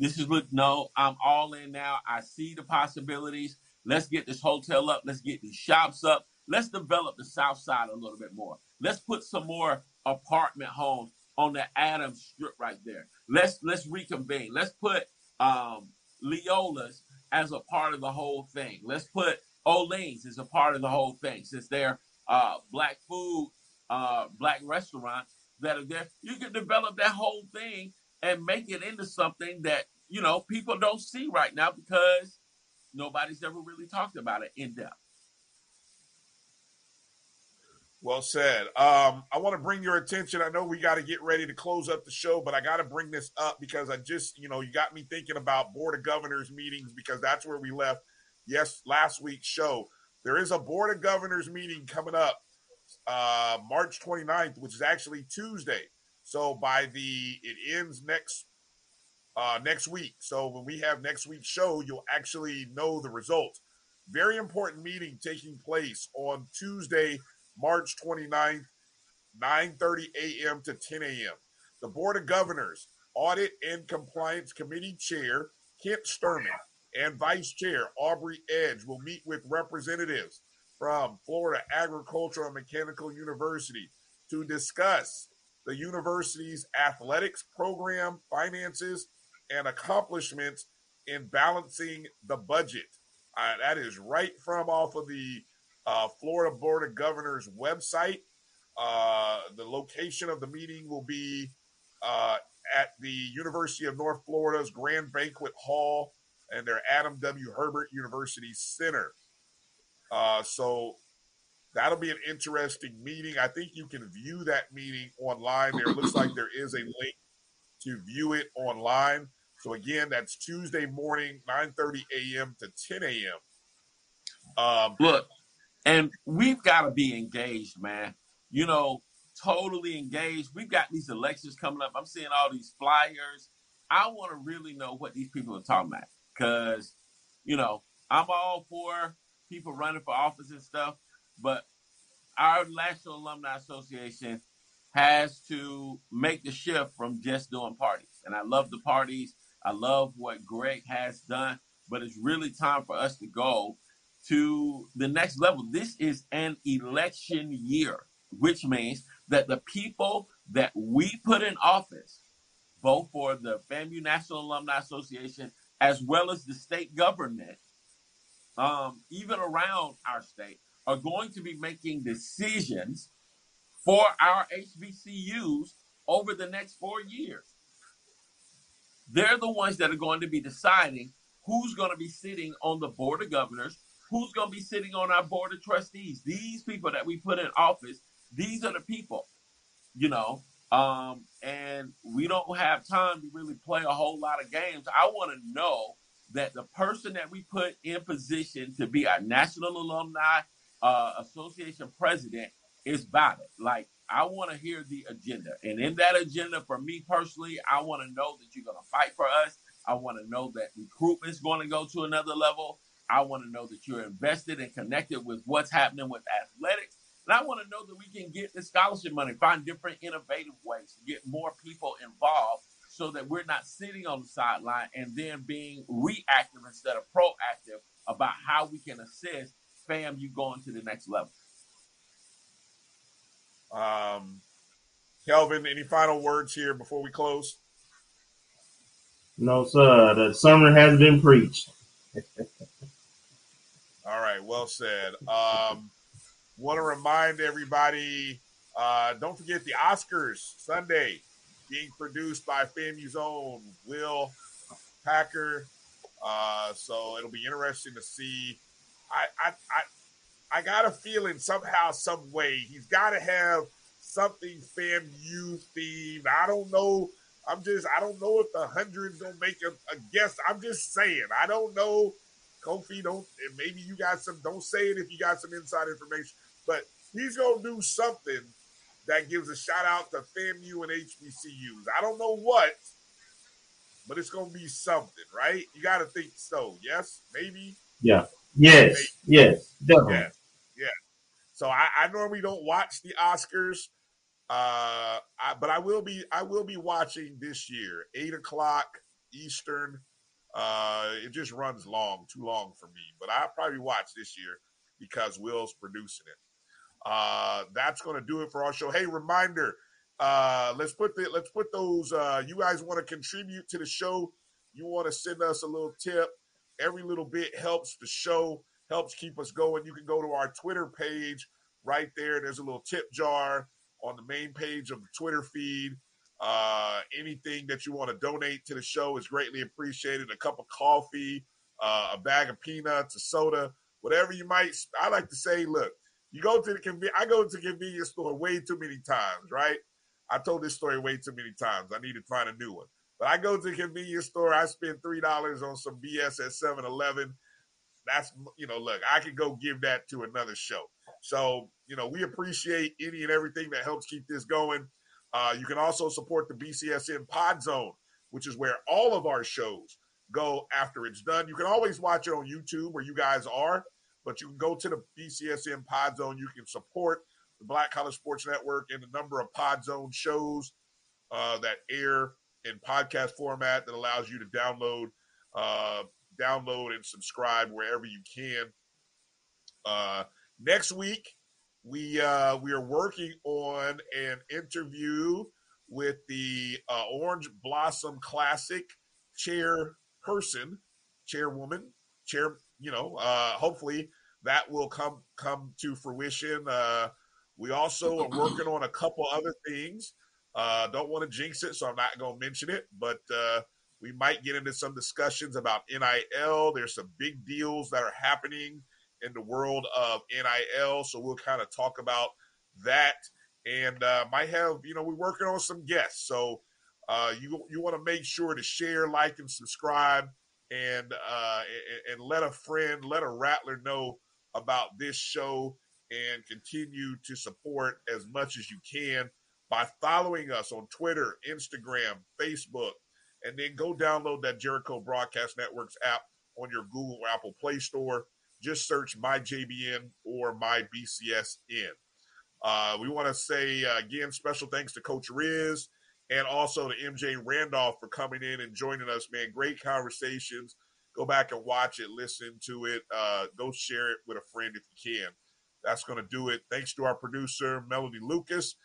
This is look, no, I'm all in now. I see the possibilities. Let's get this hotel up. Let's get these shops up. Let's develop the South Side a little bit more. Let's put some more apartment homes on the Adams Strip right there. Let's let's reconvene. Let's put um, Leola's as a part of the whole thing. Let's put Olean's as a part of the whole thing. Since they're uh, Black food, uh, Black restaurants that are there, you can develop that whole thing and make it into something that, you know, people don't see right now because nobody's ever really talked about it in depth. Well said. Um, I want to bring your attention. I know we got to get ready to close up the show, but I got to bring this up because I just, you know, you got me thinking about Board of Governors meetings, because that's where we left yes, last week's show. There is a Board of Governors meeting coming up uh, March twenty-ninth, which is actually Tuesday. So by the, it ends next, uh, next week. So when we have next week's show, you'll actually know the results. Very important meeting taking place on Tuesday, March twenty-ninth, nine thirty a.m. to ten a.m. The Board of Governors Audit and Compliance Committee Chair Kent Sturman and Vice Chair Aubrey Edge will meet with representatives from Florida Agricultural and Mechanical University to discuss the university's athletics program, finances, and accomplishments in balancing the budget. Uh, that is right from off of the Uh, Florida Board of Governors website. Uh, the location of the meeting will be uh, at the University of North Florida's Grand Banquet Hall and their Adam W. Herbert University Center. Uh, so that'll be an interesting meeting. I think you can view that meeting online. There looks like there is a link to view it online. So again, that's Tuesday morning, nine thirty a.m. to ten a.m. Um, Look, and we've got to be engaged, man. You know, totally engaged. We've got these elections coming up. I'm seeing all these flyers. I want to really know what these people are talking about because, you know, I'm all for people running for office and stuff, but our National Alumni Association has to make the shift from just doing parties. And I love the parties. I love what Greg has done, but it's really time for us to go to the next level. This is an election year, which means that the people that we put in office, both for the FAMU National Alumni Association as well as the state government, um, even around our state, are going to be making decisions for our H B C Us over the next four years. They're the ones that are going to be deciding who's going to be sitting on the Board of Governors, who's going to be sitting on our Board of Trustees. These people that we put in office, these are the people, you know, um, and we don't have time to really play a whole lot of games. I want to know that the person that we put in position to be our National Alumni uh, Association president is about it. Like, I want to hear the agenda. And in that agenda, for me personally, I want to know that you're going to fight for us. I want to know that recruitment's going to go to another level. I want to know that you're invested and connected with what's happening with athletics. And I want to know that we can get the scholarship money, find different innovative ways to get more people involved so that we're not sitting on the sideline and then being reactive instead of proactive about how we can assist FAMU going to the next level. Um, Kelvin, any final words here before we close? No, sir. The sermon has been preached. All right. Well said. Um, want to remind everybody, uh, don't forget the Oscars Sunday being produced by FAMU's own Will Packer. Uh, so it'll be interesting to see. I, I, I, I got a feeling somehow, some way, he's got to have something FAMU themed. I don't know. I'm just, I don't know if the hundreds don't make a, a guess. I'm just saying, I don't know. Kofi, don't, and maybe you got some, don't say it if you got some inside information, but he's going to do something that gives a shout out to FAMU and H B C Us. I don't know what, but it's going to be something, right? You got to think so. Yes, maybe. Yeah. Yes, maybe. Yes, definitely. Yeah. Yeah. So I, I normally don't watch the Oscars, uh, I, but I will be. I will be watching this year, eight o'clock Eastern. Uh, it just runs long, too long for me. But I'll probably watch this year because Will's producing it. Uh, that's going to do it for our show. Hey, reminder. Uh, let's put the. Let's put those. Uh, you guys want to contribute to the show? You want to send us a little tip? Every little bit helps the show, helps keep us going. You can go to our Twitter page right there. There's a little tip jar on the main page of the Twitter feed. Uh, anything that you want to donate to the show is greatly appreciated. A cup of coffee, uh, a bag of peanuts, a soda, whatever you might. I like to say, look, you go to the conven- I go to the convenience store way too many times, right? I told this story way too many times. I need to find a new one. But I go to the convenience store. I spend three dollars on some B S at seven eleven. That's, you know, look, I could go give that to another show. So, you know, we appreciate any and everything that helps keep this going. Uh, you can also support the B C S N Pod Zone, which is where all of our shows go after it's done. You can always watch it on YouTube where you guys are, but you can go to the B C S N Pod Zone. You can support the Black College Sports Network and the number of Pod Zone shows uh, that air in podcast format that allows you to download, uh, download and subscribe wherever you can. Uh, next week, we uh, we are working on an interview with the uh, Orange Blossom Classic chairperson, chairwoman, chair. You know, uh, hopefully that will come come to fruition. Uh, we also are working on a couple other things. Uh, don't want to jinx it, so I'm not going to mention it, but uh, we might get into some discussions about N I L. There's some big deals that are happening in the world of N I L, so we'll kind of talk about that. And uh, might have, you know, we're working on some guests, so Uh, you you want to make sure to share, like, and subscribe, and uh, and, and let a friend, let a rattler know about this show, and continue to support as much as you can by following us on Twitter, Instagram, Facebook, and then go download that Jericho Broadcast Networks app on your Google or Apple Play Store. Just search My J B N or My B C S N. Uh, we want to say, uh, again, special thanks to Coach Riz and also to M J Randolph for coming in and joining us, man. Great conversations. Go back and watch it, listen to it. Uh, go share it with a friend if you can. That's going to do it. Thanks to our producer, Melody Lucas.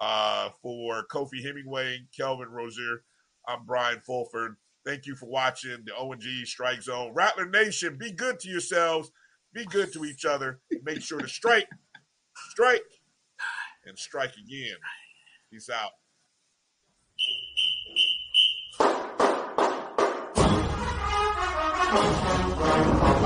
Uh, for Kofi Hemingway, Kelvin Rozier, I'm Brian Fulford. Thank you for watching the O N G Strike Zone. Rattler Nation, be good to yourselves. Be good to each other. Make sure to strike, strike, and strike again. Peace out. Thank you.